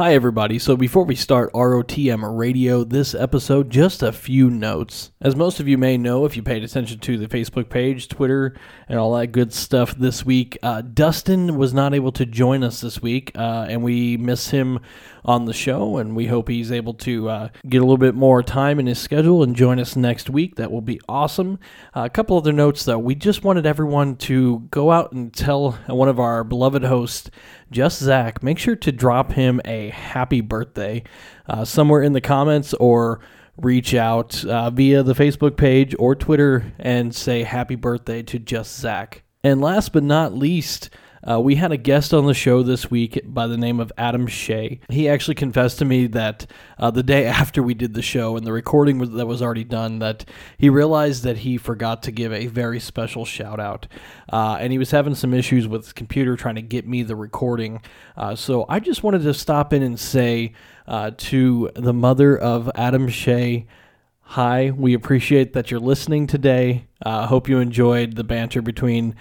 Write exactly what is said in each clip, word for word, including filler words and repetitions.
Hi everybody, so before we start R O T M Radio this episode, just a few notes. As most of you may know, if you paid attention to the Facebook page, Twitter, and all that good stuff this week, uh, Dustin was not able to join us this week, uh, and we miss him on the show, and we hope he's able to uh, get a little bit more time in his schedule and join us next week. That will be awesome. Uh, a couple other notes, though. We just wanted everyone to go out and tell one of our beloved hosts, Just Zach, make sure to drop him a happy birthday uh, somewhere in the comments, or reach out uh, via the Facebook page or Twitter and say happy birthday to Just Zach. And last but not least, uh, we had a guest on the show this week by the name of Adam Shea. He actually confessed to me that uh, the day after we did the show and the recording was, that was already done, that he realized that he forgot to give a very special shout out. Uh, and he was having some issues with his computer trying to get me the recording. Uh, so I just wanted to stop in and say uh, to the mother of Adam Shea, hi, we appreciate that you're listening today. I uh, hope you enjoyed the banter between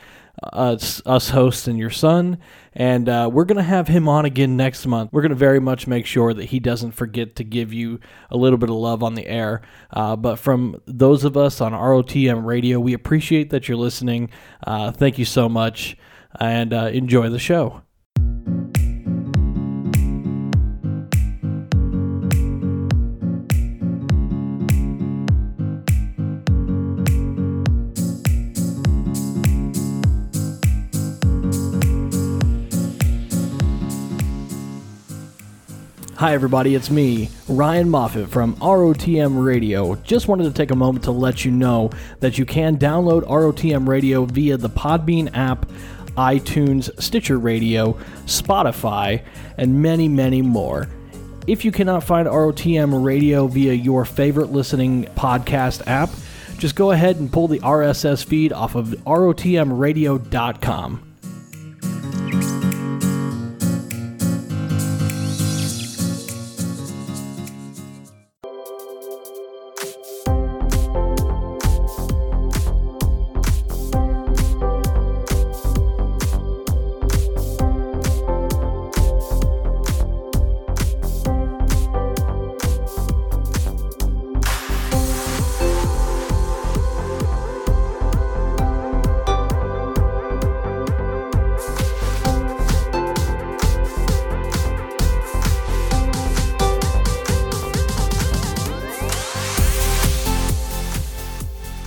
us, us hosts and your son, and uh, we're going to have him on again next month. We're going to very much make sure that he doesn't forget to give you a little bit of love on the air, uh, but from those of us on R O T M Radio, we appreciate that you're listening. Uh, thank you so much, and uh, enjoy the show. Hi everybody, it's me, Ryan Moffitt from R O T M Radio. Just wanted to take a moment to let you know that you can download R O T M Radio via the Podbean app, iTunes, Stitcher Radio, Spotify, and many, many more. If you cannot find R O T M Radio via your favorite listening podcast app, just go ahead and pull the R S S feed off of R O T M radio dot com.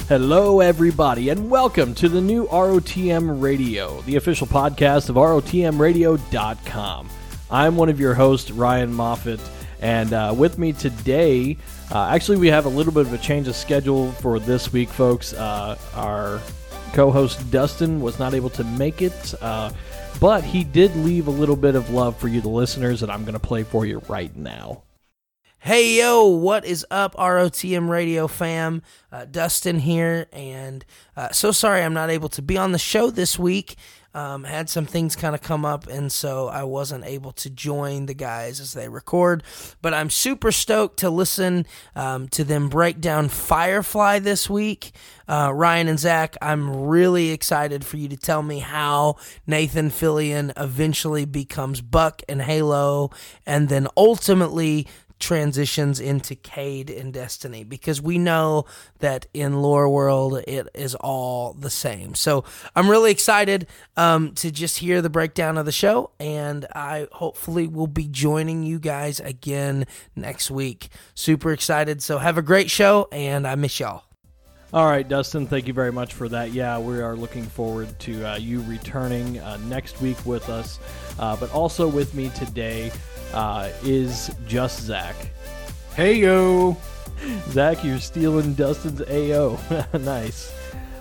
Hello, everybody, and welcome to the new R O T M Radio, the official podcast of R O T M radio dot com. I'm one of your hosts, Ryan Moffitt, and uh, with me today, uh, actually, we have a little bit of a change of schedule for this week, folks. Uh, our co-host, Dustin, was not able to make it, uh, but he did leave a little bit of love for you, the listeners, that I'm going to play for you right now. Hey, yo, what is up, R O T M Radio fam? Uh, Dustin here, and uh, so sorry I'm not able to be on the show this week. Um, had some things kind of come up, and so I wasn't able to join the guys as they record. But I'm super stoked to listen um, to them break down Firefly this week. Uh, Ryan and Zach, I'm really excited for you to tell me how Nathan Fillion eventually becomes Buck in Halo, and then ultimately transitions into Cade and Destiny, because we know that in lore world it is all the same. So I'm really excited um, to just hear the breakdown of the show, and I hopefully will be joining you guys again next week. Super excited. So have a great show, and I miss y'all. All right, Dustin, thank you very much for that. Yeah, we are looking forward to uh, you returning uh, next week with us. Uh, but also with me today uh, is Just Zach. Hey, yo. Zach, you're stealing Dustin's A O. Nice.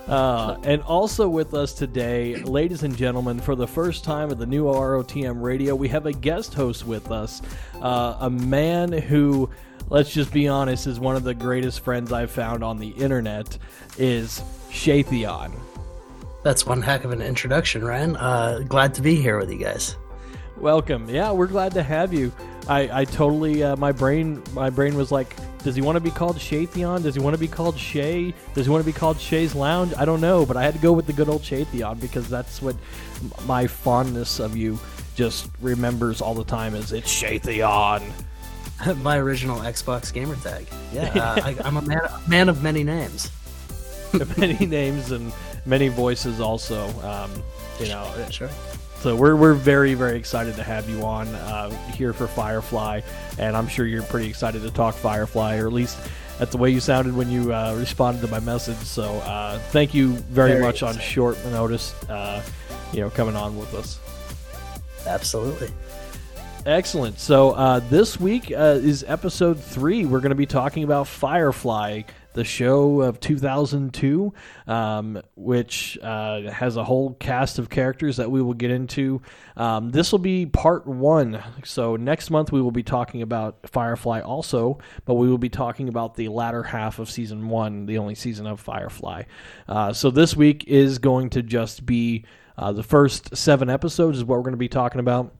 Uh, and also with us today, ladies and gentlemen, for the first time at the new R O T M Radio, we have a guest host with us, uh, a man who, let's just be honest, is one of the greatest friends I've found on the internet, is Shaytheon. That's one heck of an introduction, Ryan. Uh, glad to be here with you guys. Welcome. Yeah, we're glad to have you. I, I totally, uh, my brain my brain was like, does he want to be called Shaytheon? Does he want to be called Shay? Does he want to be called Shay's Lounge? I don't know, but I had to go with the good old Shaytheon because that's what my fondness of you just remembers all the time is it's Shaytheon. My original Xbox gamer tag. Yeah, uh, I, I'm a man, man of many names. Many names and many voices also. Um, you know, sure. So we're we're very, very excited to have you on uh, here for Firefly, and I'm sure you're pretty excited to talk Firefly, or at least that's the way you sounded when you uh, responded to my message. So uh, thank you very, very much excited. On short notice, uh, you know, coming on with us. Absolutely. Excellent. So uh, this week uh, is episode three. We're going to be talking about Firefly, the show of two thousand two, um, which uh, has a whole cast of characters that we will get into. Um, this will be part one. So next month we will be talking about Firefly also, but we will be talking about the latter half of season one, the only season of Firefly. Uh, so this week is going to just be uh, the first seven episodes is what we're going to be talking about.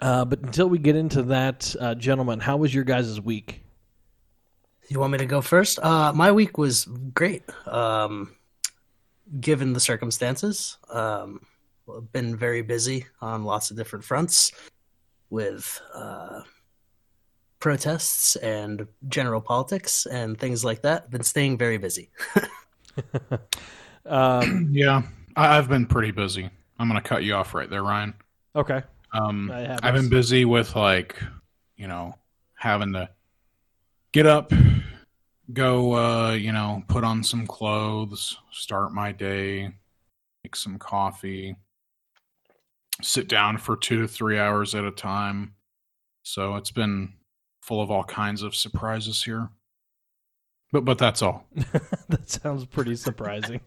Uh, but until we get into that, uh, gentlemen, how was your guys' week? You want me to go first? Uh, my week was great, um, given the circumstances. Um, been very busy on lots of different fronts with uh, protests and general politics and things like that. Been staying very busy. um, yeah, I've been pretty busy. I'm going to cut you off right there, Ryan. Okay. Um, I've been busy with, like, you know, having to get up, go, uh, you know, put on some clothes, start my day, make some coffee, sit down for two to three hours at a time. So it's been full of all kinds of surprises here. But but that's all. That sounds pretty surprising.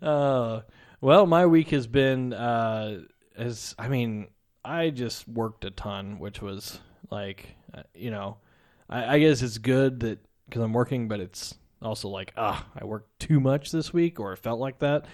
uh, well, my week has been... Uh... As, I mean, I just worked a ton, which was like, you know, I, I guess it's good that because I'm working, but it's also like, ah, I worked too much this week, or it felt like that.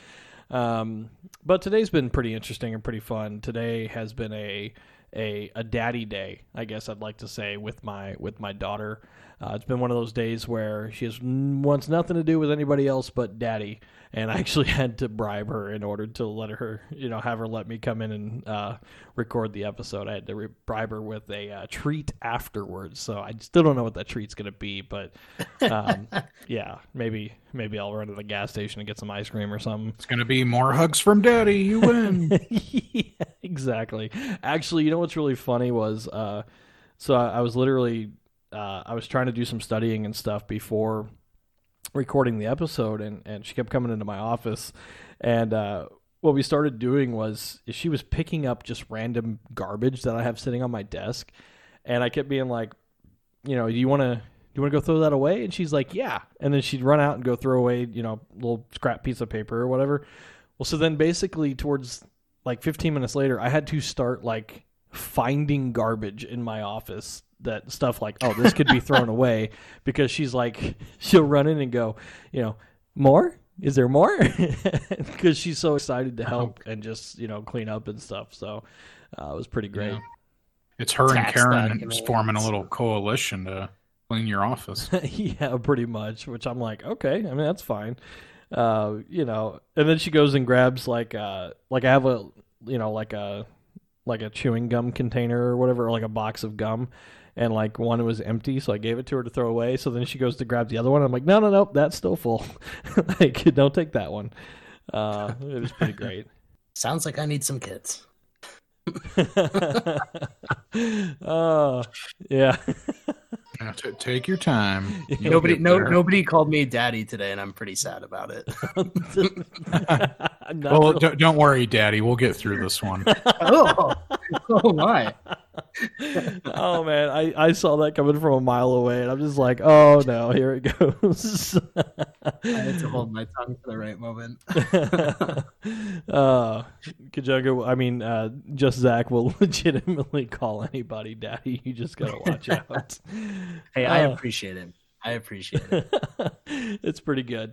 Um, but today's been pretty interesting and pretty fun. Today has been a a a daddy day, I guess I'd like to say, with my with my daughter. Uh, it's been one of those days where she has wants nothing to do with anybody else but daddy, and I actually had to bribe her in order to let her, you know, have her let me come in and uh, record the episode. I had to re- bribe her with a uh, treat afterwards, so I still don't know what that treat's going to be, but um, yeah, maybe maybe I'll run to the gas station and get some ice cream or something. It's going to be more hugs from daddy, you win. Yeah, exactly. Actually, you know what's really funny was, uh, so I, I was literally... Uh, I was trying to do some studying and stuff before recording the episode, and, and she kept coming into my office. And uh, what we started doing was she was picking up just random garbage that I have sitting on my desk, and I kept being like, you know, do you want to do you want to go throw that away? And she's like, yeah. And then she'd run out and go throw away, you know, little scrap piece of paper or whatever. Well, so then basically towards like fifteen minutes later, I had to start like finding garbage in my office. That stuff like, oh, this could be thrown away, because she's like, she'll run in and go, you know, more? Is there more? Because she's so excited to help and just, you know, clean up and stuff. So uh, it was pretty great. Yeah. It's her Tax and Karen forming a little coalition to clean your office. Yeah, pretty much, which I'm like, okay, I mean, that's fine. Uh, you know, and then she goes and grabs like, uh, like I have a, you know, like a, like a chewing gum container or whatever, or like a box of gum. And, like, one was empty, so I gave it to her to throw away. So then she goes to grab the other one. I'm like, no, no, no, that's still full. Like, don't take that one. Uh, it was pretty great. Sounds like I need some kids. Oh, yeah. Now t- take your time. You'll nobody no, nobody called me daddy today, and I'm pretty sad about it. Well, really. don't, don't worry, daddy. We'll get through this one. Oh, oh, my. Oh man, I, I saw that coming from a mile away, and I'm just like, oh no, here it goes. I had to hold my tongue for the right moment. uh, Kajoga, I mean, uh, just Zach will legitimately call anybody daddy. You just gotta watch out. Hey, I uh, appreciate it. I appreciate it. It's pretty good.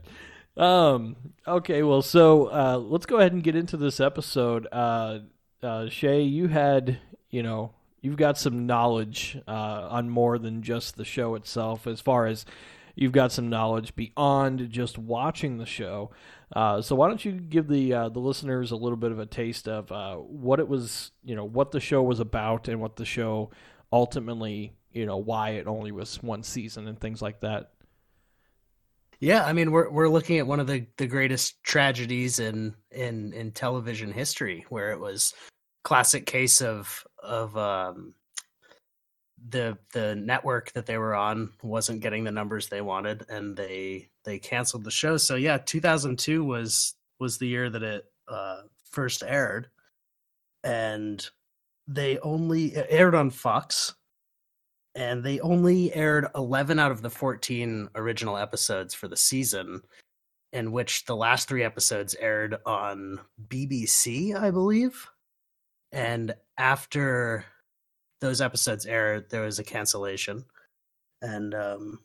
Um, okay, well, so uh, let's go ahead and get into this episode. Uh, uh, Shay, you had, you know. You've got some knowledge uh, on more than just the show itself, as far as, you've got some knowledge beyond just watching the show. Uh, so why don't you give the uh, the listeners a little bit of a taste of uh, what it was, you know, what the show was about, and what the show ultimately, you know, why it only was one season and things like that. Yeah, I mean, we're we're looking at one of the, the greatest tragedies in, in in television history, where it was classic case of of um, the the network that they were on wasn't getting the numbers they wanted, and they they canceled the show. So yeah, two thousand two was was the year that it uh, first aired, and they only it aired on Fox. And they only aired eleven out of the fourteen original episodes for the season, in which the last three episodes aired on B B C, I believe. And after those episodes aired, there was a cancellation. And um,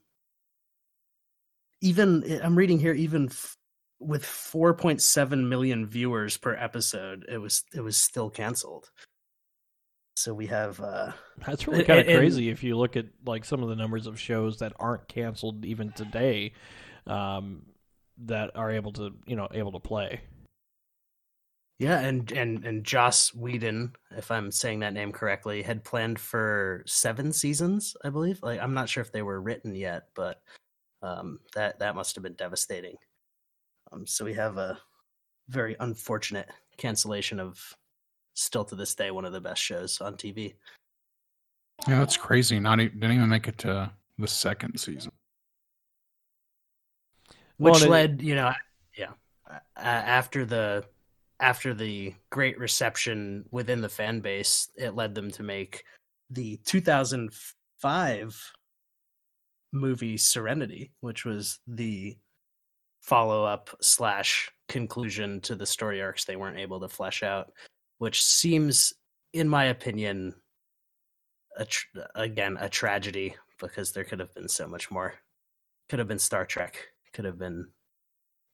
even I'm reading here, even f- with four point seven million viewers per episode, it was it was still canceled. So we have... Uh, That's really kind of crazy if you look at like some of the numbers of shows that aren't canceled even today, um, that are able to, you know, able to play. Yeah, and, and, and Joss Whedon, if I'm saying that name correctly, had planned for seven seasons, I believe. Like, I'm not sure if they were written yet, but um, that, that must have been devastating. Um, so we have a very unfortunate cancellation of... still to this day, one of the best shows on T V. Yeah, that's crazy. Not even, didn't even make it to the second season, which well, led, you know, yeah, uh, after the after the great reception within the fan base, it led them to make the two thousand five movie Serenity, which was the follow-up slash conclusion to the story arcs they weren't able to flesh out. Which seems, in my opinion, a tra- again, a tragedy, because there could have been so much more. Could have been Star Trek. Could have been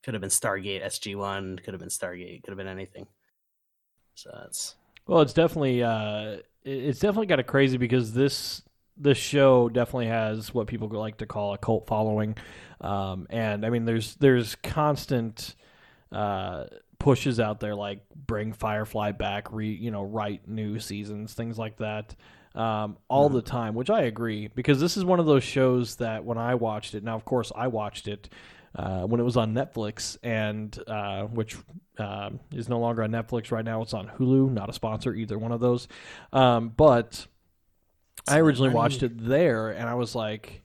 could have been Stargate S G one. Could have been Stargate. Could have been anything. So that's... Well, it's definitely uh, it's definitely kind of crazy, because this this show definitely has what people like to call a cult following, um, and I mean, there's there's constant. Uh, pushes out there like bring Firefly back, re, you know, write new seasons, things like that, um, all mm. the time, which I agree, because this is one of those shows that when I watched it, now of course I watched it uh, when it was on Netflix, and uh, which uh, is no longer on Netflix right now, it's on Hulu, not a sponsor, either one of those, um, but I originally watched it there, and I was like,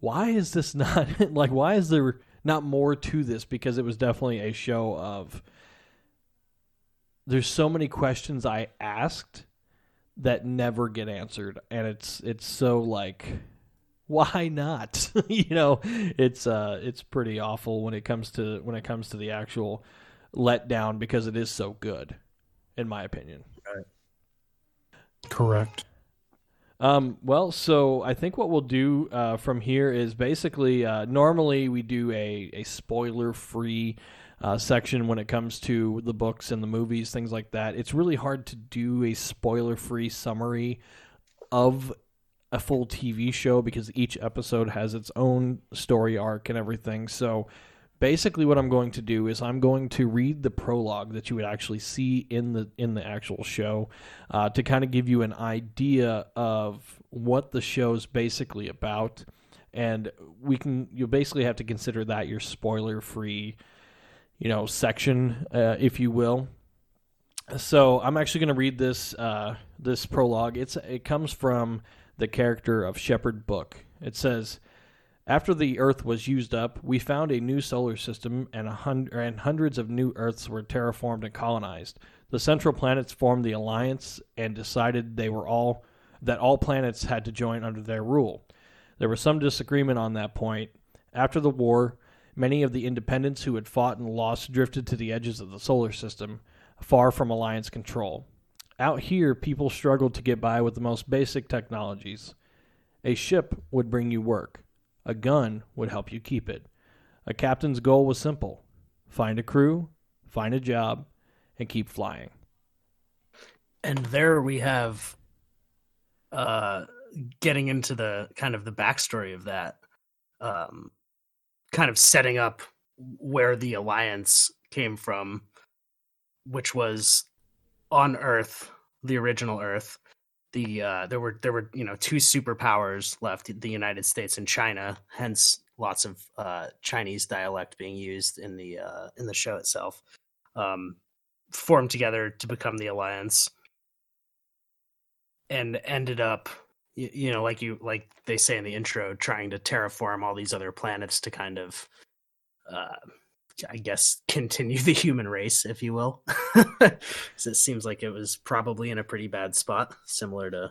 why is this not, like, why is there not more to this? Because it was definitely a show of, there's so many questions I asked that never get answered, and it's it's so like, why not? You know, it's uh it's pretty awful when it comes to when it comes to the actual letdown, because it is so good, in my opinion. Right. Correct. Um, well, so I think what we'll do uh, from here is basically uh, normally we do a, a spoiler-free uh, section when it comes to the books and the movies, things like that. It's really hard to do a spoiler-free summary of a full T V show, because each episode has its own story arc and everything. So basically what I'm going to do is I'm going to read the prologue that you would actually see in the in the actual show uh, to kind of give you an idea of what the show's basically about. And we can you'll basically have to consider that your spoiler-free, you know, section, uh, if you will. So I'm actually going to read this uh, this prologue. It's it comes from the character of Shepherd Book. It says, "After the Earth was used up, we found a new solar system, and, a hun- and hundreds of new Earths were terraformed and colonized. The central planets formed the Alliance and decided they were all that all planets had to join under their rule. There was some disagreement on that point. After the war, many of the independents who had fought and lost drifted to the edges of the solar system, far from Alliance control. Out here, people struggled to get by with the most basic technologies. A ship would bring you work. A gun would help you keep it. A captain's goal was simple. Find a crew, find a job, and keep flying." And there we have uh, getting into the kind of the backstory of that. um, kind of setting up where the Alliance came from, which was on Earth, the original Earth. The uh, there were there were you know two superpowers left: the United States and China. Hence, lots of uh, Chinese dialect being used in the uh, in the show itself. Um, formed together to become the Alliance, and ended up, you, you know, like you like they say in the intro, trying to terraform all these other planets to kind of, uh, I guess, continue the human race, if you will. So it seems like it was probably in a pretty bad spot, similar to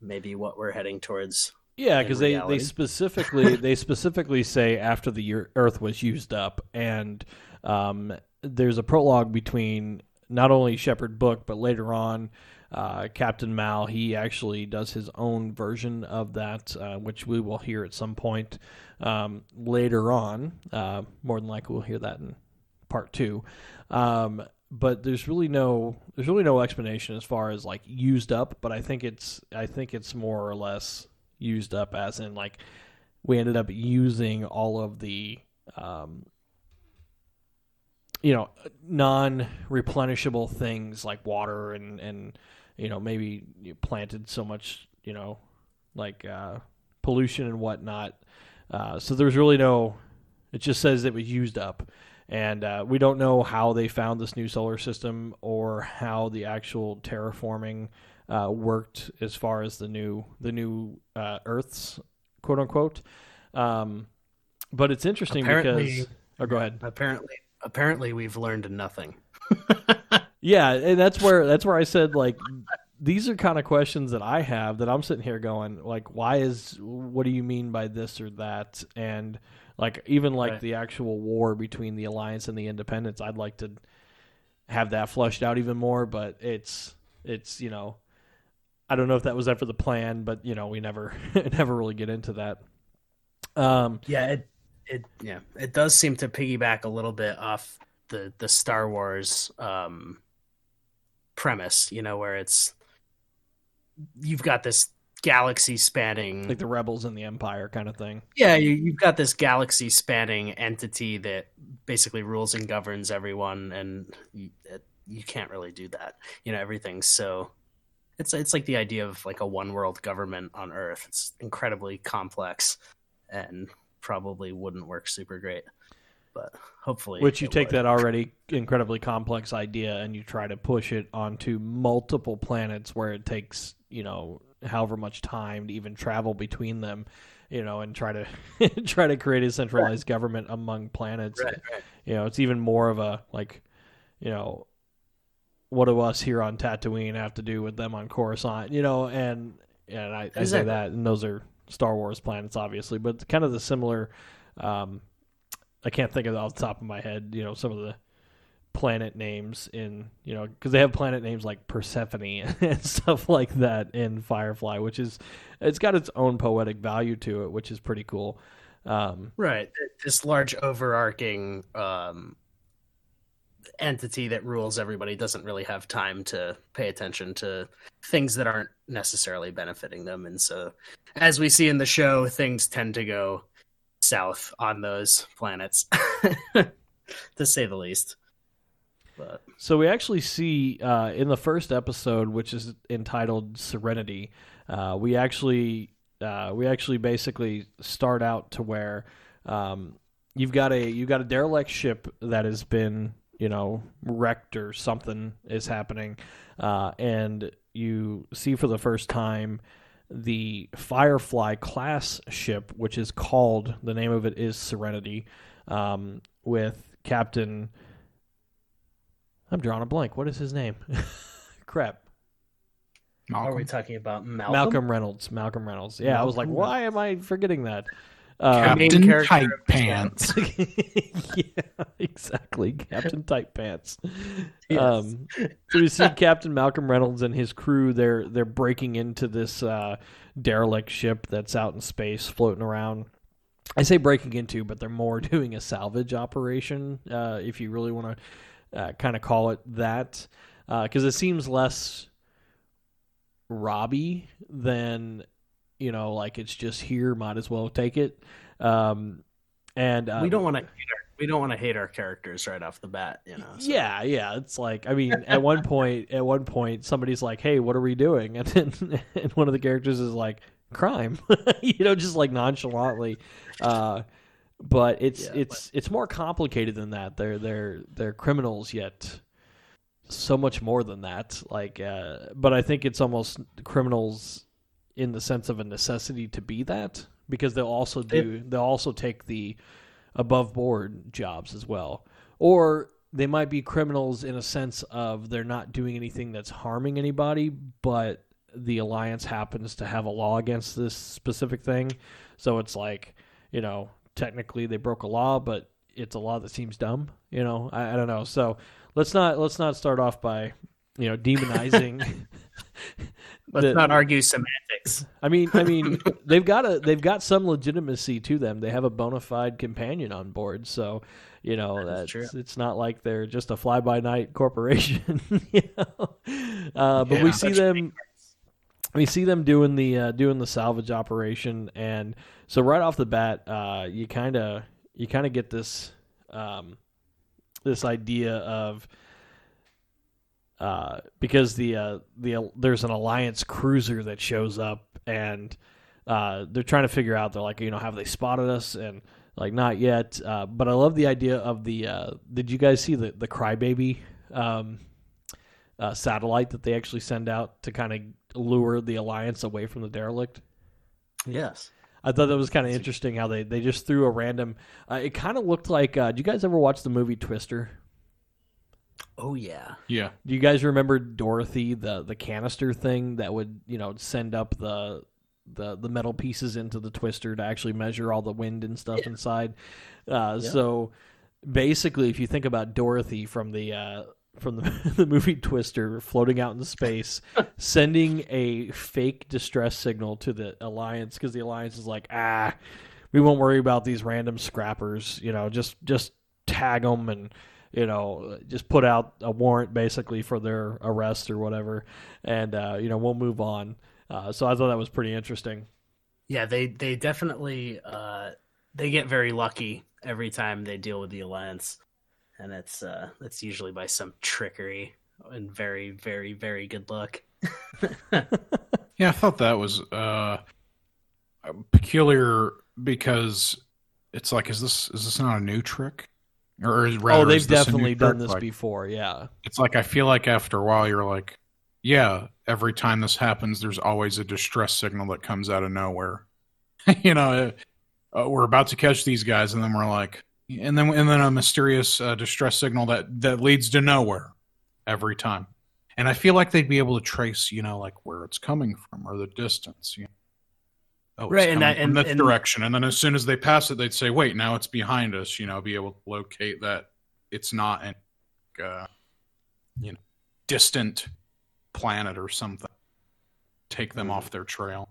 maybe what we're heading towards. Yeah, because they, they specifically they specifically say after the Earth was used up, and um, there's a prologue between not only Shepherd Book, but later on, uh, Captain Mal, he actually does his own version of that, uh, which we will hear at some point um, later on. Uh, more than likely, we'll hear that in part two. Um, but there's really no there's really no explanation as far as like used up. But I think it's I think it's more or less used up as in like we ended up using all of the um, you know non-replenishable things like water and and you know maybe you planted so much you know like uh, pollution and whatnot. Uh, so there's really no. It just says it was used up, and uh, we don't know how they found this new solar system or how the actual terraforming Uh, worked as far as the new the new uh, Earths, quote unquote. Um, but it's interesting apparently, because oh, go ahead. Apparently, apparently we've learned nothing. Yeah, and that's where that's where I said like these are kind of questions that I have that I'm sitting here going like why is what do you mean by this or that and like even like right. the actual war between the Alliance and the Independents. I'd like to have that fleshed out even more, but it's it's you know. I don't know if that was after the plan, but you know, we never, never really get into that. Um, yeah, it, it, yeah, it does seem to piggyback a little bit off the, the Star Wars um, premise, you know, where it's you've got this galaxy spanning, like the Rebels and the Empire kind of thing. Yeah, you, you've got this galaxy spanning entity that basically rules and governs everyone, and you, it, you can't really do that. You know, everything's so. It's it's like the idea of like a one world government on Earth. It's incredibly complex and probably wouldn't work super great, but hopefully. Which you take would. That already incredibly complex idea and you try to push it onto multiple planets where it takes, you know, however much time to even travel between them, you know, and try to try to create a centralized right. government among planets. Right, right. You know, it's even more of a like, you know, what do us here on Tatooine have to do with them on Coruscant? You know, and and I, I say that, and those are Star Wars planets, obviously, but kind of the similar. Um, I can't think of it off the top of my head. You know, some of the planet names in you know because they have planet names like Persephone and stuff like that in Firefly, which is it's got its own poetic value to it, which is pretty cool. Um, right, this large overarching. Um... entity that rules everybody doesn't really have time to pay attention to things that aren't necessarily benefiting them. And so as we see in the show, things tend to go south on those planets, to say the least. But. So we actually see uh, in the first episode, which is entitled Serenity, uh, we actually uh, we actually basically start out to where um, you've got a you've got a derelict ship that has been you know, wrecked or something is happening. Uh, and you see for the first time the Firefly class ship, which is called, the name of it is Serenity, um, with Captain... I'm drawing a blank. What is his name? Crap. Malcolm? Are we talking about Malcolm? Malcolm Reynolds. Malcolm Reynolds. Yeah, Malcolm I was like, why am I forgetting that? Uh, Captain Tight Pants. Yeah, exactly. Captain Tight Pants. Yes. Um, so we see Captain Malcolm Reynolds and his crew. They're they're breaking into this uh, derelict ship that's out in space, floating around. I say breaking into, but they're more doing a salvage operation, uh, if you really want to uh, kind of call it that, because uh, it seems less Robbie than. you know, like it's just here, might as well take it. Um, and uh, we don't want to we don't want to hate our characters right off the bat, you know. So. Yeah, yeah. It's like, I mean, at one point, at one point, somebody's like, "Hey, what are we doing?" And then, and one of the characters is like, "Crime," you know, just like nonchalantly. Uh, but it's yeah, it's but... it's more complicated than that. They're they're they're criminals, yet so much more than that. Like, uh, but I think it's almost criminals in the sense of a necessity to be that, because they'll also do it... they'll also take the above board jobs as well. Or they might be criminals in a sense of they're not doing anything that's harming anybody, but the alliance happens to have a law against this specific thing. So it's like, you know, technically they broke a law, but it's a law that seems dumb, you know. I, I don't know. So let's not let's not start off by, you know, demonizing Let's the, not argue semantics. I mean, I mean, they've got a they've got some legitimacy to them. They have a bona fide companion on board, so you know that that's true. It's not like they're just a fly by night corporation. You know, uh, but yeah, we see them, ridiculous. we see them doing the uh, doing the salvage operation, and so right off the bat, uh, you kind of you kind of get this um, this idea of. Uh, because the uh, the uh, there's an Alliance cruiser that shows up, and uh, they're trying to figure out. They're like, you know, have they spotted us? And like, not yet. Uh, but I love the idea of the. Uh, did you guys see the the Crybaby um, uh, satellite that they actually send out to kind of lure the Alliance away from the derelict? Yes, I thought that was kind of interesting how they, they just threw a random. Uh, it kind of looked like. Uh, do you guys ever watch the movie Twister? Oh yeah, yeah. Do you guys remember Dorothy, the the canister thing that would, you know, send up the the the metal pieces into the twister to actually measure all the wind and stuff yeah. inside? Uh, yeah. So basically, if you think about Dorothy from the uh, from the, the movie Twister, floating out in space, sending a fake distress signal to the Alliance because the Alliance is like, ah, we won't worry about these random scrappers, you know, just just tag them and. You know, just put out a warrant basically for their arrest or whatever, and uh, you know, we'll move on. Uh, so I thought that was pretty interesting. Yeah, they they definitely uh, they get very lucky every time they deal with the Alliance, and it's uh, it's usually by some trickery and very very very good luck. Yeah, I thought that was uh, peculiar because it's like, is this is this not a new trick? Or rather, oh, they've definitely done this like, before, yeah. It's like, I feel like after a while you're like, yeah, every time this happens, there's always a distress signal that comes out of nowhere. You know, uh, we're about to catch these guys, and then we're like, and then and then a mysterious uh, distress signal that, that leads to nowhere every time. And I feel like they'd be able to trace, you know, like where it's coming from or the distance, you know. Oh, right, and that, in this and, direction, and then as soon as they pass it, they'd say, "Wait, now it's behind us." You know, be able to locate that it's not an, uh, you know, distant planet or something. Take them off their trail,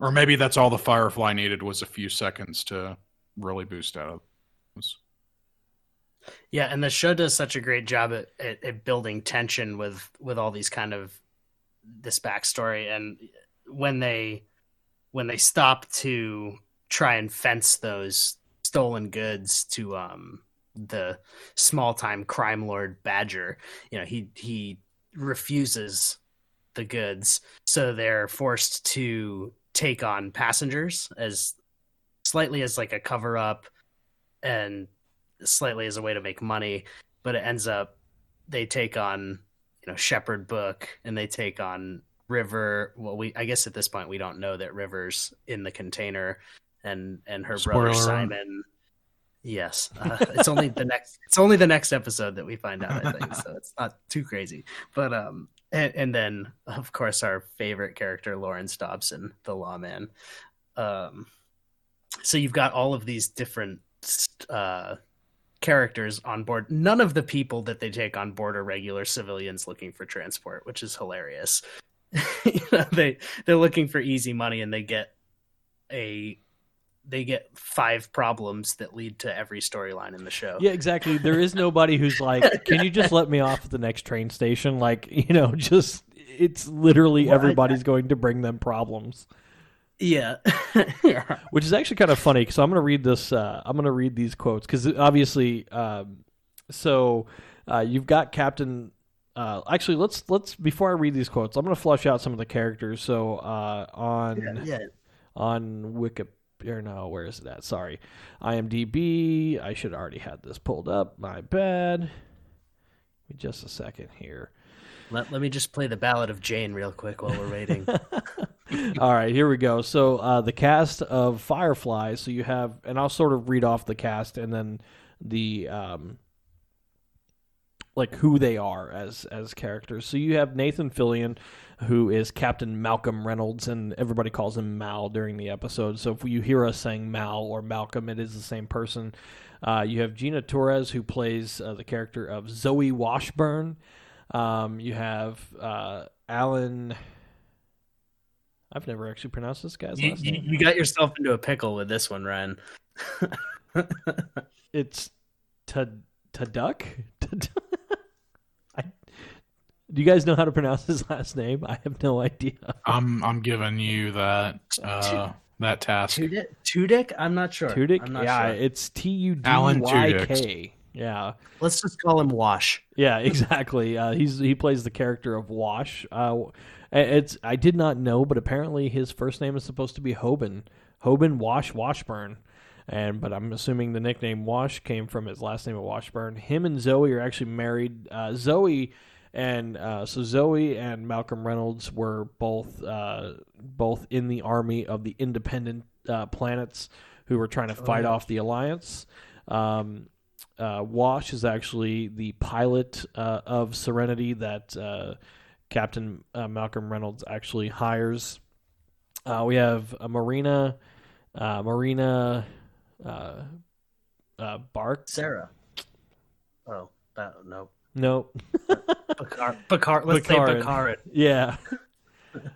or maybe that's all the Firefly needed was a few seconds to really boost out of this. Yeah, and the show does such a great job at, at, at building tension with with all these kind of this backstory, and when they. when they stop to try and fence those stolen goods to um, the small-time crime lord Badger, you know, he he refuses the goods, so they're forced to take on passengers as slightly as like a cover-up and slightly as a way to make money, but it ends up they take on, you know, Shepherd Book, and they take on River. Well, we I guess at this point we don't know that River's in the container, and and her Spoiler. brother Simon. Yes, uh, it's only the next. It's only the next episode that we find out. I think so. It's not too crazy, but um, and, and then of course our favorite character Lawrence Dobson, the lawman. Um, so you've got all of these different uh characters on board. None of the people that they take on board are regular civilians looking for transport, which is hilarious. You know, they they're looking for easy money, and they get a they get five problems that lead to every storyline in the show. Yeah, exactly. There is nobody who's like, "Can you just let me off at the next train station?" Like, you know, just it's literally well, everybody's I, I, going to bring them problems. Yeah. Yeah. Which is actually kind of funny because I'm going to read this. Uh, I'm going to read these quotes because obviously, um, so uh, you've got Captain. Uh, actually, let's let's before I read these quotes, I'm going to flush out some of the characters. So uh, on yeah, yeah. on Wikipedia. Or no, where is it at? Sorry. I M D B. I should have already had this pulled up. My bad. Give me just a second here. Let, let me just play the Ballad of Jayne real quick while we're waiting. All right, here we go. So uh, the cast of Firefly. So you have, and I'll sort of read off the cast and then the, um, like who they are as as characters. So you have Nathan Fillion, who is Captain Malcolm Reynolds, and everybody calls him Mal during the episode. So if you hear us saying Mal or Malcolm, it is the same person. Uh, you have Gina Torres, who plays uh, the character of Zoe Washburne. Um, you have uh, Alan... I've never actually pronounced this guy's last you, name. You got yourself into a pickle with this one, Ryan. It's Taduck? Taduck? Do you guys know how to pronounce his last name? I have no idea. I'm I'm giving you that uh, that task. Tudyk? Tudyk? I'm not sure. Tudyk? Yeah, sure. It's T U D Y K. Yeah. Let's just call him Wash. Yeah, exactly. Uh, he's he plays the character of Wash. Uh, it's I did not know, but apparently his first name is supposed to be Hoban. Hoban Wash Washburne. And but I'm assuming the nickname Wash came from his last name of Washburne. Him and Zoe are actually married. Uh, Zoe... And uh, so Zoe and Malcolm Reynolds were both uh, both in the army of the independent uh, planets who were trying to fight oh, yeah. off the Alliance. Um, uh, Wash is actually the pilot uh, of Serenity that uh, Captain uh, Malcolm Reynolds actually hires. Uh, we have uh, Marina, uh, Marina uh, uh, Bark. Sarah. Oh, uh, no. No. Picard. Picard. Let's Picard. say Picard. Yeah.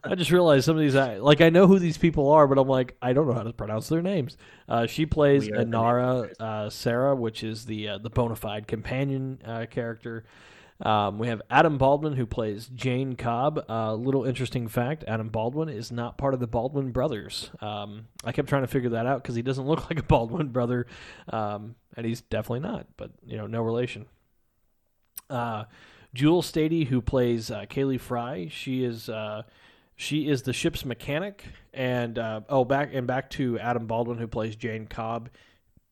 I just realized some of these, like I know who these people are, but I'm like, I don't know how to pronounce their names. Uh, she plays Inara uh, Serra, which is the uh, the bona fide companion uh, character. Um, we have Adam Baldwin, who plays Jayne Cobb. A uh, little interesting fact, Adam Baldwin is not part of the Baldwin brothers. Um, I kept trying to figure that out because he doesn't look like a Baldwin brother, um, and he's definitely not, but you know, no relation. Uh, Jewel Stady, who plays uh, Kaylee Frye, she is uh, she is the ship's mechanic, and uh, oh, back and back to Adam Baldwin, who plays Jayne Cobb.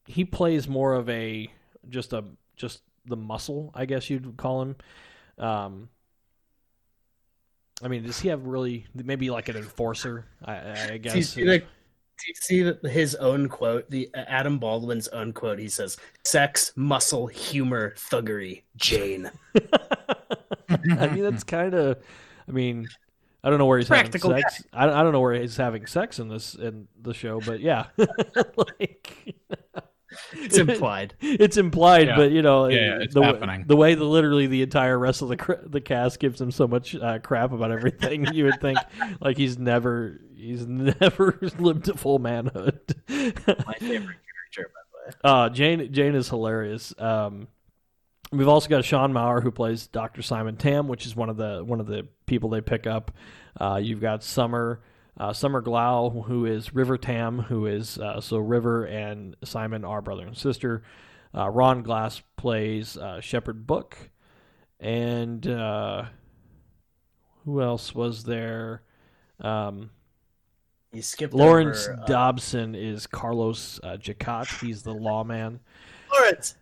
He plays more of a just a just the muscle, I guess you'd call him. Um, I mean, does he have really maybe like an enforcer? I, I guess. Do you see, like, do you see that his own quote, the uh, Adam Baldwin's own quote? He says, "Sex, muscle, humor, thuggery, Jayne." I mean, that's kind of. I mean, I don't know where he's Practical having sex. I, I don't know where he's having sex in this in the show, but yeah, like it's implied. It, it's implied, yeah. But you know, yeah, it's the, happening. The way that literally the entire rest of the the cast gives him so much uh, crap about everything, you would think like he's never he's never lived to full manhood. My favorite character, by the way. Uh, Jayne Jayne is hilarious. Um, We've also got Sean Maurer, who plays Doctor Simon Tam, which is one of the one of the people they pick up. Uh, you've got Summer uh, Summer Glau, who is River Tam, who is uh, so River and Simon are brother and sister. Uh, Ron Glass plays uh, Shepherd Book, and uh, who else was there? Um, you skipped Lawrence over, uh... Dobson is Carlos uh, Jacot. He's the lawman. Lawrence.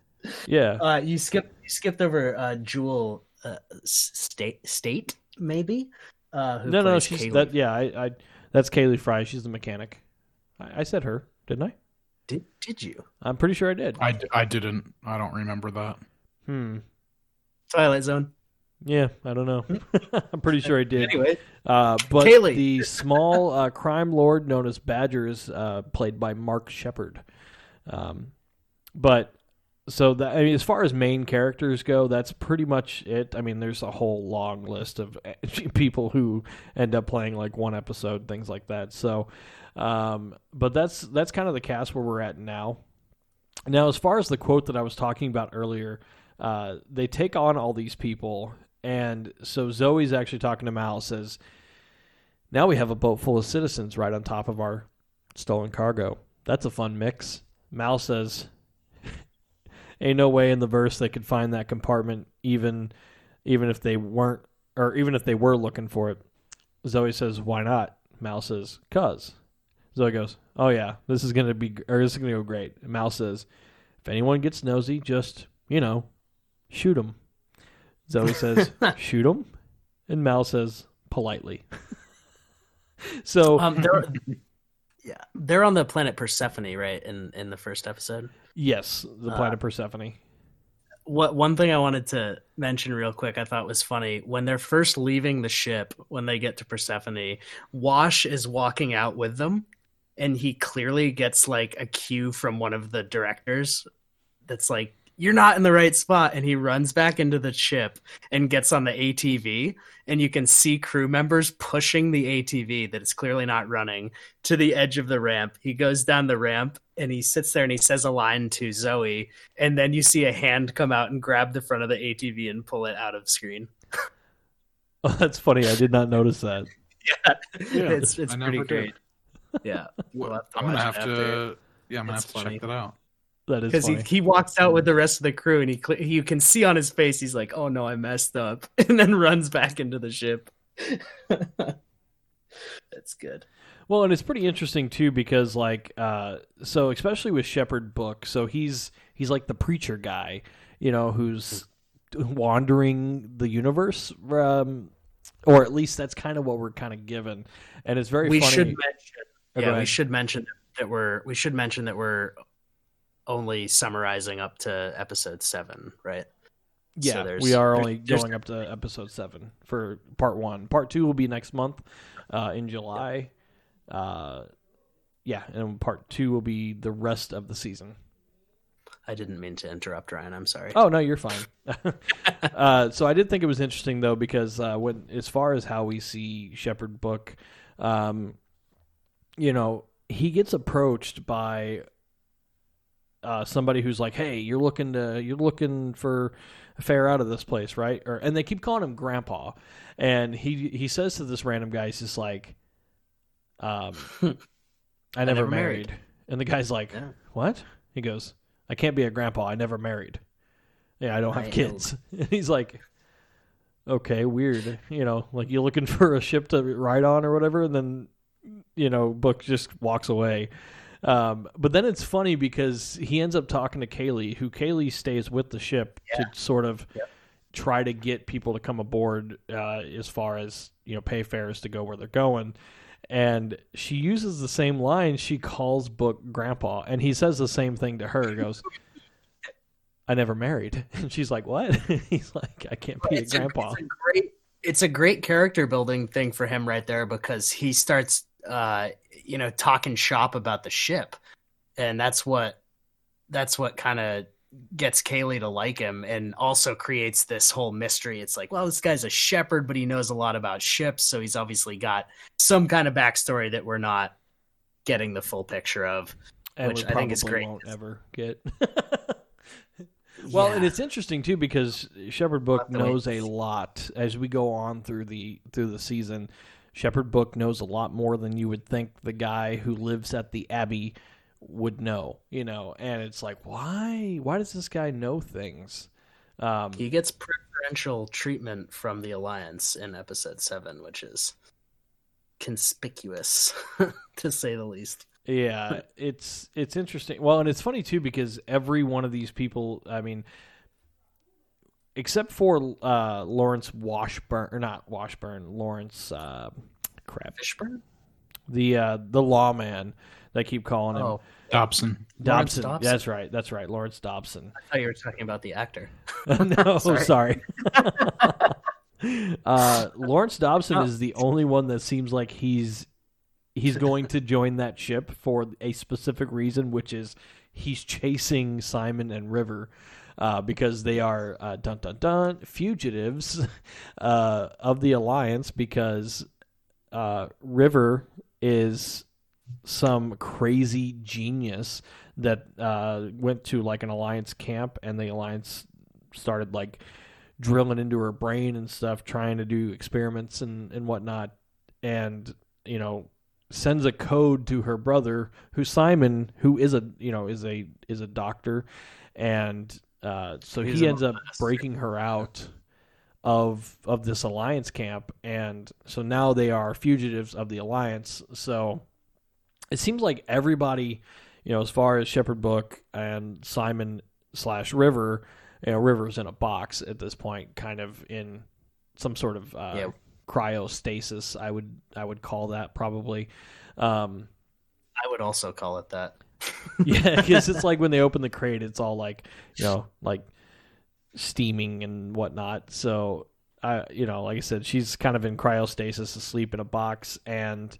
Yeah, uh, you skipped you skipped over uh, Jewel uh, State State maybe. Uh, who no, no, she's Kaylee. that. Yeah, I, I that's Kaylee Frye. She's the mechanic. I, I said her, didn't I? Did Did you? I'm pretty sure I did. I, I didn't. I don't remember that. Hmm. Twilight Zone. Yeah, I don't know. I'm pretty sure I did. Anyway, uh, but Kaylee. The small uh, crime lord known as Badger is uh, played by Mark Shepard. Um, but. So that, I mean, as far as main characters go, that's pretty much it. I mean, there's a whole long list of people who end up playing like one episode, things like that. So, um, but that's that's kind of the cast where we're at now. Now, as far as the quote that I was talking about earlier, uh, they take on all these people, and so Zoe's actually talking to Mal, says, Now we have a boat full of citizens right on top of our stolen cargo. That's a fun mix. Mal says, ain't no way in the verse they could find that compartment even even if they weren't, or even if they were looking for it. Zoe says, why not? Mal says, cuz. Zoe goes, oh yeah, this is going to be, or this is going to go great. And Mal says, if anyone gets nosy, just, you know, shoot them. Zoe says, shoot them? And Mal says, politely. So um, they're, yeah, they're on the planet Persephone, right? In in the first episode. Yes, the planet uh, Persephone. What one thing I wanted to mention real quick, I thought was funny when they're first leaving the ship. When they get to Persephone, Wash is walking out with them, and he clearly gets like a cue from one of the directors. That's like, you're not in the right spot. And he runs back into the ship and gets on the A T V, and you can see crew members pushing the A T V that is clearly not running to the edge of the ramp. He goes down the ramp and he sits there and he says a line to Zoe. And then you see a hand come out and grab the front of the A T V and pull it out of screen. Oh, that's funny. I did not notice that. yeah. yeah. It's, it's pretty great. Did. Yeah. We'll have to I'm going to have to, yeah, I'm going to have to funny. check that out. That is because he, he walks out with the rest of the crew, and he, he you can see on his face he's like, "Oh no, I messed up," and then runs back into the ship. That's good. Well, and it's pretty interesting too because like uh, so especially with Shepherd Book, so he's he's like the preacher guy, you know, who's wandering the universe, um, or at least that's kind of what we're kind of given. And it's very we funny. should mention oh, yeah we should mention that we're we should mention that we're. only summarizing up to episode seven, right? Yeah, so we are only there's, going there's... up to episode seven for part one. Part two will be next month uh, in July. Yep. Uh, yeah, and part two will be the rest of the season. I didn't mean to interrupt, Ryan. I'm sorry. Oh, no, you're fine. uh, so I did think it was interesting, though, because uh, when as far as how we see Shepherd Book, um, you know, he gets approached by... Uh, somebody who's like, hey, you're looking to you're looking for a fare out of this place, right? Or and they keep calling him Grandpa, and he he says to this random guy, he's just like, um, I, never I never married. married. And the guy's like, yeah. What? He goes, I can't be a grandpa. I never married. Yeah, I don't have I kids. And he's like, okay, weird. You know, like you're looking for a ship to ride on or whatever, and then you know, Book just walks away. Um, but then it's funny because he ends up talking to Kaylee, who Kaylee stays with the ship yeah. to sort of yeah. try to get people to come aboard uh, as far as, you know, pay fares to go where they're going. And she uses the same line. She calls Book Grandpa, and he says the same thing to her. He goes, I never married. And she's like, what? He's like, I can't be it's a grandpa. A, it's, a great, it's a great character building thing for him right there because he starts – Uh, you know, talking shop about the ship. And that's what that's what kind of gets Kaylee to like him and also creates this whole mystery. It's like, well, this guy's a shepherd, but he knows a lot about ships. So he's obviously got some kind of backstory that we're not getting the full picture of, and which I think is great. Won't ever get. Well, yeah. And it's interesting too because Shepherd Book knows way. a lot as we go on through the through the season. Shepherd Book knows a lot more than you would think the guy who lives at the Abbey would know, you know, and it's like, why, why does this guy know things? Um, he gets preferential treatment from the Alliance in episode seven, which is conspicuous to say the least. Yeah. It's, it's interesting. Well, and it's funny too, because every one of these people, I mean, except for uh, Lawrence Washburne, or not Washburne, Lawrence, uh, crap. Fishburne? The uh, the lawman, they keep calling oh. him. Dobson. Dobson. Dobson. Yeah, that's right, that's right, Lawrence Dobson. I thought you were talking about the actor. No, sorry. sorry. uh, Lawrence Dobson oh. is the only one that seems like he's he's going to join that ship for a specific reason, which is he's chasing Simon and River. Uh, because they are, uh, dun dun dun, fugitives uh, of the Alliance because uh, River is some crazy genius that uh, went to like an Alliance camp, and the Alliance started like drilling into her brain and stuff, trying to do experiments and, and whatnot. and, you know, sends a code to her brother, who Simon, who is a, you know, is a, is a doctor. And uh, so he's he ends up breaking her out of, of this Alliance camp. And so now they are fugitives of the Alliance. So it seems like everybody, you know, as far as Shepherd Book and Simon slash River, you know, River's in a box at this point, kind of in some sort of uh, yeah. cryostasis. I would, I would call that probably. Um, I would also call it that. Yeah, because it's like when they open the crate, it's all like, you know, like steaming and whatnot. So, I, you know, like I said, she's kind of in cryostasis, asleep in a box. And,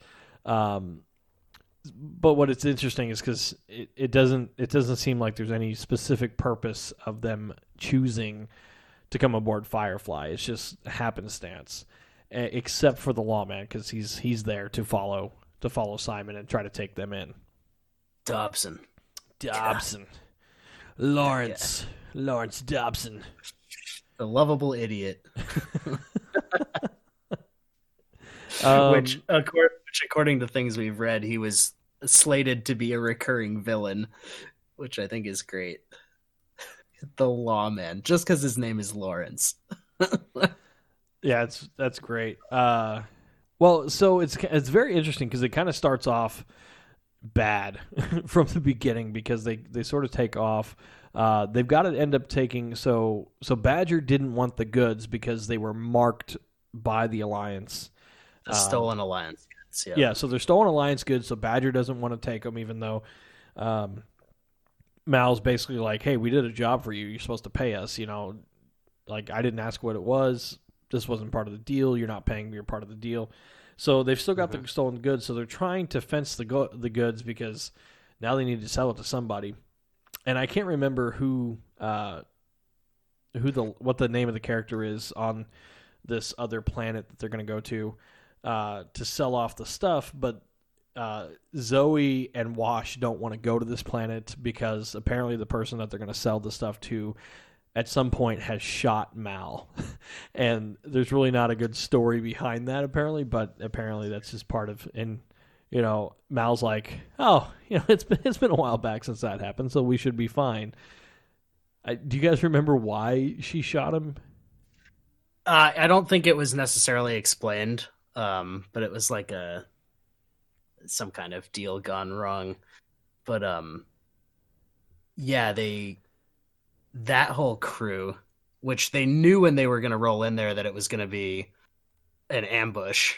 um, but what it's interesting is because it, it doesn't, it doesn't seem like there's any specific purpose of them choosing to come aboard Firefly. It's just happenstance, except for the lawman, because he's he's there to follow to follow Simon and try to take them in. Dobson, Dobson, God. Lawrence, yeah. Lawrence Dobson, the lovable idiot. um, which, according, which, according to things we've read, he was slated to be a recurring villain, which I think is great. The lawman, just because his name is Lawrence. Yeah, it's that's great. Uh, well, so it's it's very interesting because it kind of starts off bad from the beginning, because they, they sort of take off. Uh, they've got to end up taking so so Badger didn't want the goods because they were marked by the Alliance, the stolen um, Alliance goods. Yeah. yeah, so they're stolen Alliance goods. So Badger doesn't want to take them, even though. Um, Mal's basically like, hey, we did a job for you. You're supposed to pay us, you know. Like, I didn't ask what it was. This wasn't part of the deal. You're not paying me. You're part of the deal. So they've still got mm-hmm. the stolen goods. So they're trying to fence the go- the goods because now they need to sell it to somebody. And I can't remember who uh, who the what the name of the character is on this other planet that they're going to go to uh, to sell off the stuff, but. Uh, Zoe and Wash don't want to go to this planet because apparently the person that they're going to sell the stuff to at some point has shot Mal. And there's really not a good story behind that apparently, but apparently that's just part of, and you know, Mal's like, oh, you know, it's been, it's been a while back since that happened, so we should be fine. I, do you guys remember why she shot him? Uh, I don't think it was necessarily explained, um, but it was like a, some kind of deal gone wrong. But um yeah, they that whole crew, which they knew when they were going to roll in there that it was going to be an ambush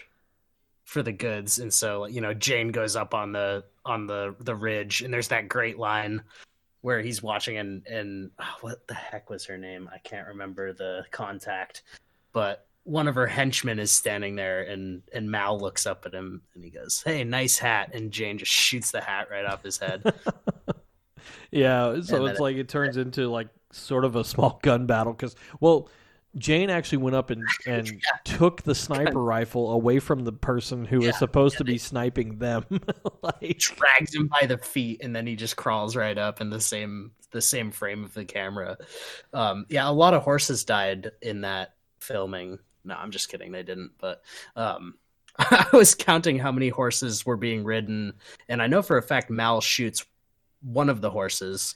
for the goods. And so, you know, Jayne goes up on the on the the ridge, and there's that great line where he's watching and and oh, what the heck was her name? I can't remember the contact, but one of her henchmen is standing there, and, and Mal looks up at him and he goes, hey, nice hat. And Jayne just shoots the hat right off his head. Yeah. So and it's like, it, it turns into like sort of a small gun battle. Cause well, Jayne actually went up and, and yeah. took the sniper rifle away from the person who yeah, was supposed yeah, to be they, sniping them. Like drags him by the feet. And then he just crawls right up in the same, the same frame of the camera. Um, yeah. A lot of horses died in that filming. No, I'm just kidding. They didn't. But um, I was counting how many horses were being ridden. And I know for a fact Mal shoots one of the horses.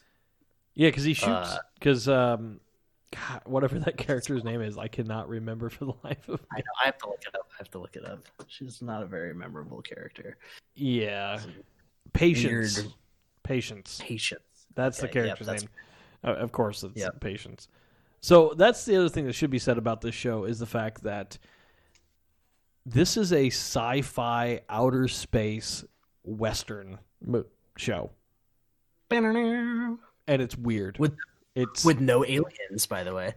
Yeah, because he shoots. Because uh, um, God, whatever that character's name is, I cannot remember for the life of me. I know. I have to look it up. I have to look it up. She's not a very memorable character. Yeah. Patience. Weird. Patience. Patience. That's okay, the character's yeah, that's... name. Uh, of course, it's yeah. Patience. So that's the other thing that should be said about this show is the fact that this is a sci-fi outer space Western mo- show. And it's weird. With, it's, with no aliens, by the way.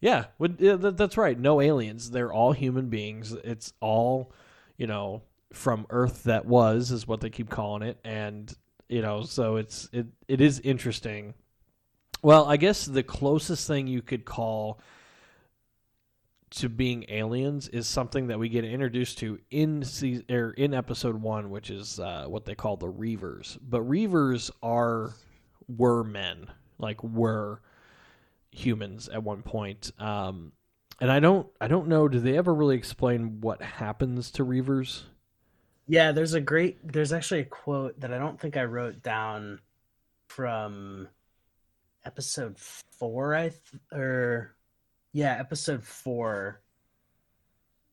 Yeah, with, yeah that, that's right. No aliens. They're all human beings. It's all, you know, from Earth that was is what they keep calling it. And, you know, so it's it it is interesting. Well, I guess the closest thing you could call to being aliens is something that we get introduced to in season, or in episode one, which is uh, what they call the Reavers. But Reavers are were men, like were humans at one point. Um, And I don't, I don't know. Do they ever really explain what happens to Reavers? Yeah, there's a great, there's actually a quote that I don't think I wrote down from episode four, I th- or yeah, episode four,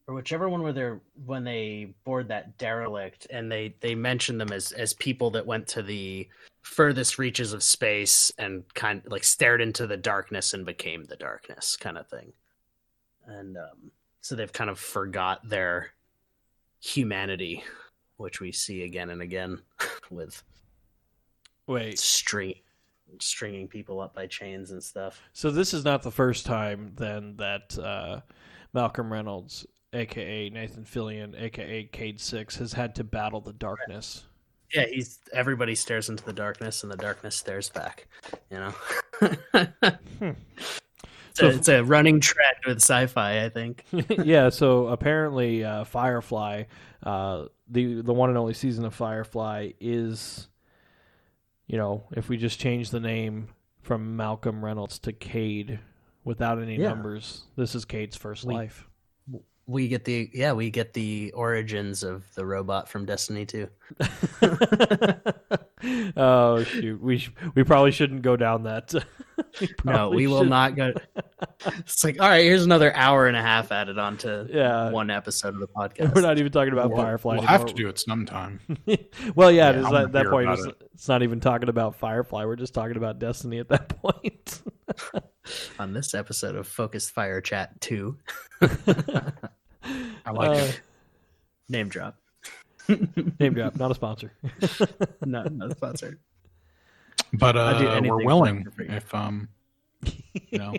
or whichever one where they're when they board that derelict, and they they mention them as as people that went to the furthest reaches of space and kind of like stared into the darkness and became the darkness kind of thing. And um, so they've kind of forgot their humanity, which we see again and again with wait string, stringing people up by chains and stuff. So this is not the first time then that uh, Malcolm Reynolds, a k a. Nathan Fillion, a k a. Cade six, has had to battle the darkness. Yeah, he's everybody stares into the darkness and the darkness stares back, you know? hmm. So it's a running trend with sci-fi, I think. Yeah, so apparently uh, Firefly, uh, the the one and only season of Firefly is, you know, if we just change the name from Malcolm Reynolds to Cade without any yeah. numbers, this is Cade's first we, life. We get the yeah, we get the origins of the robot from Destiny two. Oh shoot, we sh- we probably shouldn't go down that. we no, we shouldn't. will not go. It's like, all right, here's another hour and a half added on to yeah. one episode of the podcast. We're not even talking about we'll, Firefly. We'll anymore. have to do it sometime. Well, yeah, yeah at that point, it's, it. it's not even talking about Firefly. We're just talking about Destiny at that point. On this episode of Focused Fire Chat two. I like uh, it. Name drop. Name drop, not a sponsor. no, not a sponsor. But uh, we're willing if um, you know,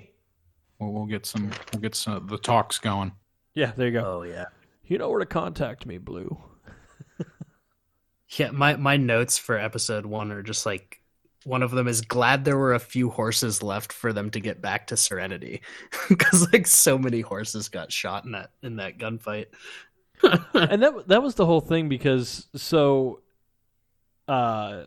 we'll, we'll get some, we'll get some the talks going. Yeah, there you go. Oh yeah, you know where to contact me, Blue. Yeah, my my notes for episode one are just like one of them is glad there were a few horses left for them to get back to Serenity, because like so many horses got shot in that in that gunfight. And that that was the whole thing, because so uh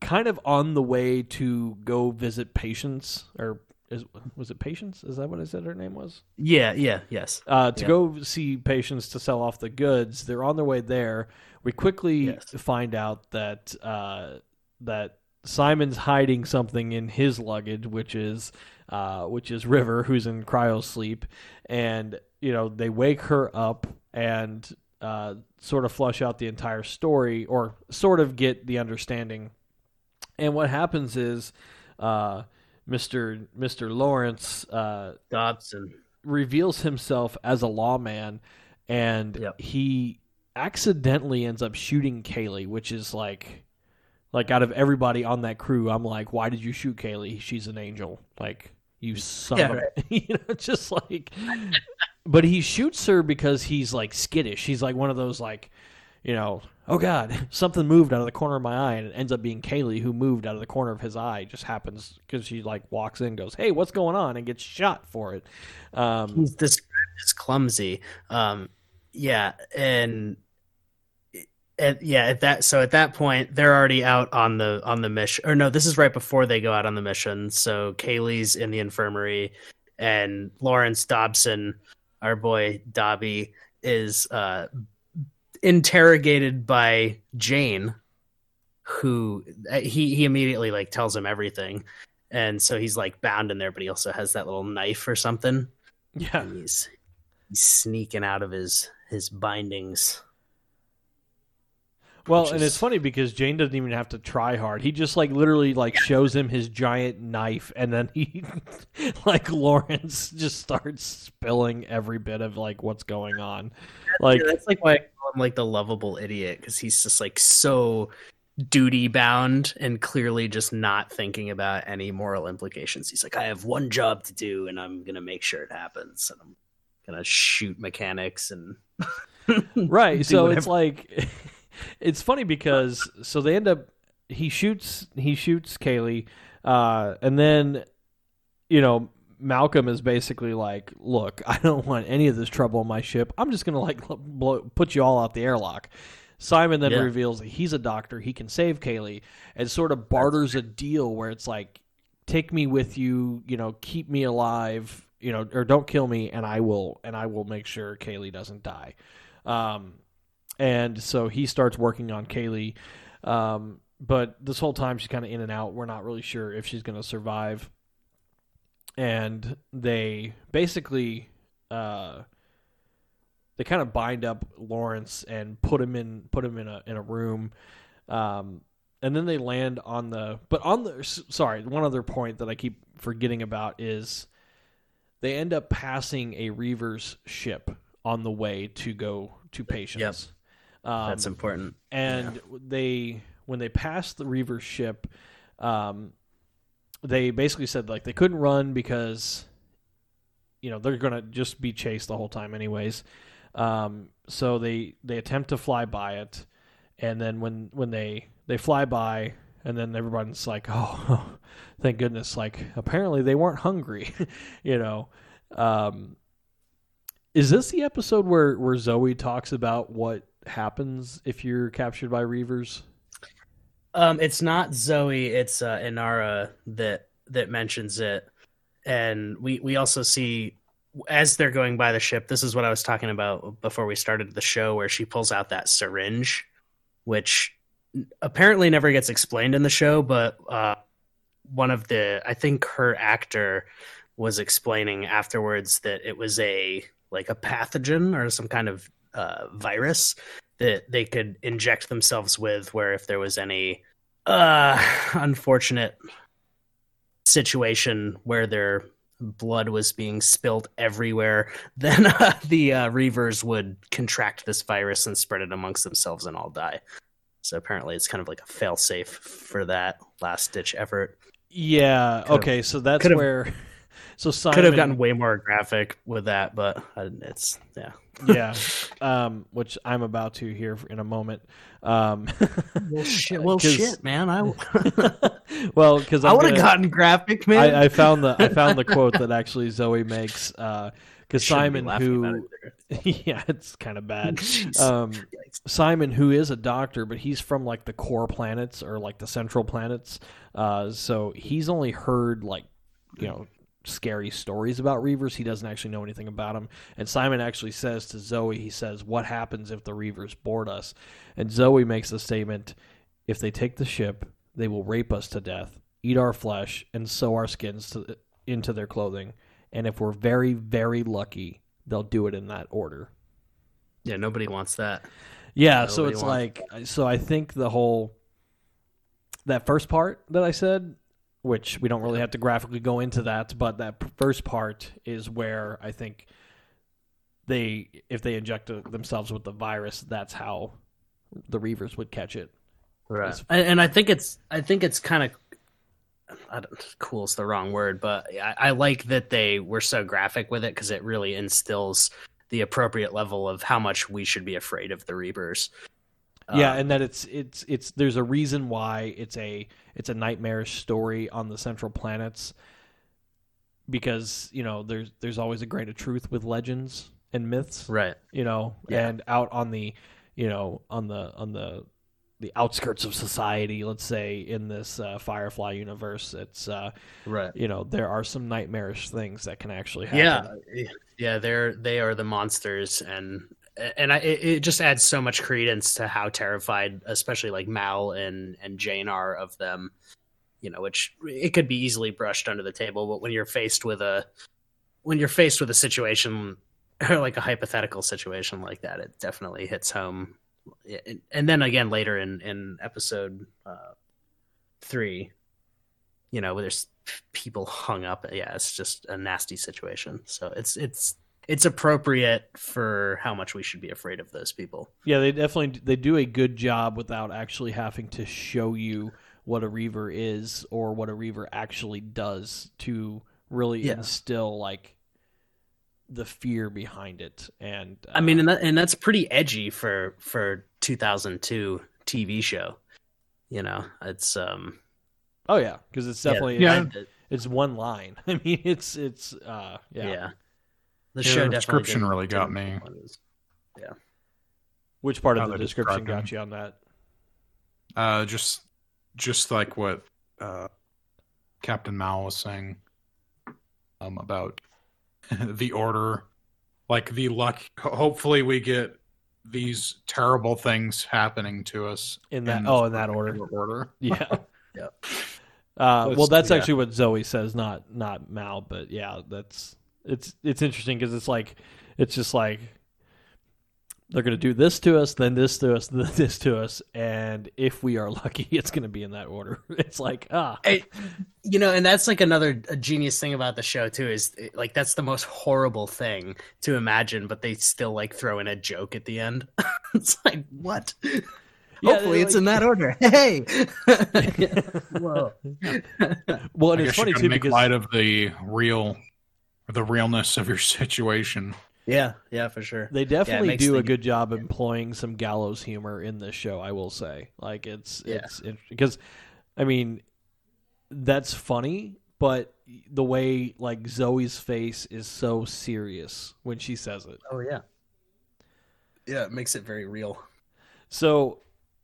kind of on the way to go visit Patience, or is, was it Patience? Is that what I said her name was? Yeah, yeah, yes. Uh, to yeah. go see Patience to sell off the goods. They're on their way there. We quickly yes. find out that uh, that Simon's hiding something in his luggage, which is uh, which is River, who's in cryo sleep, and you know, they wake her up and uh, sort of flush out the entire story, or sort of get the understanding. And what happens is uh, Mister Mister Lawrence uh, Dobson reveals himself as a lawman, and yep. he accidentally ends up shooting Kaylee, which is like, like out of everybody on that crew, I'm like, why did you shoot Kaylee? She's an angel, like you son yeah, of right. you know, just like. But he shoots her because he's, like, skittish. He's, like, one of those, like, you know, oh, God, something moved out of the corner of my eye, and it ends up being Kaylee who moved out of the corner of his eye. It just happens because she, like, walks in and goes, hey, what's going on, and gets shot for it. Um, he's described as clumsy. Um, yeah, and... At, yeah, at that so at that point they're already out on the on the mission. Or no, this is right before they go out on the mission. So Kaylee's in the infirmary, and Lawrence Dobson, our boy Dobby, is uh, interrogated by Jayne, who he he immediately like tells him everything, and so he's like bound in there, but he also has that little knife or something. Yeah, and he's he's sneaking out of his his bindings. Well, and it's funny because Jayne doesn't even have to try hard. He just like literally like shows him his giant knife, and then he like Lawrence just starts spilling every bit of like what's going on. Like yeah, that's like why I call him like the lovable idiot, because he's just like so duty bound and clearly just not thinking about any moral implications. He's like, I have one job to do, and I'm gonna make sure it happens, and I'm gonna shoot mechanics and right. So whatever. It's like. It's funny because so they end up he shoots he shoots Kaylee, uh, and then you know Malcolm is basically like, look, I don't want any of this trouble on my ship. I'm just gonna like blow, put you all out the airlock. Simon then yeah. reveals that he's a doctor. He can save Kaylee, and sort of barters a deal where it's like, take me with you, you know, keep me alive. you know, or don't kill me, and I will, and I will make sure Kaylee doesn't die. Um, and so he starts working on Kaylee, um, but this whole time she's kind of in and out. We're not really sure if she's going to survive. And they basically, uh, they kind of bind up Lawrence and put him in, put him in a in a room, um, and then they land on the. But on the sorry, one other point that I keep forgetting about is they end up passing a Reaver's ship on the way to go to Patience. Yep. Um, that's important. And yeah. they when they passed the Reaver's ship. Um, They basically said, like, they couldn't run because, you know, they're going to just be chased the whole time anyways. Um, so they, they attempt to fly by it, and then when, when they, they fly by, and then everybody's like, oh, thank goodness, like, apparently they weren't hungry, you know. Um, is this the episode where, where Zoe talks about what happens if you're captured by Reavers? Um, it's not Zoe, it's uh, Inara that that mentions it. And we, we also see, as they're going by the ship, this is what I was talking about before we started the show, where she pulls out that syringe, which apparently never gets explained in the show, but uh, one of the, I think her actor was explaining afterwards that it was a like a pathogen or some kind of uh, virus that they could inject themselves with, where if there was any uh, unfortunate situation where their blood was being spilled everywhere, then uh, the uh, Reavers would contract this virus and spread it amongst themselves and all die. So apparently it's kind of like a fail-safe for that last-ditch effort. Yeah, could've, okay, so that's where... So Simon... Could have gotten way more graphic with that, but it's... Yeah. yeah, um, which I'm about to hear in a moment. Um, well, shit, well, shit, man. I well, because I would have gotten graphic, man. I, I found the I found the quote that actually Zoe makes because uh, Simon, who it yeah, it's kind of bad. Um, Simon, who is a doctor, but he's from like the core planets or like the central planets, uh, so he's only heard like you know. scary stories about Reavers. He doesn't actually know anything about them. And Simon actually says to Zoe, he says, what happens if the Reavers board us? And Zoe makes the statement, if they take the ship, they will rape us to death, eat our flesh, and sew our skins to, into their clothing. And if we're very, very lucky, they'll do it in that order. Yeah, nobody wants that. Yeah, nobody so it's wants- like, so I think the whole, that first part that I said, which we don't really have to graphically go into that, but that first part is where I think they, if they inject themselves with the virus, that's how the Reavers would catch it. Right. And I think it's, I think it's kind of, cool is the wrong word, but I, I like that they were so graphic with it because it really instills the appropriate level of how much we should be afraid of the Reavers. Yeah, um, and that it's it's it's there's a reason why it's a it's a nightmarish story on the central planets, because you know there's there's always a grain of truth with legends and myths, right? You know, yeah. And out on the you know on the on the the outskirts of society, let's say in this uh, Firefly universe, it's uh, right. You know, there are some nightmarish things that can actually happen. Yeah, yeah, they're they are the monsters and. And I, it just adds so much credence to how terrified, especially like Mal and, and Jayne are of them, you know, which it could be easily brushed under the table. But when you're faced with a when you're faced with a situation or like a hypothetical situation like that, it definitely hits home. And then again, later in, in episode uh, three, you know, where there's people hung up. Yeah, it's just a nasty situation. So it's it's. It's appropriate for how much we should be afraid of those people. Yeah, they definitely they do a good job without actually having to show you what a Reaver is or what a Reaver actually does to really yeah. instill like the fear behind it. And uh, I mean, and that, and that's pretty edgy for for two thousand two T V show. You know, it's um, oh yeah, because it's definitely yeah. It's, yeah. it's one line. I mean, it's it's uh, yeah. yeah. The yeah, show the description really got me. Yeah. Which part How of the description got you on that? Uh, just, just like what uh, Captain Mal was saying um, about the order, like the luck. Hopefully we get these terrible things happening to us in that in oh in that order order yeah yeah uh well that's yeah. actually what Zoe says, not not Mal, but yeah, that's it's it's interesting because it's like it's just like they're gonna do this to us, then this to us, then this to us, and if we are lucky it's gonna be in that order. It's like ah I, you know and that's like another a genius thing about the show too, is it, like that's the most horrible thing to imagine, but they still like throw in a joke at the end. It's like what yeah, hopefully like, it's in that order. Hey Whoa. Well and it's funny too, make because light of the real the realness of your situation. Yeah, yeah, for sure. They definitely yeah, do things... a good job employing some gallows humor in this show, I will say. Like it's yeah. it's because I mean that's funny, but the way like Zoe's face is so serious when she says it. Oh yeah. Yeah, it makes it very real. So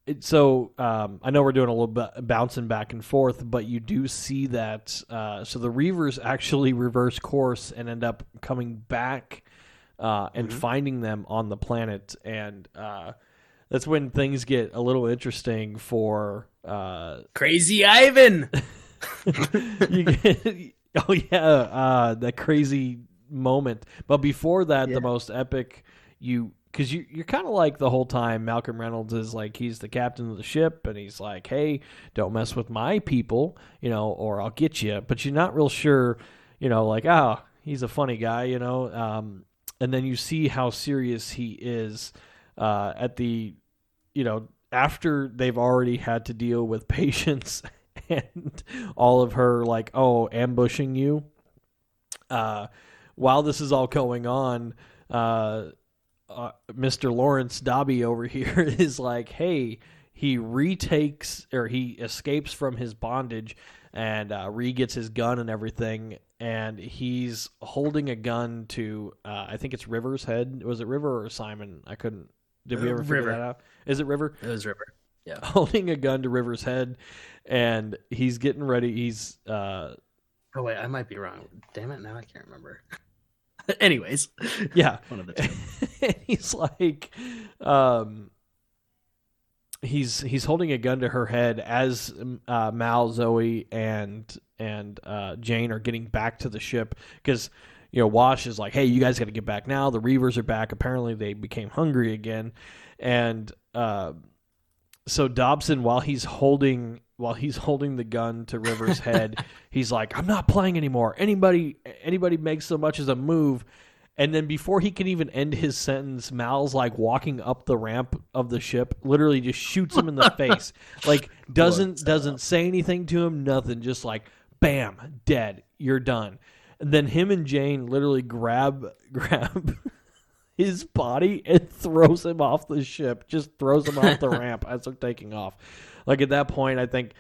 it so um, I know we're doing a little b- bouncing back and forth, but you do see that uh, so the Reavers actually reverse course and end up coming back Uh, and mm-hmm. finding them on the planet, and uh, that's when things get a little interesting for uh... Crazy Ivan. you get... Oh yeah, uh, the crazy moment. But before that, yeah. the most epic you because you you're kind of like the whole time Malcolm Reynolds is like he's the captain of the ship, and he's like, hey, don't mess with my people, you know, or I'll get you. But you're not real sure, you know, like ah, oh, he's a funny guy, you know. Um, And then you see how serious he is uh, at the, you know, after they've already had to deal with Patience and all of her, like, oh, ambushing you. Uh, while this is all going on, uh, uh, Mister Lawrence Dobby over here is like, hey, he retakes or he escapes from his bondage and uh, re-gets his gun and everything. And he's holding a gun to, uh, I think it's River's head. Was it River or Simon? I couldn't. Did we ever figure River. that out? Is it River? It was River. Yeah. Holding a gun to River's head, and he's getting ready. He's. Uh... Oh wait, I might be wrong. Damn it! Now I can't remember. Anyways. Yeah. One of the two. He's like, um, he's he's holding a gun to her head as uh, Mal, Zoe, and. and uh, Jayne are getting back to the ship because, you know, Wash is like, hey, you guys got to get back now. The Reavers are back. Apparently they became hungry again. And uh, so Dobson, while he's holding while he's holding the gun to River's head, he's like, I'm not playing anymore. Anybody, anybody makes so much as a move. And then before he can even end his sentence, Mal's like walking up the ramp of the ship, literally just shoots him in the face. Like doesn't doesn't say anything to him, nothing. Just like, bam, dead. You're done. And then him and Jayne literally grab grab his body and throws him off the ship. Just throws him off the ramp as they're taking off. Like at that point, I think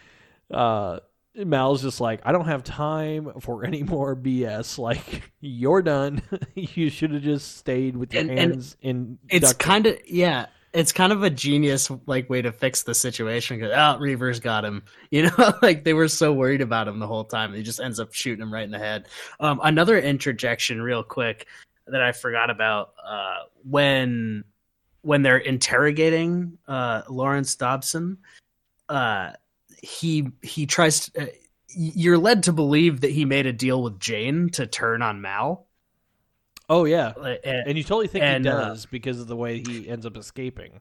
uh, Mal's just like, I don't have time for any more B S. Like you're done. You should have just stayed with your and, hands and in. It's kind of yeah. It's kind of a genius like way to fix the situation because oh, Reavers got him. You know, like they were so worried about him the whole time. He just ends up shooting him right in the head. Um, another interjection, real quick, that I forgot about uh, when when they're interrogating uh, Lawrence Dobson. Uh, he he tries. To, uh, you're led to believe that he made a deal with Jayne to turn on Mal. Oh, yeah. And, and you totally think and, he does uh, because of the way he ends up escaping.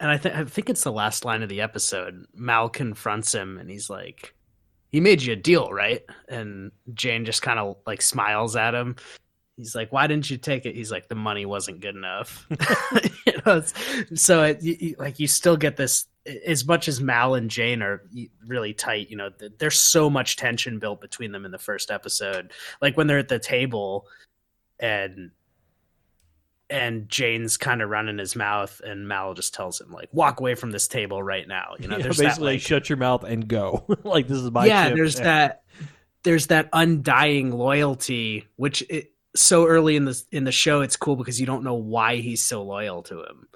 And I, th- I think it's the last line of the episode. Mal confronts him and he's like, he made you a deal, right? And Jayne just kind of like smiles at him. He's like, why didn't you take it? He's like, the money wasn't good enough. You know, so it, you, like you still get this as much as Mal and Jayne are really tight. You know, there's so much tension built between them in the first episode. Like when they're at the table and and Jane's kind of running his mouth and Mal just tells him like walk away from this table right now, you know. Yeah, there's basically that, like, shut your mouth and go. Like this is my yeah chip. There's yeah. that there's that undying loyalty which it, so early in the in the show it's cool because you don't know why he's so loyal to him,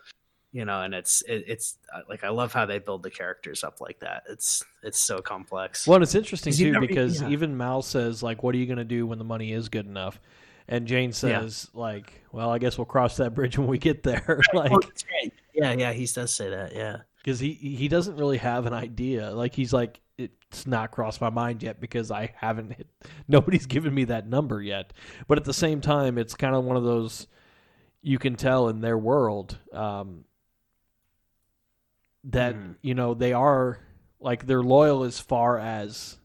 you know. And it's it, it's like I love how they build the characters up like that. It's it's so complex. Well, it's interesting too, you know, because yeah. even Mal says like what are you going to do when the money is good enough? And Jayne says, yeah. like, well, I guess we'll cross that bridge when we get there. like, oh, that's right. Yeah, yeah, he does say that, yeah. Because he, he doesn't really have an idea. Like, he's like, it's not crossed my mind yet because I haven't hit, nobody's given me that number yet. But at the same time, it's kind of one of those, you can tell in their world um, that, mm. you know, they are, like, they're loyal as far as,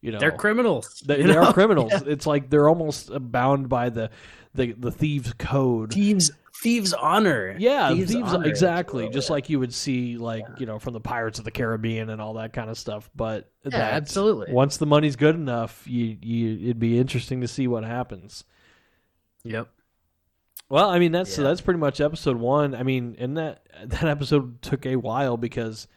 you know. They're criminals. They, they are criminals. Yeah. It's like they're almost bound by the, the, the thieves' code. Thieves Thieves' honor. Yeah, thieves', thieves honor. Exactly. Just bit. Like you would see, like, yeah. you know, from the Pirates of the Caribbean and all that kind of stuff. But yeah, absolutely. Once the money's good enough, you, you it'd be interesting to see what happens. Yep. Well, I mean, that's yeah. so that's pretty much episode one. I mean, and that that episode took a while because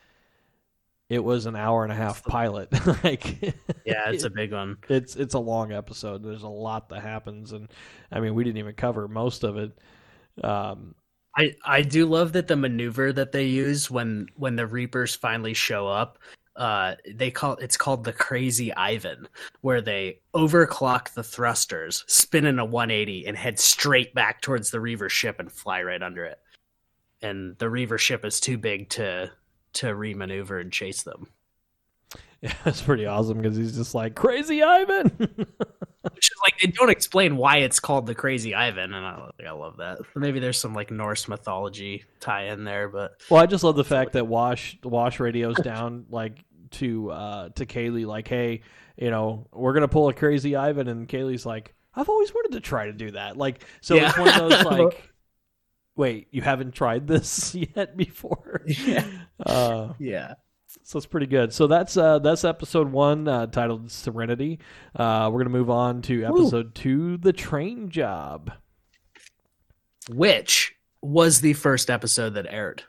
it was an hour and a half pilot. like, yeah, it's a big one. It's it's a long episode. There's a lot that happens, and I mean, we didn't even cover most of it. Um, I, I do love that the maneuver that they use when, when the Reapers finally show up, uh, they call it's called the Crazy Ivan, where they overclock the thrusters, spin in a one eighty, and head straight back towards the Reaver ship and fly right under it. And the Reaver ship is too big to to re-maneuver and chase them. Yeah, that's pretty awesome because he's just like, Crazy Ivan! Which is like, they don't explain why it's called the Crazy Ivan, and I, I love that. Maybe there's some like Norse mythology tie in there, but... Well, I just love the fact that Wash Wash radios down like to uh, to Kaylee, like, hey, you know, we're going to pull a Crazy Ivan, and Kaylee's like, I've always wanted to try to do that. Like, so yeah. it's one of those like... Wait, you haven't tried this yet before? Yeah. Uh, yeah. So it's pretty good. So that's uh, that's episode one, uh, titled Serenity. Uh, we're going to move on to episode Ooh. two, The Train Job. Which was the first episode that aired.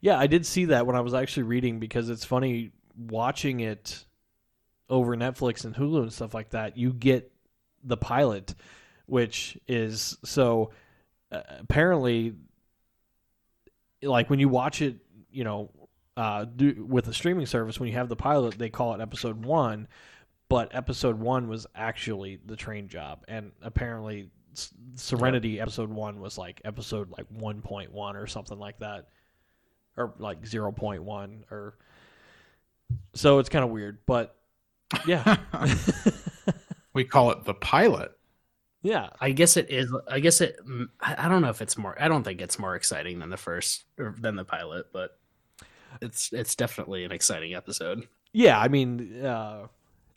Yeah, I did see that when I was actually reading, because it's funny watching it over Netflix and Hulu and stuff like that. You get the pilot, which is so uh, apparently like when you watch it, you know, Uh, do, with a streaming service, when you have the pilot, they call it episode one, but episode one was actually the train job, and apparently S- Serenity yep. episode one was like episode like one point one or something like that, or like zero point one, or so it's kind of weird, but yeah, we call it the pilot. Yeah, I guess it is. I guess it. I don't know if it's more. I don't think it's more exciting than the first or than the pilot, but. It's it's definitely an exciting episode. Yeah, I mean, uh,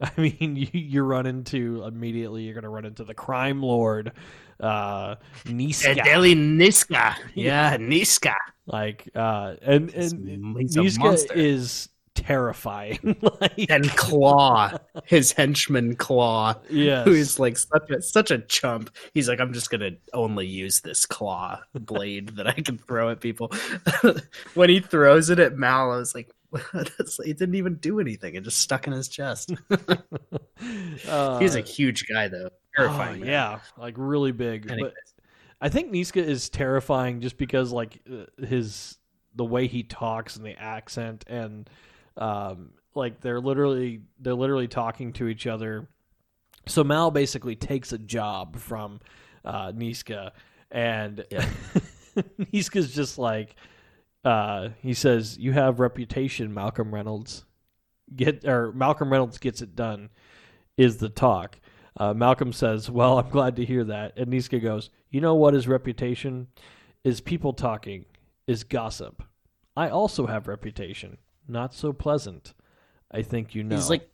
I mean, you, you run into immediately. You're gonna run into the crime lord, uh, Niska. Deadly Niska, yeah, Niska. Like, uh, and and he's Niska is terrifying. like... And Claw, his henchman Claw, yes. who is like such a, such a chump. He's like, I'm just gonna only use this claw blade that I can throw at people. When he throws it at Mal, I was like, That's, it didn't even do anything. It just stuck in his chest. uh, He's a huge guy, though. Terrifying. Oh, yeah, like really big. Anyways. But I think Niska is terrifying just because, like, his the way he talks and the accent and. Um, like they're literally they're literally talking to each other. So Mal basically takes a job from uh, Niska, and yeah. Niska's just like uh, he says, "You have reputation, Malcolm Reynolds. Get or Malcolm Reynolds gets it done." Is the talk? Uh, Malcolm says, "Well, I'm glad to hear that." And Niska goes, "You know what is reputation? Is people talking? Is gossip? I also have reputation." Not so pleasant, I think you know. He's like,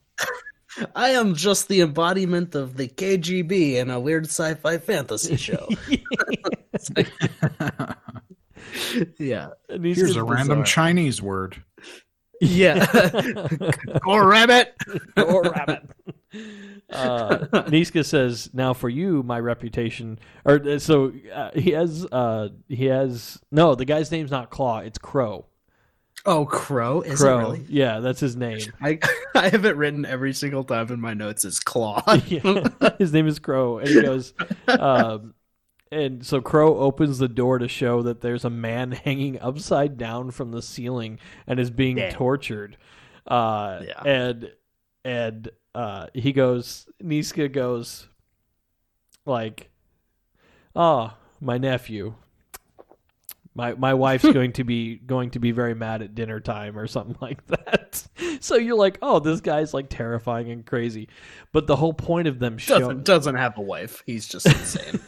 I am just the embodiment of the K G B in a weird sci-fi fantasy show. like, yeah. Here's a random bizarre. Chinese word. Yeah. Go rabbit! Go rabbit! Uh, Niska says, now for you, my reputation... Or So uh, he has... Uh, he has... No, the guy's name's not Claw, it's Crow. Oh, Crow? Is Crow. It really? Yeah, that's his name. I I have it written every single time in my notes as Claw. yeah, his name is Crow. And he goes, um, and so Crow opens the door to show that there's a man hanging upside down from the ceiling and is being Damn. tortured. Uh, yeah. And and uh, he goes, Niska goes, like, oh, my nephew. My my wife's going to be going to be very mad at dinner time or something like that. So you're like, oh, this guy's like terrifying and crazy. But the whole point of them showing... Doesn't, doesn't have a wife. He's just insane.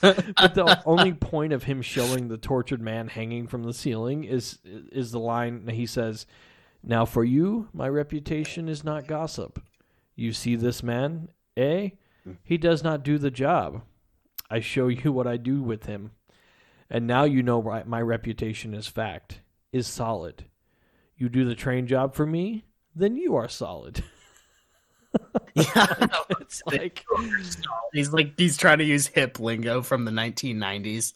But the only point of him showing the tortured man hanging from the ceiling is is the line he says, "Now for you, my reputation is not gossip. You see this man, eh? He does not do the job. I show you what I do with him. And now you know my reputation is fact, is solid. You do the train job for me, then you are solid." Yeah, it's like he's like he's trying to use hip lingo from the nineteen nineties.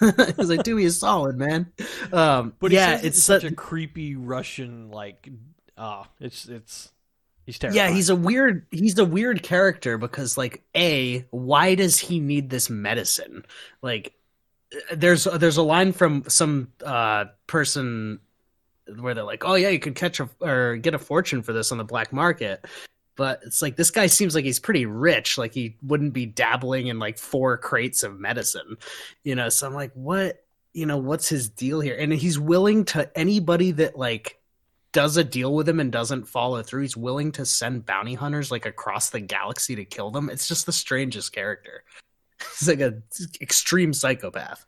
He's like, "Dewey is solid, man." Um, but yeah, it's, it's such a, a creepy Russian like. Ah, uh, it's it's. He's terrifying. Yeah, he's a weird he's a weird character because like, A, why does he need this medicine? Like. There's there's a line from some uh, person where they're like, "Oh yeah, you could catch a, or get a fortune for this on the black market," but it's like this guy seems like he's pretty rich, like he wouldn't be dabbling in like four crates of medicine, you know. So I'm like, what, you know, what's his deal here? And he's willing to anybody that like does a deal with him and doesn't follow through. He's willing to send bounty hunters like across the galaxy to kill them. It's just the strangest character. He's like an extreme psychopath,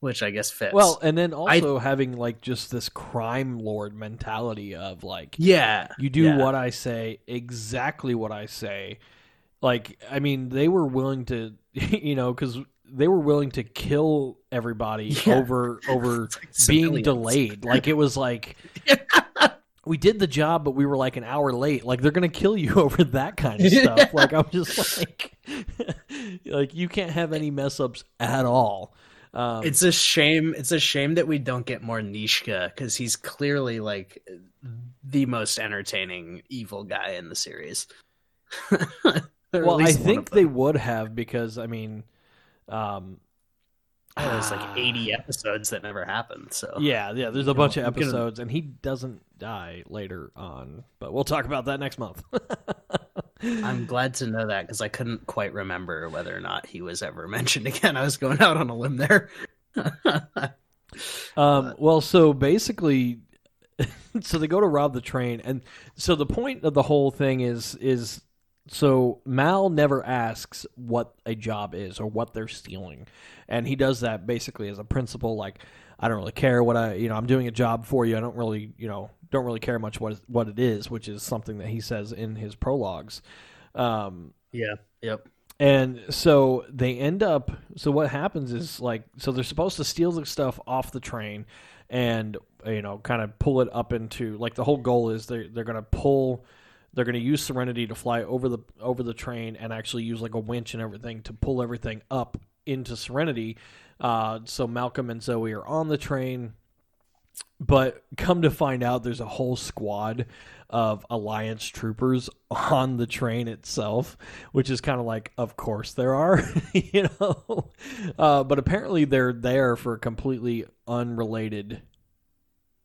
which I guess fits. Well, and then also I, having like just this crime lord mentality of like, yeah, you do yeah. what I say, exactly what I say. Like, I mean, they were willing to, you know, because they were willing to kill everybody yeah. over over like being delayed. Like it was like, yeah. we did the job, but we were like an hour late. Like they're gonna kill you over that kind of stuff. Yeah. Like I'm just like. Like you can't have any mess ups at all. Um, it's a shame. It's a shame that we don't get more Niska because he's clearly like the most entertaining evil guy in the series. Well, I think they would have because I mean, um, oh, there's like eighty episodes that never happened. So yeah, yeah. There's a bunch know, of episodes, gonna... and he doesn't die later on. But we'll talk about that next month. I'm glad to know that because I couldn't quite remember whether or not he was ever mentioned again. I was going out on a limb there. um, well, so basically, so they go to rob the train. And so the point of the whole thing is, is so Mal never asks what a job is or what they're stealing. And he does that basically as a principle, like, I don't really care what I, you know, I'm doing a job for you. I don't really, you know, don't really care much what, what it is, which is something that he says in his prologues. Um, yeah. Yep. And so they end up, so what happens is like, so they're supposed to steal the stuff off the train and, you know, kind of pull it up into like the whole goal is they they're going to pull, they're going to use Serenity to fly over the, over the train and actually use like a winch and everything to pull everything up into Serenity. Uh, so Malcolm and Zoe are on the train, but come to find out there's a whole squad of Alliance troopers on the train itself, which is kind of like, of course there are, you know, uh, but apparently they're there for completely unrelated,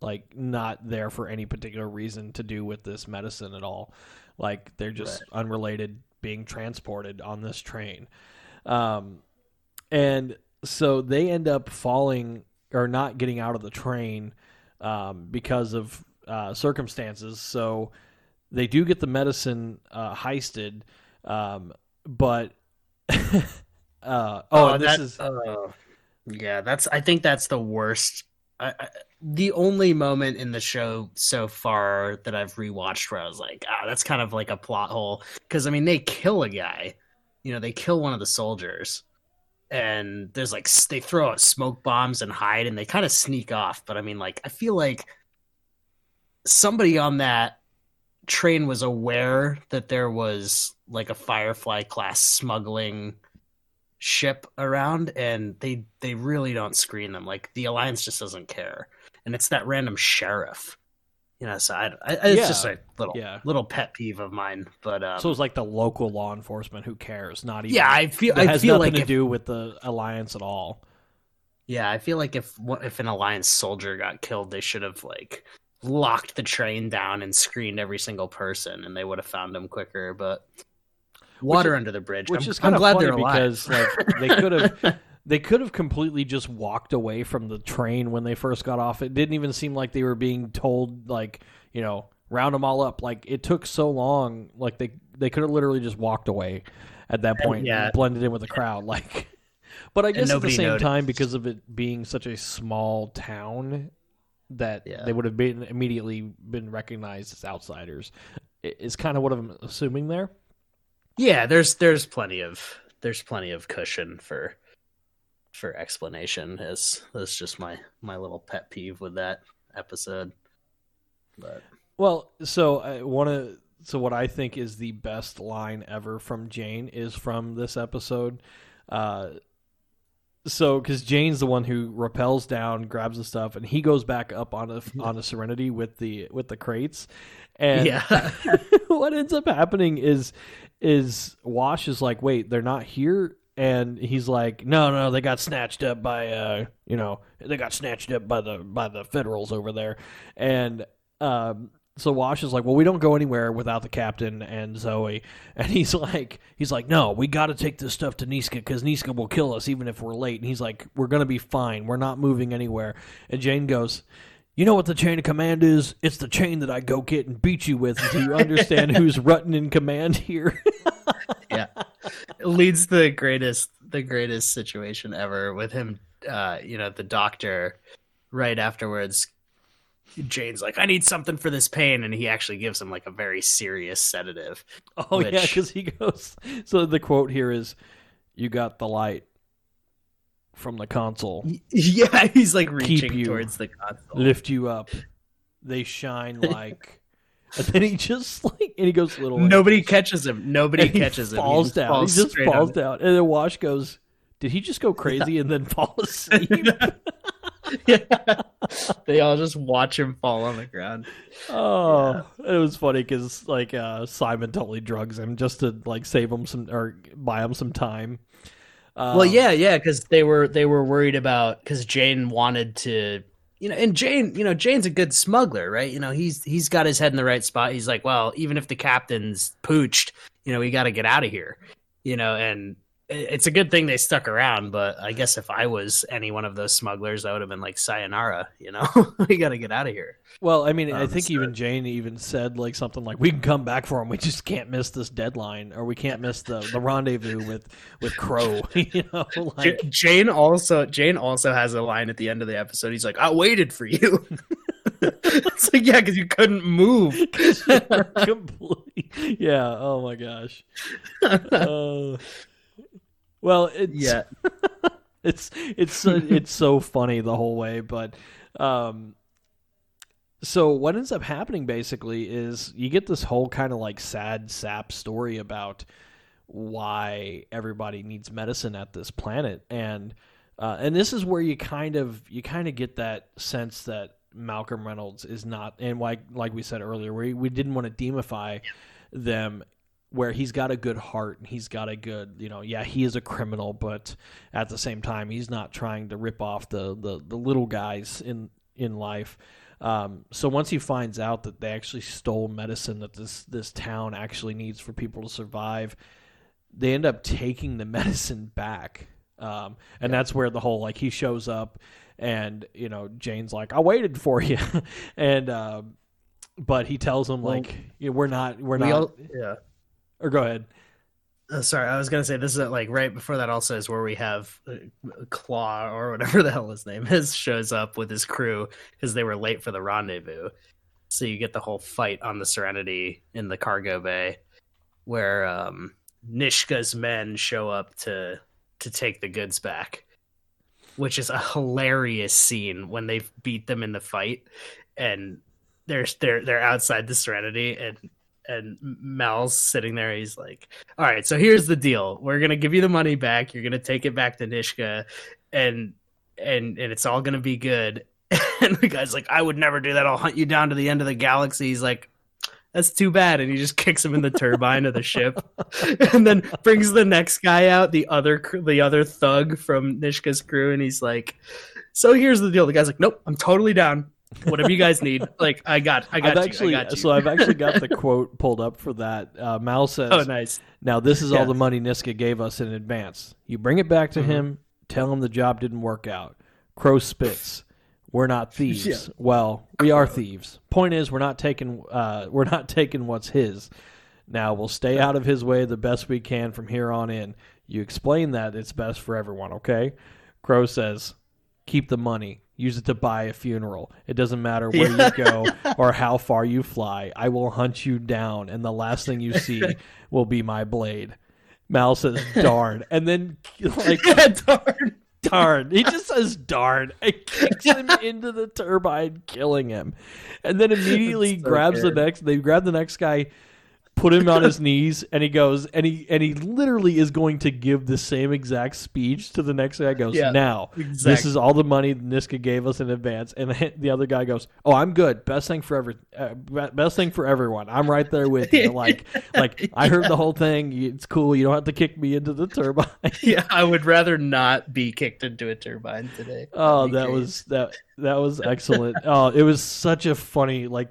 like not there for any particular reason to do with this medicine at all. Like they're just right. unrelated being transported on this train. Um, and so they end up falling or not getting out of the train um, because of uh, circumstances. So they do get the medicine uh, heisted, um, but uh, oh, oh this that, is uh, yeah. That's I think that's the worst. I, I, the only moment in the show so far that I've rewatched where I was like, ah, oh, that's kind of like a plot hole because I mean they kill a guy, you know, they kill one of the soldiers. And there's like they throw out smoke bombs and hide and they kind of sneak off. But I mean, like, I feel like somebody on that train was aware that there was like a Firefly class smuggling ship around and they they really don't screen them. Like the Alliance just doesn't care. And it's that random sheriff. You know, so I, I, it's yeah. just a little yeah. little pet peeve of mine. But um, so it's like the local law enforcement who cares, not even. Yeah, I feel it has I feel nothing like to if, do with the Alliance at all. Yeah, I feel like if if an Alliance soldier got killed, they should have like locked the train down and screened every single person, and they would have found him quicker. But water which, under the bridge. Which I'm, is kind I'm of glad funny they're alive. Because like, they could have they could have completely just walked away from the train when they first got off. It didn't even seem like they were being told, like, you know, round them all up. Like, it took so long. Like, they they could have literally just walked away at that point and, yeah. and blended in with the crowd. Like, but I guess at the same noticed. time, because of it being such a small town, that yeah. they would have been immediately been recognized as outsiders is kind of what I'm assuming there. Yeah, there's there's plenty of there's plenty of cushion for for explanation. Is that's just my my little pet peeve with that episode. But well, so I want to so what I think is the best line ever from Jayne is from this episode. Uh, So, because Jane's the one who rappels down, grabs the stuff, and he goes back up on a on a Serenity with the with the crates, and yeah. what ends up happening is is Wash is like, wait, they're not here, and he's like, no, no, they got snatched up by uh, you know, they got snatched up by the by the Federals over there, and um. So Wash is like, well, we don't go anywhere without the captain and Zoe. And he's like, he's like, no, we got to take this stuff to Niska because Niska will kill us even if we're late. And he's like, we're going to be fine. We're not moving anywhere. And Jayne goes, you know what the chain of command is? It's the chain that I go get and beat you with until you understand who's rutting in command here. Yeah. It leads to the greatest, the greatest situation ever with him, uh, you know, the doctor right afterwards. Jane's like, I need something for this pain, and he actually gives him like a very serious sedative. Oh which... yeah, because he goes. So the quote here is, "You got the light from the console." Yeah, he's like reaching you, towards the console, lift you up. They shine like. And then he just like, and he goes a little. Way. Nobody catches him. Nobody and catches he him. Falls he down. Falls he just falls down, and then Wash goes, "Did he just go crazy yeah. and then fall asleep?" Yeah, they all just watch him fall on the ground. Oh, yeah. It was funny because like uh, Simon totally drugs him just to like save him some or buy him some time. Um, well, yeah, yeah, because they were they were worried about because Jayne wanted to, you know, and Jayne, you know, Jane's a good smuggler, right? You know, he's he's got his head in the right spot. He's like, well, even if the captain's pooched, you know, we got to get out of here, you know, and. It's a good thing they stuck around, but I guess if I was any one of those smugglers, I would have been like, sayonara, you know, we got to get out of here. Well, I mean, um, I think so. even Jayne even said like something like, we can come back for him. We just can't miss this deadline or we can't miss the, the rendezvous with, with Crow. You know, like... Jayne also Jayne also has a line at the end of the episode. He's like, I waited for you. It's like, yeah, because you couldn't move. Completely. Yeah. Oh, my gosh. Oh. Uh... Well, it's, yeah. it's it's it's so funny the whole way, but um, so what ends up happening basically is you get this whole kind of like sad sap story about why everybody needs medicine at this planet, and uh, and this is where you kind of you kind of get that sense that Malcolm Reynolds is not, and like like we said earlier, we we didn't want to demify yeah. them. Where he's got a good heart and he's got a good, you know, yeah, he is a criminal, but at the same time, he's not trying to rip off the the, the little guys in in life. Um, so once he finds out that they actually stole medicine that this this town actually needs for people to survive, they end up taking the medicine back, um, and yeah. that's where the whole like he shows up, and you know, Jane's like, "I waited for you," and uh, but he tells him well, like, "We're not, we're we not, all, yeah." Or go ahead. Uh, sorry, I was going to say this is like right before that also is where we have uh, Claw or whatever the hell his name is shows up with his crew because they were late for the rendezvous. So you get the whole fight on the Serenity in the cargo bay where um, Nishka's men show up to to take the goods back, which is a hilarious scene when they beat them in the fight and they're they're they're outside the Serenity and. And Mal's sitting there. He's like, all right, so here's the deal. We're going to give you the money back. You're going to take it back to Niska and, and, and it's all going to be good. And the guy's like, I would never do that. I'll hunt you down to the end of the galaxy. He's like, that's too bad. And he just kicks him in the turbine of the ship and then brings the next guy out, the other, the other thug from Nishka's crew. And he's like, so here's the deal. The guy's like, nope, I'm totally down. Whatever you guys need, like I got, I got, I've you, actually, I got you. So I've actually got the quote pulled up for that. Uh, Mal says, "Oh, nice. Now this is yeah. all the money Niska gave us in advance. You bring it back to mm-hmm. him. Tell him the job didn't work out. Crow spits. We're not thieves. Yeah. Well, we are thieves. Point is, we're not taking. Uh, we're not taking what's his. Now we'll stay out of his way the best we can from here on in. You explain that it's best for everyone, okay?" Crow says, "Keep the money. Use it to buy a funeral. It doesn't matter where yeah. you go or how far you fly. I will hunt you down, and the last thing you see will be my blade." Mal says, "Darn." And then, like, yeah, darn. Darn. He just says, "Darn." It kicks him into the turbine, killing him. And then immediately so grabs weird. the next, they grab the next guy, put him on his knees, and he goes, and he and he literally is going to give the same exact speech to the next guy. Goes, yeah, now, exactly. This is all the money Niska gave us in advance. And the other guy goes, "Oh, I'm good. Best thing for every, uh, best thing for everyone. I'm right there with you. Like, like I heard yeah. the whole thing. It's cool. You don't have to kick me into the turbine." Yeah, I would rather not be kicked into a turbine today. Oh, that crazy. was that that was excellent. Oh, it was such a funny like.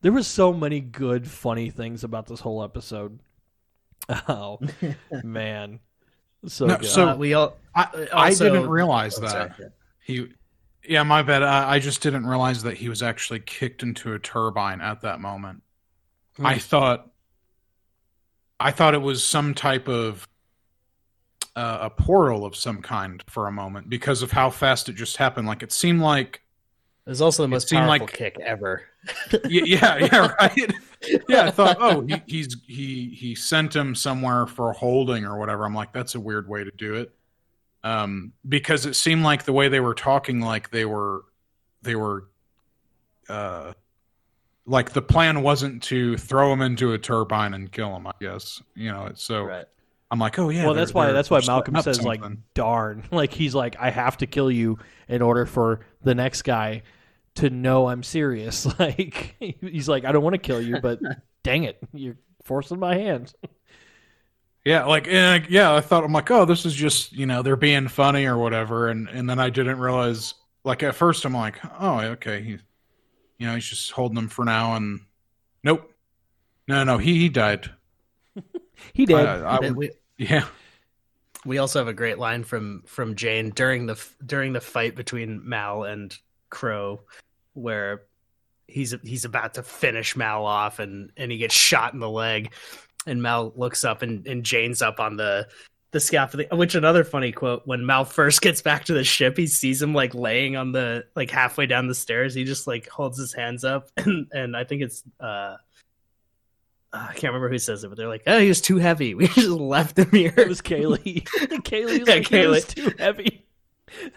There were so many good, funny things about this whole episode. Oh, man. So, no, so we all, I, also, I didn't realize that. Sorry. he. Yeah, my bad. I, I just didn't realize that he was actually kicked into a turbine at that moment. Mm. I thought I thought it was some type of uh, a portal of some kind for a moment because of how fast it just happened. Like, it seemed like It was also the most powerful like, kick ever. yeah, yeah, right. Yeah, I thought, oh, he, he's he he sent him somewhere for holding or whatever. I'm like, that's a weird way to do it, um, because it seemed like the way they were talking, like they were, they were, uh, like the plan wasn't to throw him into a turbine and kill him. I guess you know. So right. I'm like, oh yeah. Well, that's why that's why Malcolm says something. Like, darn, like he's like, I have to kill you in order for the next guy to know I'm serious. Like, he's like, I don't want to kill you, but dang it, you're forcing my hand. Yeah, like, and I, yeah, I thought, I'm like, oh, this is just, you know, they're being funny or whatever, and, and then I didn't realize, like, at first I'm like, oh, okay, he, you know, he's just holding them for now, and nope. No, no, he, he died. He did. I, I, I, we, yeah. We also have a great line from, from Jayne during the during the fight between Mal and Crow, where he's he's about to finish Mal off and, and he gets shot in the leg, and Mal looks up and, and Jane's up on the the scaffolding, which another funny quote, when Mal first gets back to the ship, he sees him like laying on the like halfway down the stairs. He just like holds his hands up and, and I think it's uh I can't remember who says it, but they're like, "Oh, he was too heavy. We just left him here." It was Kaylee. Kaylee was yeah, like, Kaylee. He was too heavy.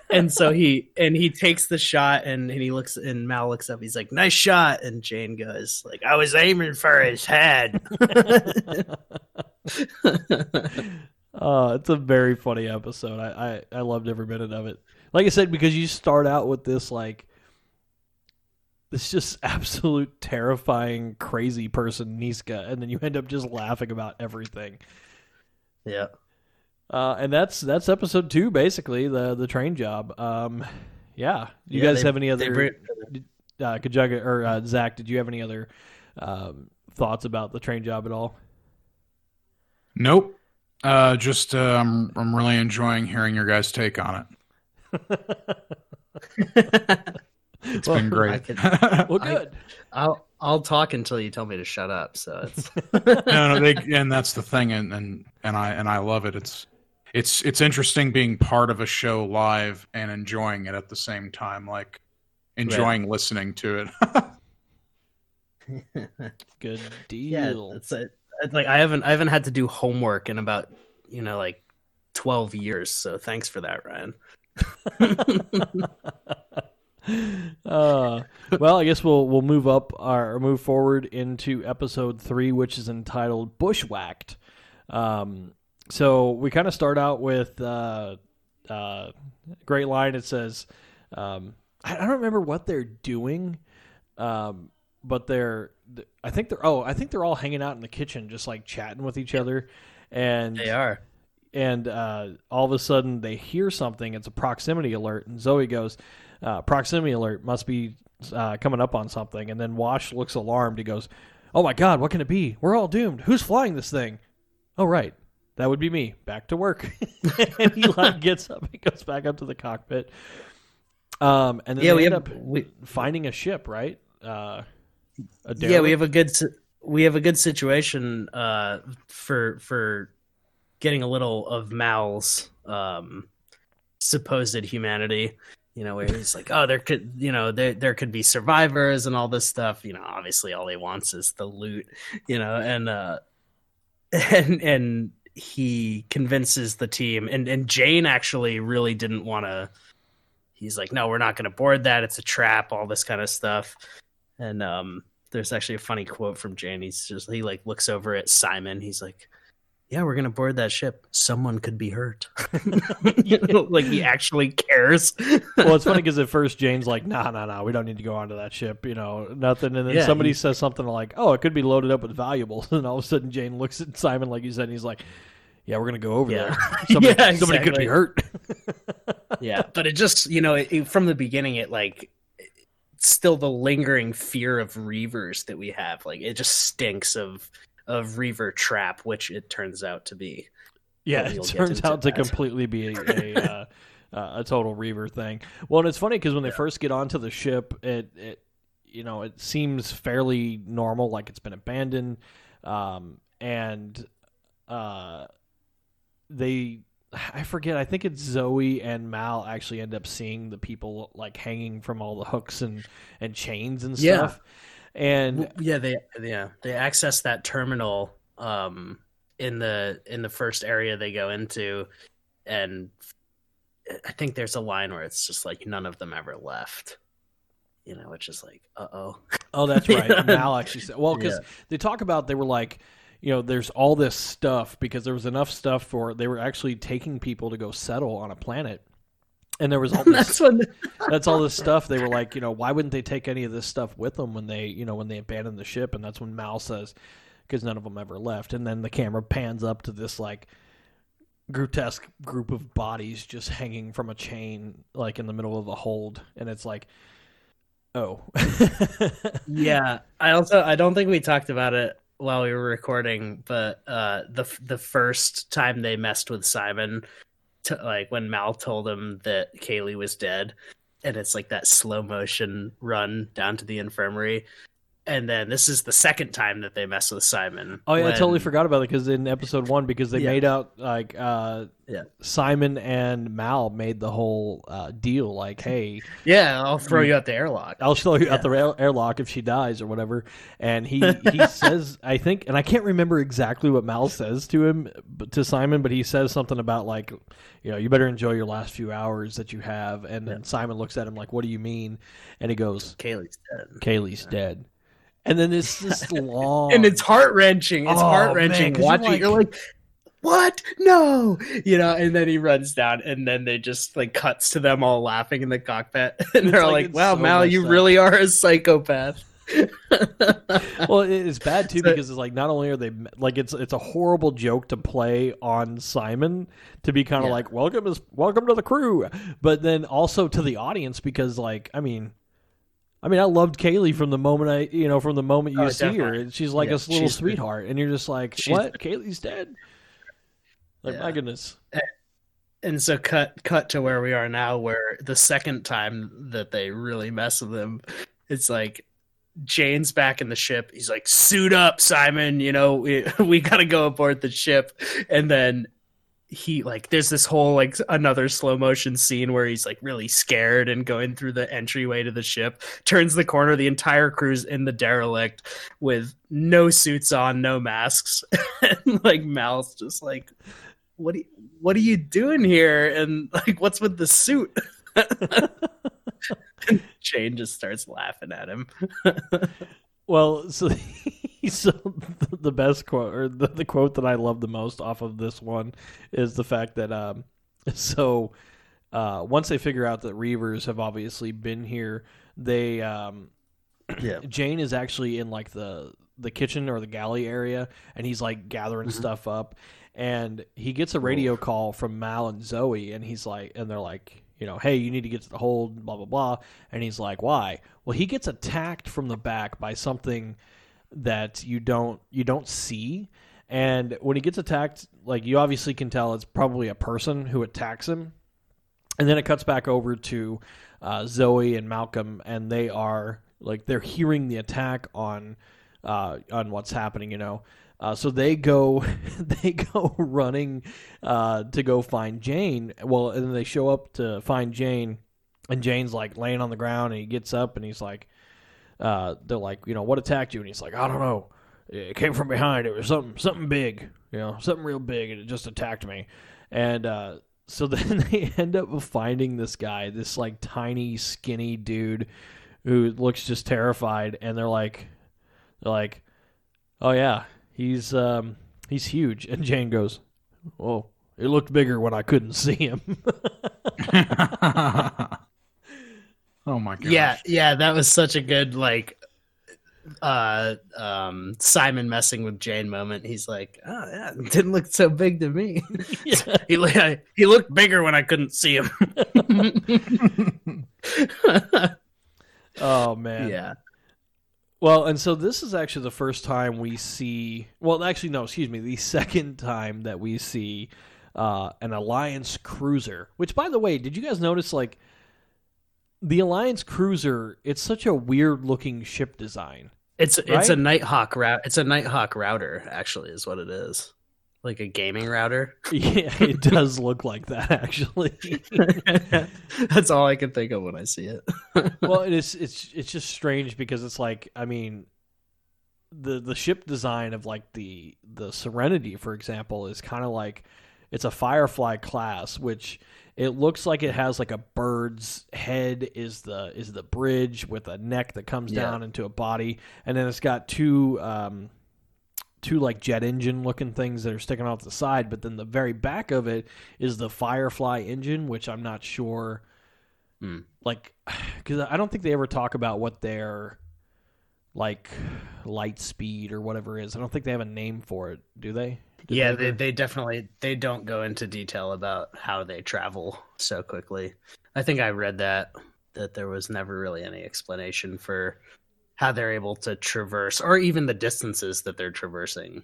And so he and he takes the shot, and, and he looks, and Mal looks up. He's like, "Nice shot." And Jayne goes, "Like, I was aiming for his head." Oh, it's a very funny episode. I, I I loved every minute of it. Like I said, because you start out with this like. It's just absolute terrifying, crazy person, Niska, and then you end up just laughing about everything. Yeah, uh, and that's that's episode two, basically the the train job. Um, yeah, you yeah, guys they, have any other? Bring... Uh, Kajaga or uh, Zach, did you have any other um, thoughts about the train job at all? Nope. Uh, just uh, I'm I'm really enjoying hearing your guys' take on it. It's well, been great. Could, well, good. I, I'll I'll talk until you tell me to shut up. So it's no, no, they, and that's the thing, and, and and I and I love it. It's it's it's interesting being part of a show live and enjoying it at the same time, like enjoying right. listening to it. Good deal. Yeah, it's, a, it's like I haven't I haven't had to do homework in about you know like twelve years. So thanks for that, Ryan. Uh, well, I guess we'll we'll move up our move forward into episode three, which is entitled "Bushwhacked." Um, so we kind of start out with uh, uh, a great line. It says, um, "I don't remember what they're doing, um, but they're I think they're oh I think they're all hanging out in the kitchen, just like chatting with each other, and they are." And uh, all of a sudden, they hear something. It's a proximity alert. And Zoe goes, uh, proximity alert must be uh, coming up on something, and then Wash looks alarmed. He goes, "Oh my God, what can it be? We're all doomed. Who's flying this thing?" "Oh, right. That would be me. Back to work." And he like gets up and goes back up to the cockpit. Um, and then yeah, they we end have, up we, finding a ship, right? Uh, a yeah, we have a good we have a good situation uh, for for getting a little of Mal's um, supposed humanity. You know, where he's like, "Oh, there could, you know, there there could be survivors and all this stuff." You know, obviously, all he wants is the loot. You know, and uh, and and he convinces the team, and and Jayne actually really didn't want to. He's like, "No, we're not going to board that. It's a trap," all this kind of stuff. And um, there's actually a funny quote from Jayne. He's just, he like looks over at Simon. He's like, "Yeah, we're going to board that ship. Someone could be hurt." You know, like he actually cares. Well, it's funny because at first Jane's like, "No, no, no, we don't need to go onto that ship. You know, nothing." And then yeah, somebody he... says something like, "Oh, it could be loaded up with valuables." And all of a sudden Jayne looks at Simon, like you said, and he's like, "Yeah, we're going to go over yeah. there. Somebody, yeah, exactly. somebody could be hurt." Yeah, but it just, you know, it, it, from the beginning, it like it's still the lingering fear of Reavers that we have. Like it just stinks of of Reaver trap, which it turns out to be. Yeah, it turns out that. to completely be a a, uh, uh, a total Reaver thing. Well, and it's funny because when they yeah. first get onto the ship, it, it you know it seems fairly normal, like it's been abandoned, um, and uh, they. I forget. I think it's Zoe and Mal actually end up seeing the people like hanging from all the hooks and, and chains and stuff. Yeah. And yeah, they yeah they access that terminal um in the in the first area they go into, and I think there's a line where it's just like none of them ever left. You know, which is like uh oh. Oh, that's right. Yeah. Mal actually said, well, because yeah. they talk about they were like, you know, there's all this stuff because there was enough stuff for they were actually taking people to go settle on a planet, and there was all this. that's, that's all this stuff. They were like, you know, why wouldn't they take any of this stuff with them when they, you know, when they abandoned the ship? And that's when Mal says, "Because none of them ever left." And then the camera pans up to this like grotesque group of bodies just hanging from a chain, like in the middle of a hold, and it's like, oh, yeah. I also I don't think we talked about it while we were recording, but uh, the the first time they messed with Simon, to, like when Mal told him that Kaylee was dead, and it's like that slow motion run down to the infirmary, and then this is the second time that they messed with Simon. Oh yeah, when... I totally forgot about it because in episode one, because they yeah. made out like uh, yeah. Simon and Mal made the whole uh, deal, like, "Hey, yeah, I'll throw you out the airlock. I'll throw you yeah. out the airlock if she dies or whatever." And he he says, I think, and I can't remember exactly what Mal says to him to Simon, but he says something about like, you know, "You better enjoy your last few hours that you have." And yeah. then Simon looks at him like, "What do you mean?" And he goes, "Kaylee's dead. Kaylee's yeah. dead." And then it's just long. And it's heart-wrenching. It's oh, heart-wrenching man, watching. You're like, you're like, "What? No!" You know, and then he runs down, and then they just, like, cuts to them all laughing in the cockpit. And they're like, like "Wow, so Mal, you up. really are a psychopath." Well, it's bad, too, so, because it's like, not only are they, like, it's it's a horrible joke to play on Simon to be kind of yeah. like, welcome, is, welcome to the crew. But then also to the audience, because, like, I mean... I mean, I loved Kaylee from the moment I, you know, from the moment you oh, see definitely. her. She's like yeah, a little sweetheart, and you're just like, she's "What? Been... Kaylee's dead?" Like, yeah. my goodness. And so, cut cut to where we are now, where the second time that they really mess with him, it's like Jane's back in the ship. He's like, "Suit up, Simon. You know, we we gotta go aboard the ship," and then. He like there's this whole like another slow motion scene where he's like really scared and going through the entryway to the ship, turns the corner, the entire crew's in the derelict with no suits on, no masks. And like Mal's just like, what do you, what are you doing here? And like, what's with the suit? And Jayne just starts laughing at him. Well, so so the best quote, or the, the quote that I love the most off of this one, is the fact that um, so uh, once they figure out that Reavers have obviously been here, they um, yeah. Jayne is actually in like the the kitchen or the galley area, and he's like gathering mm-hmm. stuff up, and he gets a radio Ooh. call from Mal and Zoe, and he's like, and they're like, you know, hey, you need to get to the hold, blah, blah, blah. And he's like, why? Well, he gets attacked from the back by something that you don't you don't see. And when he gets attacked, like, you obviously can tell it's probably a person who attacks him. And then it cuts back over to uh, Zoe and Malcolm, and they are, like, they're hearing the attack on uh, on what's happening, you know. Uh, so they go they go running uh, to go find Jayne. Well, and then they show up to find Jayne, and Jane's, like, laying on the ground, and he gets up, and he's like, uh, they're like, you know, what attacked you? And he's like, I don't know. It came from behind. It was something something big, you know, something real big, and it just attacked me. And uh, so then they end up finding this guy, this, like, tiny, skinny dude who looks just terrified, and they're like, they're like, oh, yeah. He's um he's huge. And Jayne goes, "Whoa, it looked bigger when I couldn't see him." Oh my god. Yeah, yeah, that was such a good, like, uh um Simon messing with Jayne moment. He's like, "Oh, yeah, it didn't look so big to me." Yeah. he I, he looked bigger when I couldn't see him. Oh man. Yeah. Well, and so this is actually the first time we see... Well, actually, no, excuse me. The second time that we see uh, an Alliance cruiser. Which, by the way, did you guys notice, like, the Alliance cruiser, it's such a weird-looking ship design. It's right? it's a Nighthawk route. It's a Nighthawk router, actually, is what it is. Like a gaming router. Yeah, it does look like that, actually. That's all I can think of when I see it. Well, it's it's it's just strange because it's like, I mean, the the ship design of, like, the the Serenity, for example, is kind of like, it's a Firefly class, which it looks like it has, like, a bird's head is the is the bridge with a neck that comes yeah. down into a body, and then it's got two. Um, two like jet engine looking things that are sticking off the side, but then the very back of it is the Firefly engine, which I'm not sure mm. like, because I don't think they ever talk about what their, like, light speed or whatever is. I don't think they have a name for it, do they? Do yeah they, they, they definitely they don't go into detail about how they travel so quickly. I think I read that that there was never really any explanation for how they're able to traverse, or even the distances that they're traversing.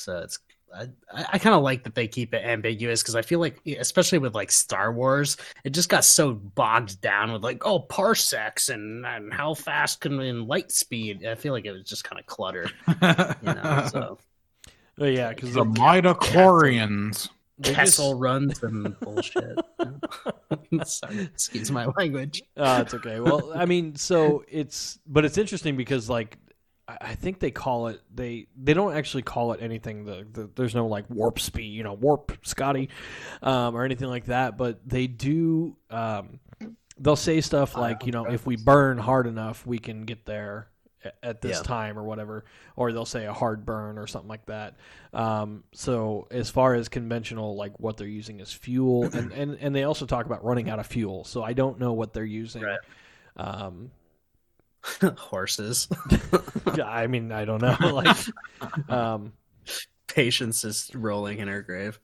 So it's, I, I kind of like that they keep it ambiguous, because I feel like, especially with, like, Star Wars, it just got so bogged down with, like, oh, parsecs and, and how fast can we in light speed. I feel like it was just kind of clutter. You know, so. Oh, yeah, because the midichlorians. Kessel runs and bullshit. Sorry, excuse my language. Uh, it's okay. Well, I mean, so it's, but it's interesting because, like, I think they call it, they, they don't actually call it anything. The, the there's no, like, warp speed, you know, warp Scotty, um, or anything like that. But they do, um, they'll say stuff like, you know, if we burn hard enough, we can get there at this yeah. time or whatever, or they'll say a hard burn or something like that. Um, so as far as conventional, like, what they're using is fuel, and, and, and they also talk about running out of fuel. So I don't know what they're using. Right. Um, Horses. I mean, I don't know. Like, um, Patience is rolling in her grave.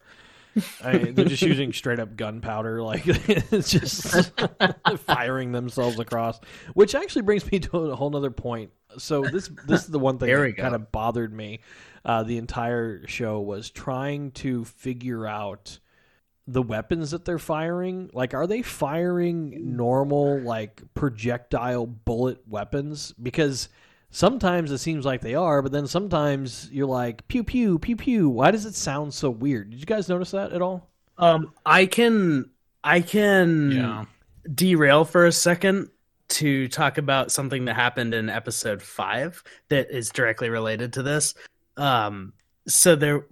I, they're just using straight up gunpowder, like, it's just firing themselves across, which actually brings me to a whole nother point. So this this is the one thing that kind of bothered me uh, the entire show, was trying to figure out the weapons that they're firing. Like, are they firing normal, like, projectile bullet weapons? Because sometimes it seems like they are, but then sometimes you're like, pew, pew, pew, pew. Why does it sound so weird? Did you guys notice that at all? Um, I can I can yeah. derail for a second to talk about something that happened in episode five that is directly related to this. Um, so there,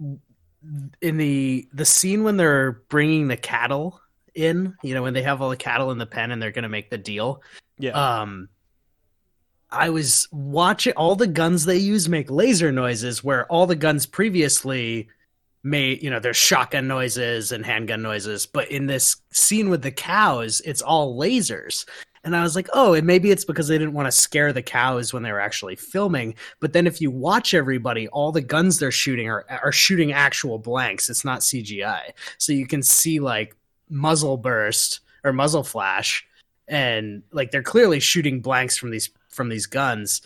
in the the scene when they're bringing the cattle in, you know, when they have all the cattle in the pen and they're going to make the deal. Yeah. Um, I was watching all the guns they use make laser noises, where all the guns previously made, you know, there's shotgun noises and handgun noises. But in this scene with the cows, it's all lasers. And I was like, oh, and maybe it's because they didn't want to scare the cows when they were actually filming. But then if you watch everybody, all the guns they're shooting are, are shooting actual blanks. It's not C G I. So you can see, like, muzzle burst or muzzle flash, and like they're clearly shooting blanks from these from these guns.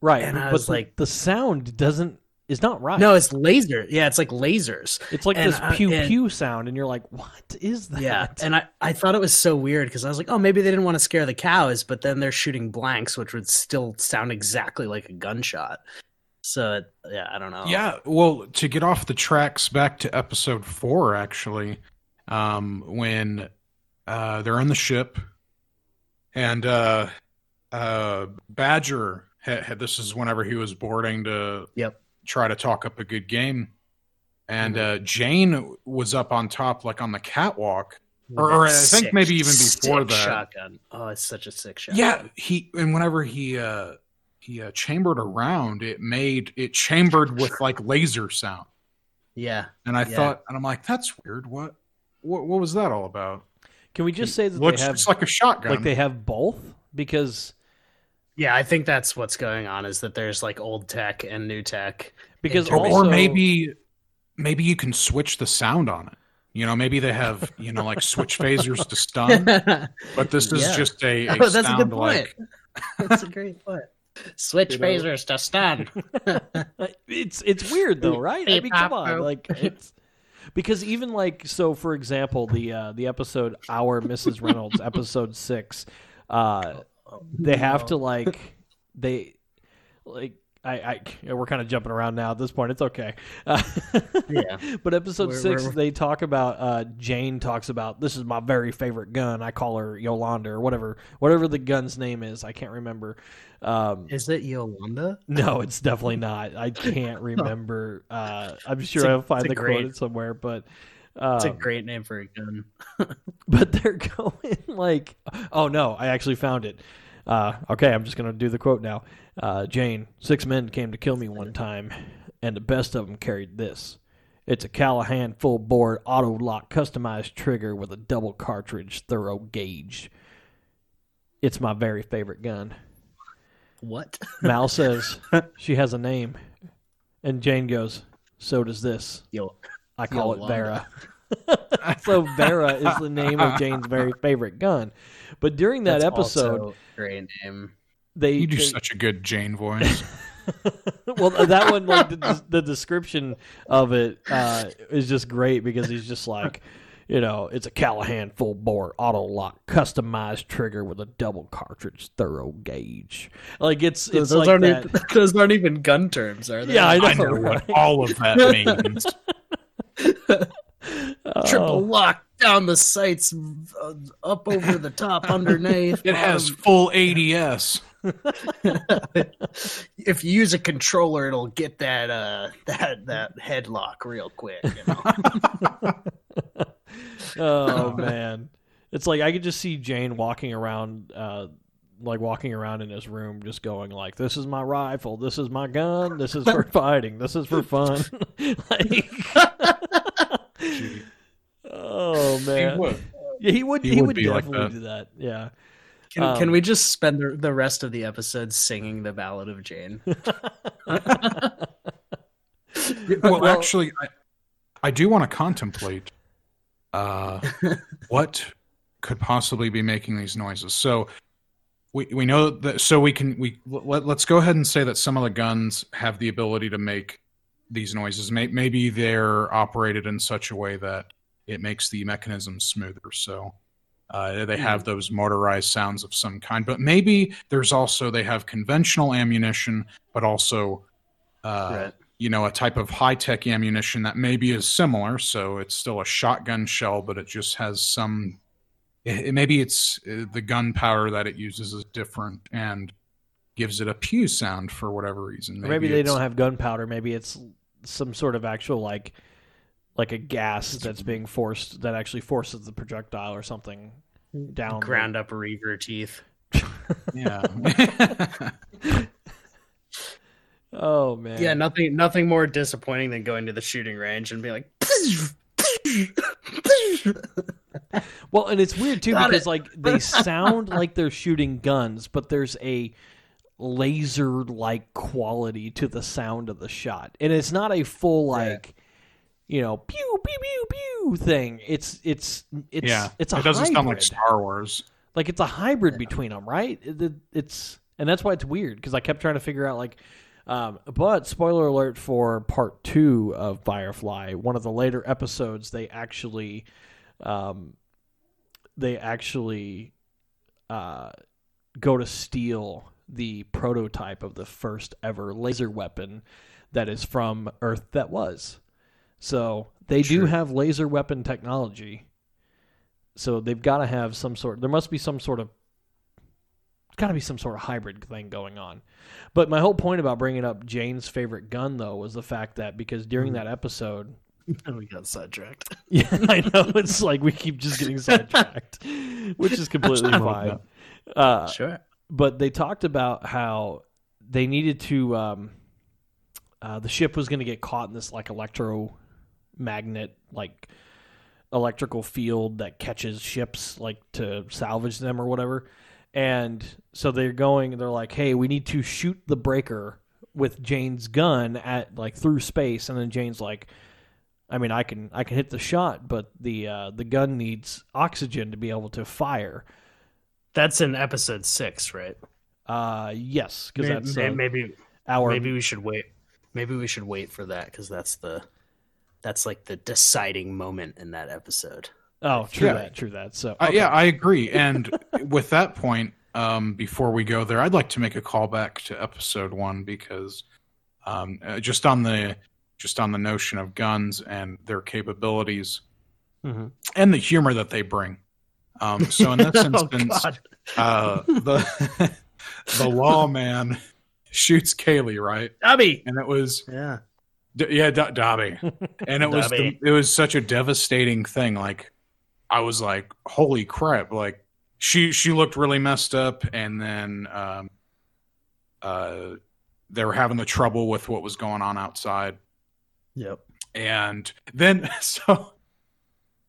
Right, and I but was the, like, the sound doesn't is not right. No, it's laser. Yeah, it's like lasers. It's like and this I, pew and, pew sound, and you're like, what is that? Yeah, and I, I thought it was so weird because I was like, oh, maybe they didn't want to scare the cows, but then they're shooting blanks, which would still sound exactly like a gunshot. So yeah, I don't know. Yeah, well, to get off the tracks back to episode four, actually, um, when uh, they're on the ship, and uh, uh, Badger. This is whenever he was boarding to yep. try to talk up a good game. And mm-hmm. uh, Jayne was up on top, like on the catwalk. Or, or I think sick, maybe even before that. Shotgun. Oh, it's such a sick shotgun. Yeah, he and whenever he uh, he uh, chambered around, it made it chambered with like laser sound. Yeah. And I yeah. thought, and I'm like, that's weird. What, what, what was that all about? Can we just say that looks, they have, it's like a shotgun? Like they have both because. Yeah, I think that's what's going on is that there's like old tech and new tech. Because or, also, or maybe maybe you can switch the sound on it. You know, maybe they have, you know, like switch phasers to stun. But this is yeah. just a, a oh, that's sound a good point. Like that's a great point. Switch you know? phasers to stun. It's it's weird though, right? I mean, come on. Like it's because even like so for example, the uh, the episode Our Missus Reynolds, episode six, uh they have to like they like I, I we're kind of jumping around now at this point. It's okay. Uh, yeah. But episode we're, six, we're... they talk about uh, Jayne talks about this is my very favorite gun. I call her Yolanda or whatever, whatever the gun's name is. I can't remember. Um, is it Yolanda? No, it's definitely not. I can't remember. Uh, I'm sure a, I'll find the great... quote somewhere, but. It's um, a great name for a gun. But they're going like, oh no, I actually found it. Uh, okay, I'm just going to do the quote now. Uh, Jayne, six men came to kill me one time, and the best of them carried this. It's a Callahan full-board auto-lock customized trigger with a double cartridge thorough gauge. It's my very favorite gun. What? Mal says she has a name, and Jayne goes, so does this. Yo. I call Yolanda. It Vera. So Vera is the name of Jane's very favorite gun. But during that That's episode, also a great name. They you do they, such a good Jayne voice. Well, that one, like the, the description of it, uh, is just great because he's just like, you know, it's a Callahan full bore auto lock customized trigger with a double cartridge thorough gauge. Like it's, it's those, like aren't that. Even, those aren't even gun terms, are they? Yeah, I know, I know right? what all of that means. Triple lock down the sights, uh, up over the top, underneath. It bottom. Has full A D S. If you use a controller, it'll get that uh, that that headlock real quick. You know? Oh man, it's like I could just see Jayne walking around, uh, like walking around in his room, just going like, "This is my rifle. This is my gun. This is for fighting. This is for fun." Like. Gee. Oh man, he would. Yeah, he would. He, he would, would definitely like that. do that. Yeah. Can, um, can we just spend the, the rest of the episode singing the Ballad of Jayne? well, well, actually, I, I do want to contemplate uh, what could possibly be making these noises. So we we know that. So we can we let, let's go ahead and say that some of the guns have the ability to make. These noises maybe they're operated in such a way that it makes the mechanism smoother. So uh, they have those motorized sounds of some kind, but maybe there's also, they have conventional ammunition, but also, uh, right. you know, a type of high tech ammunition that maybe is similar. So it's still a shotgun shell, but it just has some, it, it, maybe it's uh, the gunpowder that it uses is different and gives it a pew sound for whatever reason. Maybe, maybe they don't have gunpowder. Maybe it's, some sort of actual like like a gas that's being forced that actually forces the projectile or something down ground up reaver teeth. Yeah. Oh man. Yeah, nothing nothing more disappointing than going to the shooting range and be like Well, and it's weird too Got because it. like they sound like they're shooting guns, but there's a laser like quality to the sound of the shot, and it's not a full like you know, pew pew pew pew thing. It's it's it's yeah. it's a it doesn't hybrid. Sound like Star Wars. Like it's a hybrid yeah. between them, right? It, it, it's and that's why it's weird because I kept trying to figure out like. Um, but spoiler alert for part two of Firefly, one of the later episodes, they actually, um, they actually, uh, go to steal the prototype of the first ever laser weapon that is from Earth that was. So they True. do have laser weapon technology. So they've got to have some sort, there must be some sort of got to be some sort of hybrid thing going on. But my whole point about bringing up Jane's favorite gun, though, was the fact that because during that episode... we got sidetracked. Yeah, I know. It's like we keep just getting sidetracked, which is completely fine. Uh, sure. But they talked about how they needed to... Um, uh, the ship was going to get caught in this like electromagnet, like electrical field that catches ships like to salvage them or whatever. And so they're going, they're like, hey, we need to shoot the breaker with Jane's gun at like through space. And then Jane's like, I mean, I can, I can hit the shot, but the, uh, the gun needs oxygen to be able to fire. That's in episode six, right? Uh, yes. Cause maybe, that's uh, maybe our, maybe we should wait. Maybe we should wait for that. Cause that's the, that's like the deciding moment in that episode. Oh, true yeah. that, true that. So, okay. uh, yeah, I agree. And with that point, um, before we go there, I'd like to make a callback to episode one because um, uh, just on the just on the notion of guns and their capabilities mm-hmm. and the humor that they bring. Um, so in this oh, instance, uh, the the lawman shoots Kaylee, right? Dobby, and it was yeah, d- yeah, d- Dobby, and it was the, it was such a devastating thing, like. I was like, holy crap. Like she, she looked really messed up. And then, um, uh, they were having the trouble with what was going on outside. Yep. And then, so,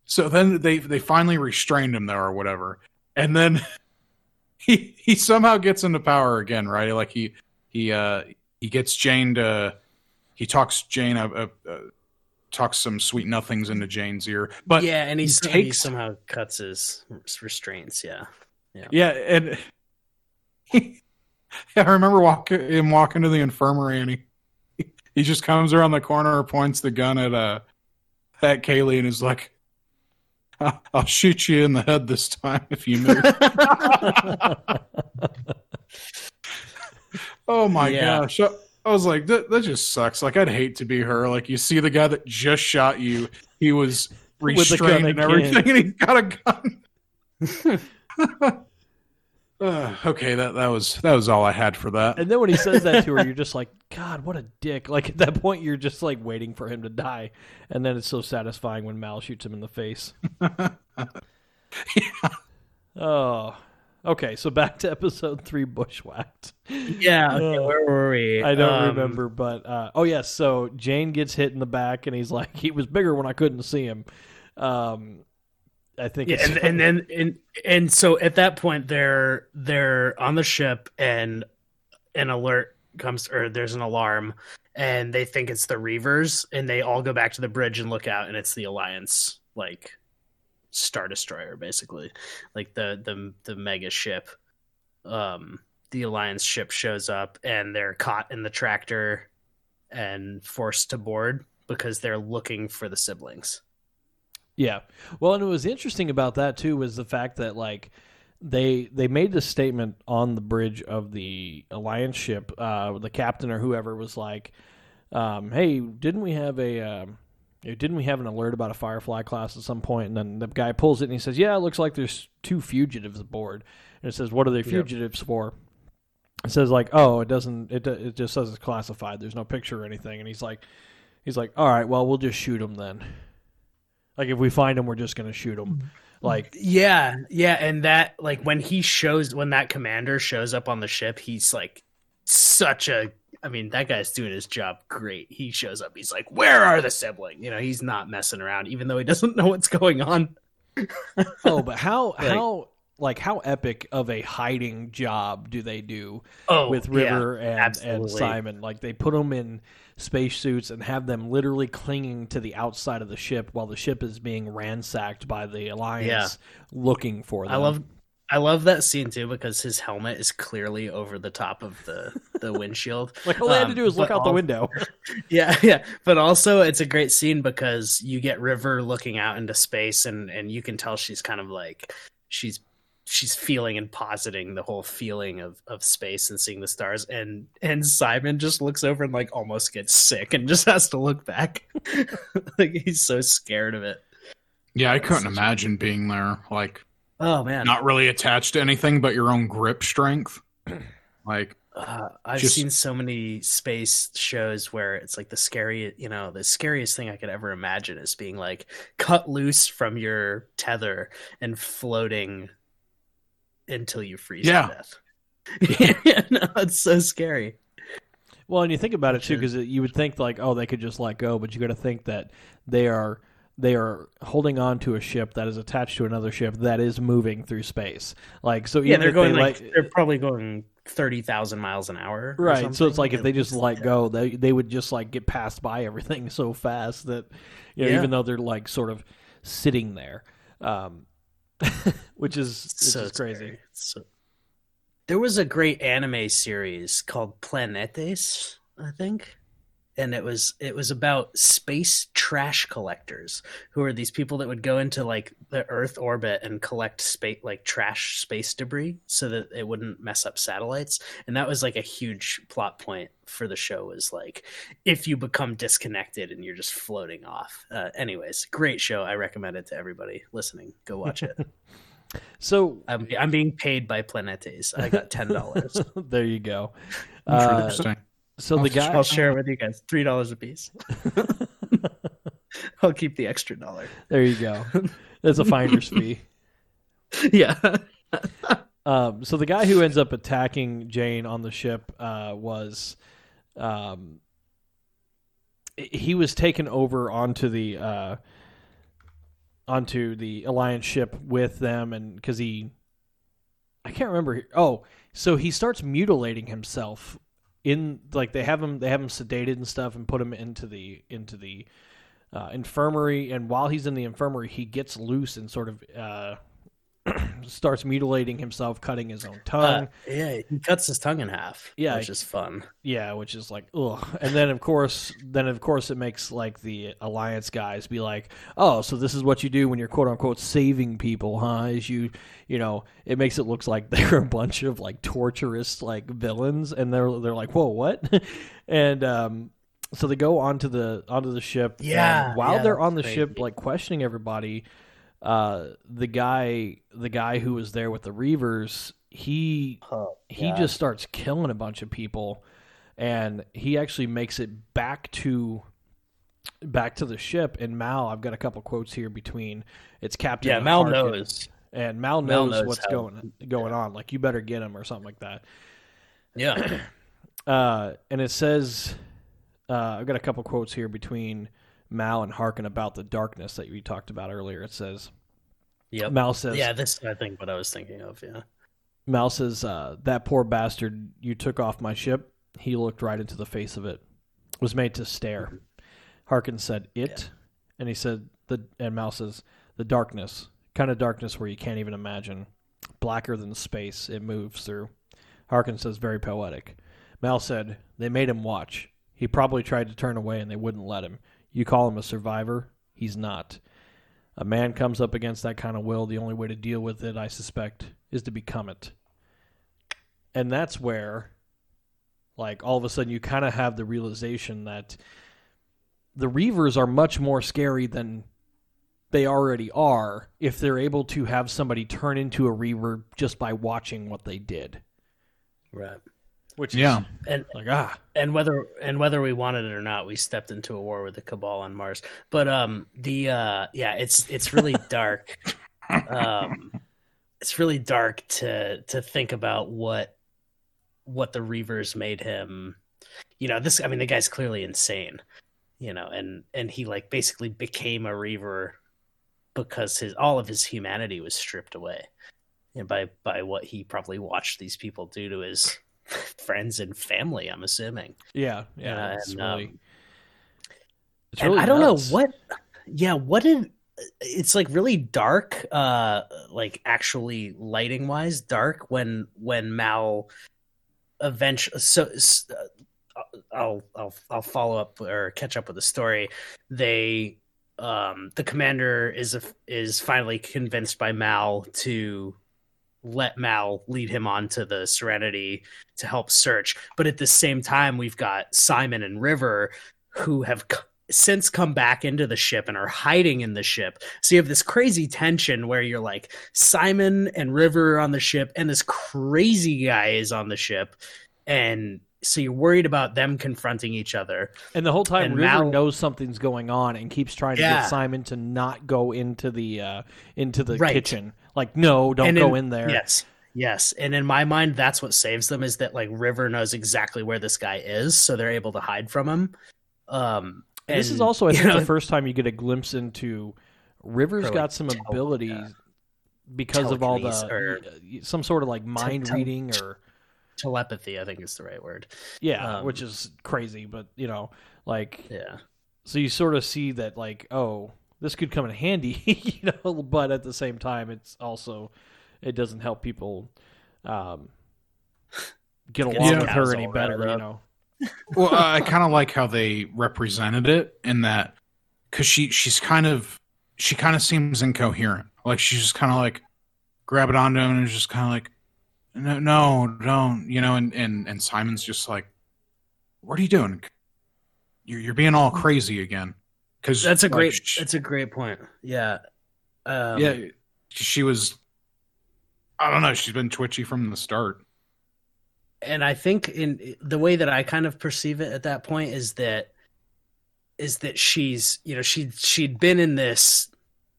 so then they, they finally restrained him though, or whatever. And then he, he somehow gets into power again. Right. Like he, he, uh, he gets Jayne to, he talks Jayne, uh, uh, talks some sweet nothings into Jane's ear, but yeah, and he, he, takes, he somehow cuts his restraints. Yeah, yeah, yeah and he, I remember walking him walking to the infirmary, and he he just comes around the corner, points the gun at uh at Kaylee, and is like, "I'll, I'll shoot you in the head this time if you move." oh my yeah. gosh. I, I was like, that, that just sucks. Like, I'd hate to be her. Like, you see the guy that just shot you. He was restrained and everything, and he's got a gun. uh, okay, that, that was that was all I had for that. And then when he says that to her, you're just like, God, what a dick. Like, at that point, you're just, like, waiting for him to die. And then it's so satisfying when Mal shoots him in the face. yeah. Oh, okay, so back to episode three, Bushwhacked. Yeah, okay, uh, where were we? I don't um, remember, but... Uh, oh, yes, yeah, so Jayne gets hit in the back, and he's like, he was bigger when I couldn't see him. Um, I think yeah, it's... And, and, then, and, and so at that point, they're they're on the ship, and an alert comes... Or there's an alarm, and they think it's the Reavers, and they all go back to the bridge and look out, and it's the Alliance, like... Star Destroyer, basically, like the the the mega ship. Um, the Alliance ship shows up, and they're caught in the tractor and forced to board because they're looking for the siblings. Yeah, well, and what was interesting about that too was the fact that like they they made this statement on the bridge of the Alliance ship. Uh, the captain or whoever was like, um, "Hey, didn't we have a?" Um, Didn't we have an alert about a Firefly class at some point? And then the guy pulls it and he says, yeah, it looks like there's two fugitives aboard. And it says, what are they fugitives yep. for? It says like, oh, it doesn't, it it just says it's classified. There's no picture or anything. And he's like, he's like, all right, well, we'll just shoot them then. Like if we find them, we're just going to shoot them. Like, yeah. Yeah. And that, like when he shows, when that commander shows up on the ship, he's like such a, I mean, that guy's doing his job great. He shows up. He's like, where are the siblings? You know, he's not messing around, even though he doesn't know what's going on. oh, but how, like, how like how epic of a hiding job do they do oh, with River yeah, and, and Simon? Like they put them in spacesuits and have them literally clinging to the outside of the ship while the ship is being ransacked by the Alliance yeah. looking for them. I love, I love that scene too because his helmet is clearly over the top of the, the windshield. Like all um, they had to do is look out all, the window. yeah, yeah. But also it's a great scene because you get River looking out into space and and you can tell she's kind of like she's. she's feeling and positing the whole feeling of, of space and seeing the stars. And, and Simon just looks over and like almost gets sick and just has to look back. Like he's so scared of it. Yeah. I couldn't imagine being there. Like, oh man, not really attached to anything, but your own grip strength. Like uh, I've just... seen so many space shows where it's like the scary, you know, the scariest thing I could ever imagine is being like cut loose from your tether and floating until you freeze yeah. to death. yeah, no, it's so scary. Well, and you think about it too, because you would think like, oh, they could just let go, but you got to think that they are they are holding on to a ship that is attached to another ship that is moving through space. Like, so yeah, they're going they like, like they're probably going thirty thousand miles an hour, right? So it's like if they just let go, they they would just like get passed by everything so fast that you know, yeah. even though they're like sort of sitting there. Um, which is, which so is crazy. So, there was a great anime series called Planetes, I think, and it was it was about space trash collectors, who are these people that would go into like the Earth orbit and collect space like trash space debris so that it wouldn't mess up satellites. And that was like a huge plot point for the show, is like if you become disconnected and you're just floating off. Uh, anyways, great show. I recommend it to everybody listening. Go watch it. So I'm, I'm being paid by Planetes. I got ten dollars. There you go. Uh, so I'll, the guy, I'll share it with you guys. three dollars a piece. I'll keep the extra dollar. There you go. That's a finder's fee. Yeah. Um, so the guy who ends up attacking Jayne on the ship uh, was, um, he was taken over onto the uh, onto the Alliance ship with them, and because he, I can't remember. Oh, so he starts mutilating himself in like they have him they have him sedated and stuff and put him into the into the uh, infirmary, and while he's in the infirmary, he gets loose and sort of. Uh, starts mutilating himself, cutting his own tongue. Uh, yeah, he cuts his tongue in half. Yeah, which is fun. Yeah, which is like, ugh. And then of course, then of course, it makes like the Alliance guys be like, "Oh, so this is what you do when you're quote unquote saving people, huh? Is you, you know, it makes it looks like they're a bunch of like torturous like villains, and they're they're like, whoa, what? and um, so they go onto the onto the ship. Yeah, and while yeah, they're on the crazy. ship, like questioning everybody. Uh, the guy, the guy who was there with the Reavers, he oh, he just starts killing a bunch of people, and he actually makes it back to back to the ship. And Mal, I've got a couple quotes here between it's Captain. Yeah, Mal knows, and Mal knows, Mal knows what's how, going going yeah. on. Like you better get him or something like that. Yeah. uh, and it says, uh, I've got a couple quotes here between Mal and Harkin about the darkness that we talked about earlier. It says, "Yeah." Mal says, "Yeah, this is I think what I was thinking of." Yeah. Mal says, uh, "That poor bastard, you took off my ship. He looked right into the face of it. Was made to stare." Harkin said, "It," yeah. and he said, "The." And Mal says, "The darkness, kind of darkness where you can't even imagine, blacker than space. It moves through." Harkin says, "Very poetic." Mal said, "They made him watch. He probably tried to turn away, and they wouldn't let him. You call him a survivor? He's not. A man comes up against that kind of will. The only way to deal with it, I suspect, is to become it." And that's where, like, all of a sudden you kind of have the realization that the Reavers are much more scary than they already are if they're able to have somebody turn into a Reaver just by watching what they did. Right. Which yeah, is, and like ah, and whether and whether we wanted it or not, we stepped into a war with the Cabal on Mars. But um, the uh, yeah, it's it's really dark. um, it's really dark to to think about what what the Reavers made him. You know, this I mean, the guy's clearly insane. You know, and and he like basically became a Reaver because his all of his humanity was stripped away. and by by what he probably watched these people do to his friends and family, I'm assuming. Yeah, yeah. Uh, it's and, really, um, it's really and I don't nuts. know what. Yeah, what did? It's like really dark, uh, like actually lighting wise, dark when when Mal eventually. So uh, I'll I'll I'll follow up or catch up with the story. They. Um, the commander is a, is finally convinced by Mal to let Mal lead him on to the Serenity to help search. But at the same time, we've got Simon and River, who have c- since come back into the ship and are hiding in the ship. So you have this crazy tension where you're like, Simon and River are on the ship and this crazy guy is on the ship. And so you're worried about them confronting each other. And the whole time and River Mal... knows something's going on and keeps trying to yeah. get Simon to not go into the uh, into the right. kitchen. Like, no, don't and go in, in there. Yes. Yes. And in my mind, that's what saves them is that like River knows exactly where this guy is. So they're able to hide from him. Um, and, this is also, I think, know, the first time you get a glimpse into River's got like some tel- abilities uh, because of all the or, some sort of like mind tel- reading or. Telepathy, I think is the right word. Yeah, um, which is crazy, but you know, like, yeah. So you sort of see that, like, oh, this could come in handy, you know. But at the same time, it's also it doesn't help people um, get along yeah. with her any better, right you know. Well, I kind of like how they represented it in that because she she's kind of she kind of seems incoherent, like she's just kind of like grab it onto him and just kind of like. No, no, don't, you know, and, and, and Simon's just like, what are you doing? You're, you're being all crazy again. Cause that's a like, great, she, that's a great point. Yeah. Um, yeah. She was, I don't know. She's been twitchy from the start. And I think in the way that I kind of perceive it at that point is that, is that she's, you know, she, she'd been in this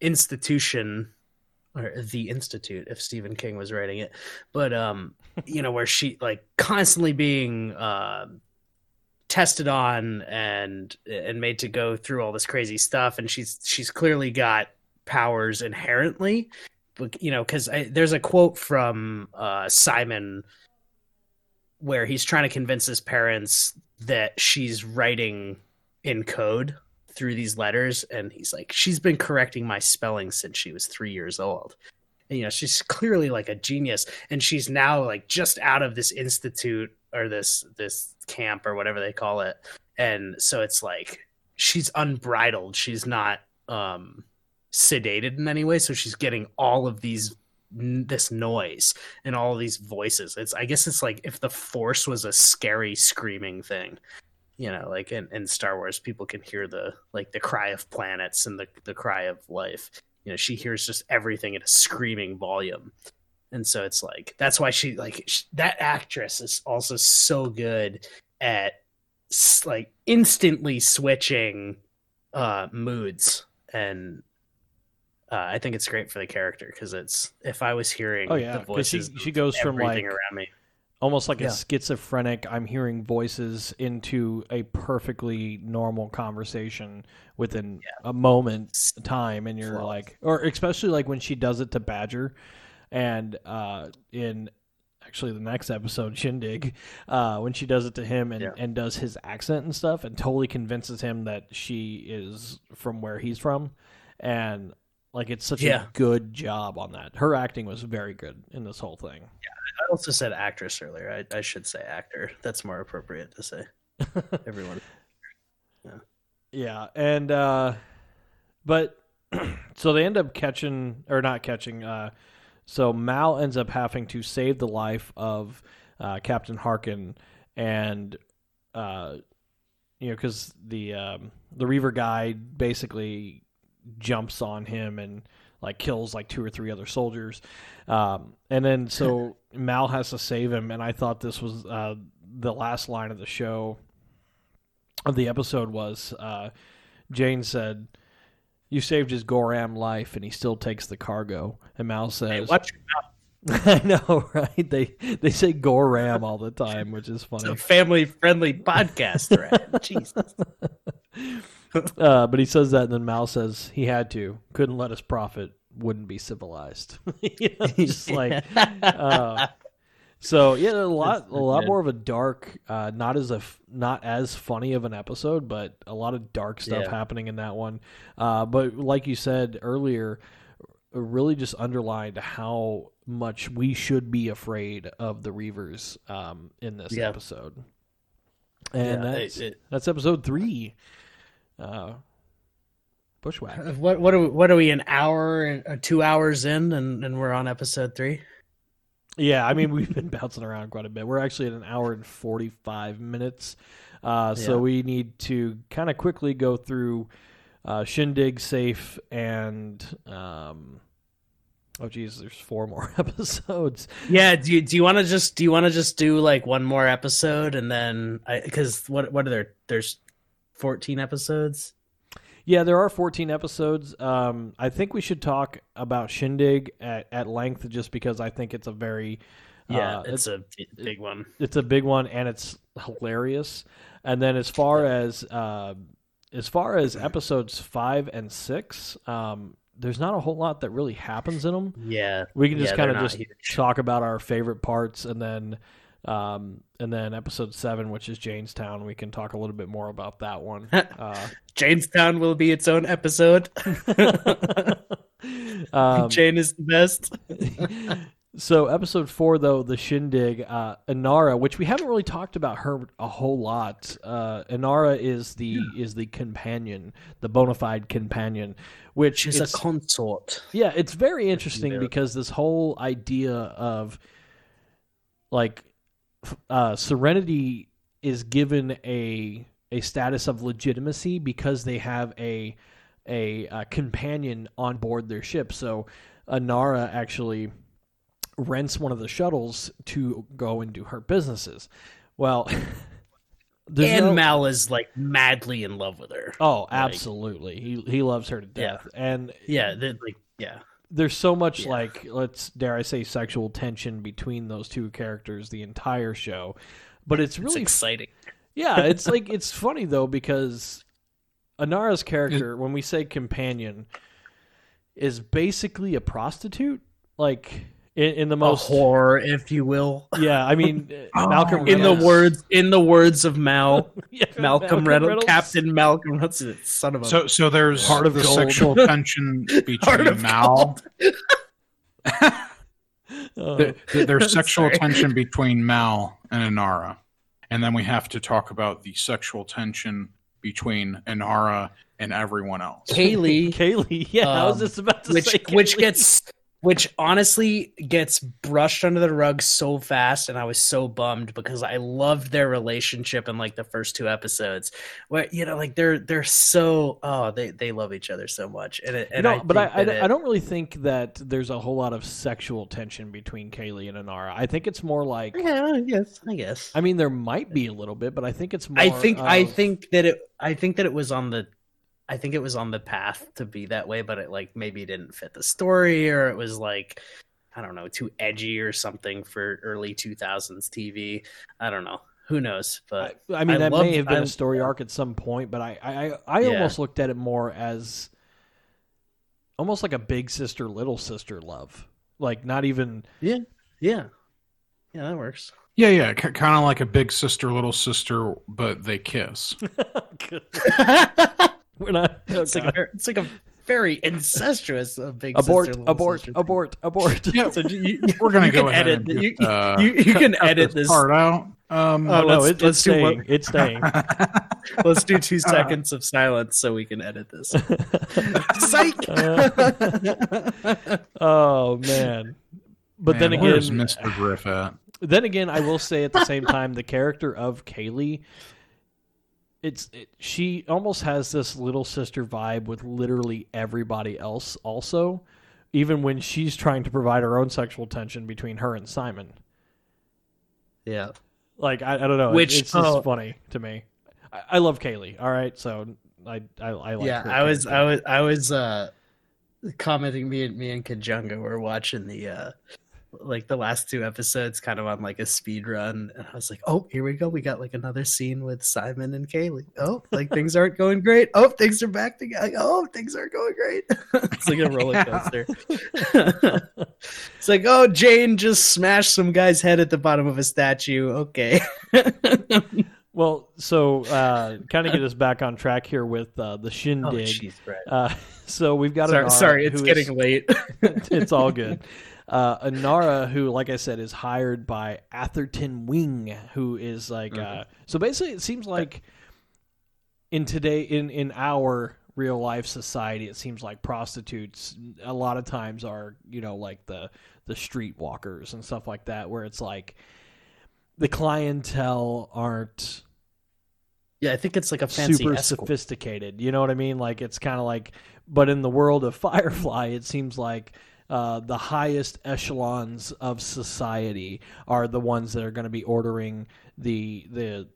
institution or the Institute, if Stephen King was writing it, but, um, you know, where she like constantly being uh, tested on and, and made to go through all this crazy stuff. And she's, she's clearly got powers inherently, but, you know, cause I, there's a quote from uh, Simon where he's trying to convince his parents that she's writing in code through these letters, and he's like, she's been correcting my spelling since she was three years old. And, you know, she's clearly like a genius, and she's now like just out of this institute or this, this camp or whatever they call it. And so it's like, she's unbridled. She's not um, sedated in any way. So she's getting all of these, this noise and all these voices. It's, I guess it's like if the Force was a scary screaming thing. You know, like in, in Star Wars, people can hear the like the cry of planets and the, the cry of life. You know, she hears just everything at a screaming volume. And so it's like, that's why she like she, that actress is also so good at like instantly switching uh, moods. And uh, I think it's great for the character because it's if I was hearing oh, yeah, the voices, she, she goes from like around me. Almost like yeah. a schizophrenic, I'm hearing voices into a perfectly normal conversation within yeah. a moment's time. And you're Flawless. Like, or especially like when she does it to Badger. And uh, in actually the next episode, Shindig, uh, when she does it to him and, yeah. and does his accent and stuff and totally convinces him that she is from where he's from. And like, it's such yeah. a good job on that. Her acting was very good in this whole thing. Yeah. I also said actress earlier. I, I should say actor. That's more appropriate to say. Everyone. Yeah. Yeah. And, uh, but so they end up catching or not catching. Uh, so Mal ends up having to save the life of uh, Captain Harkin and, uh, you know, cause the, um, the Reaver guy basically jumps on him and, like kills like two or three other soldiers. Um, and then so Mal has to save him. And I thought this was uh, the last line of the show of the episode was uh, Jayne said, "You saved his Goram life and he still takes the cargo." And Mal says, "Hey, watch your mouth." I know, right? They they say Goram all the time, which is funny. It's a family-friendly podcast, right? Jesus. Uh, but he says that, and then Mal says he had to. Couldn't let us profit. wouldn't be civilized. You know, just like uh, so yeah, a lot a lot more of a dark, uh, not as a not as funny of an episode, but a lot of dark stuff yeah. happening in that one. Uh, but like you said earlier, really just underlined how much we should be afraid of the Reavers um, in this yeah. episode. And yeah, that's, it, it, that's episode three. Uh, Bushwhack. What what are we, what are we an hour and two hours in, and, and we're on episode three? Yeah, I mean we've been bouncing around quite a bit. We're actually at an hour and forty-five minutes, uh, yeah. so we need to kind of quickly go through uh, Shindig, Safe, and um, oh geez, there's four more episodes. Yeah, do you, do you want to just do you want to just do like one more episode and then because what what are there there's fourteen episodes? Yeah, there are fourteen episodes. Um, I think we should talk about Shindig at, at length just because I think it's a very... Yeah, uh, it's, it's a big one. It's a big one, and it's hilarious. And then as far as uh, as far as episodes five and six, um, there's not a whole lot that really happens in them. Yeah. We can just yeah, kind of just huge. talk about our favorite parts, and then... Um, and then episode seven, which is Jamestown, we can talk a little bit more about that one. Uh, Jamestown will be its own episode. um, Jayne is the best. So episode four, though, the Shindig, uh, Inara, which we haven't really talked about her a whole lot. Uh, Inara is the yeah. is the companion, the bona fide companion, which she's a consort. Yeah, it's very interesting yeah. because this whole idea of like. Uh, Serenity is given a a status of legitimacy because they have a, a a companion on board their ship. So Inara actually rents one of the shuttles to go and do her businesses. Well, and no... Mal is like madly in love with her. Oh, absolutely, like, he he loves her to death. Yeah. And yeah, like yeah. There's so much yeah. like, let's dare I say, sexual tension between those two characters the entire show, but it's really it's exciting. Yeah, it's like it's funny though because Inara's character, when we say companion, is basically a prostitute, like in, in the most a whore, if you will. Yeah, I mean oh, Malcolm Reynolds. in the words in the words of Mal, yeah, Malcolm, Malcolm Reynolds, Reynolds, Captain Malcolm Reynolds, son of a so so there's part of the gold. sexual tension between Mal. the, the, there's sexual Sorry. tension between Mal and Inara, and then we have to talk about the sexual tension between Inara and everyone else. Kaylee, Kaylee, yeah, um, I was just about to which, say, Kaylee. which gets. Which honestly gets brushed under the rug so fast, and I was so bummed because I loved their relationship in like the first two episodes. Where you know, like they're they're so oh they, they love each other so much, and, it, and you know, I but I I, it, I don't really think that there's a whole lot of sexual tension between Kaylee and Inara. I think it's more like yeah, yes, I guess. I mean, there might be a little bit, but I think it's more. I think of... I think that it I think that it was on the. I think it was on the path to be that way, but it like maybe didn't fit the story, or it was like, I don't know, too edgy or something for early two thousands T V. I don't know. Who knows? But I, I mean, I that loved, may have been I, a story arc at some point, but I, I, I, I yeah. almost looked at it more as almost like a big sister, little sister love. Like not even. Yeah. Yeah. Yeah. That works. Yeah, yeah, c- kind of like a big sister, little sister, but they kiss. We're not. Oh it's, like a, it's like a very incestuous uh, big abort, sister, abort, sister abort, abort, abort, yeah, so abort. We're gonna you go ahead. Edit, and you, just, uh, you, you can edit this part out. Um, oh no, let's, it, let's it's, do staying. One, it's staying. Let's do two seconds of silence so we can edit this. Psych. Uh, oh man, but man, then again, where's Mister Griff at? Then again, I will say at the same time, the character of Kaylee. It's it, she almost has this little sister vibe with literally everybody else also, even when she's trying to provide her own sexual tension between her and Simon. Yeah. Like, I, I don't know. Which, it's just oh, funny to me. I, I love Kaylee. All right. So I, I, I like yeah, her. Yeah. I was, I was, I was, uh, commenting me and me and Kajunga were watching the, uh, like the last two episodes kind of on like a speed run, and I was like, oh, here we go, we got like another scene with Simon and Kaylee. Oh, like things aren't going great. Oh, things are back together. Oh, things aren't going great. It's like a roller coaster. It's like, oh, Jayne just smashed some guy's head at the bottom of a statue. Okay. Well, so uh, kind of get us back on track here with uh, the shindig. Oh, geez, uh, so we've got sorry, Inara. Sorry, it's getting is, late. It's all good. Uh, Inara, who, like I said, is hired by Atherton Wing, who is like... Mm-hmm. Uh, so basically, it seems like in today, in, in our real life society, it seems like prostitutes a lot of times are, you know, like the the street walkers and stuff like that, where it's like the clientele aren't... Yeah, I think it's like a fancy super escort. Sophisticated. You know what I mean? Like it's kind of like, but in the world of Firefly, it seems like uh, the highest echelons of society are the ones that are going to be ordering the the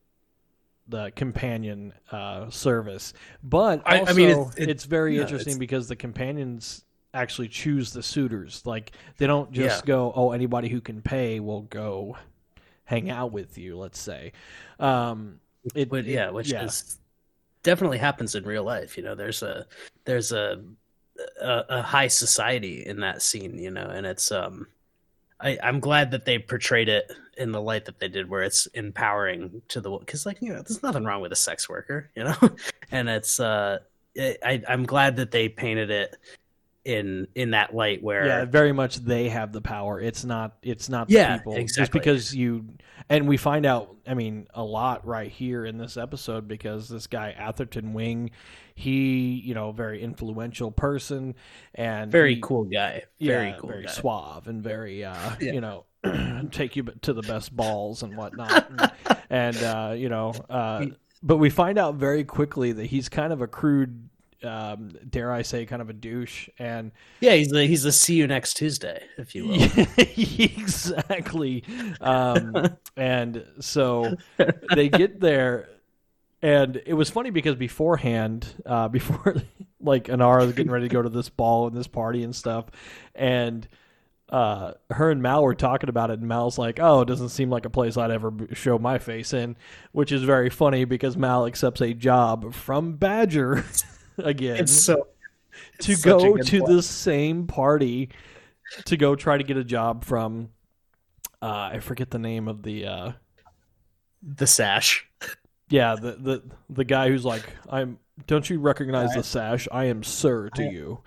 the companion uh, service. But also, I, I mean, it's, it's, it's very yeah, interesting it's... because the companions actually choose the suitors. Like they don't just yeah. go, "Oh, anybody who can pay will go hang out with you." Let's say. Um, It, but, yeah, which yeah. is definitely happens in real life. You know, there's a there's a, a a high society in that scene. You know, and it's um, I I'm glad that they portrayed it in the light that they did, where it's empowering to the because like you know, there's nothing wrong with a sex worker. You know, and it's uh, it, I I'm glad that they painted it in in that light where yeah very much they have the power. It's not it's not the yeah, people exactly. Just because you and we find out I mean a lot right here in this episode because this guy Atherton Wing, he you know very influential person and very he, cool guy very yeah, cool very guy. Suave and very uh yeah. you know take you to the best balls and whatnot and, and uh you know uh but we find out very quickly that he's kind of a crude Um, dare I say, kind of a douche, and yeah, he's a, he's a see you next Tuesday, if you will. Exactly. Um, and so they get there, and it was funny because beforehand, uh, before like Inara was getting ready to go to this ball and this party and stuff, and uh, her and Mal were talking about it, and Mal's like, "Oh, it doesn't seem like a place I'd ever show my face in," which is very funny because Mal accepts a job from Badger. Again, it's so, it's to go to the same party to go try to get a job from uh, I forget the name of the uh, the sash. Yeah, the, the the guy who's like, I'm. Don't you recognize I, the sash? I am sir to I, you.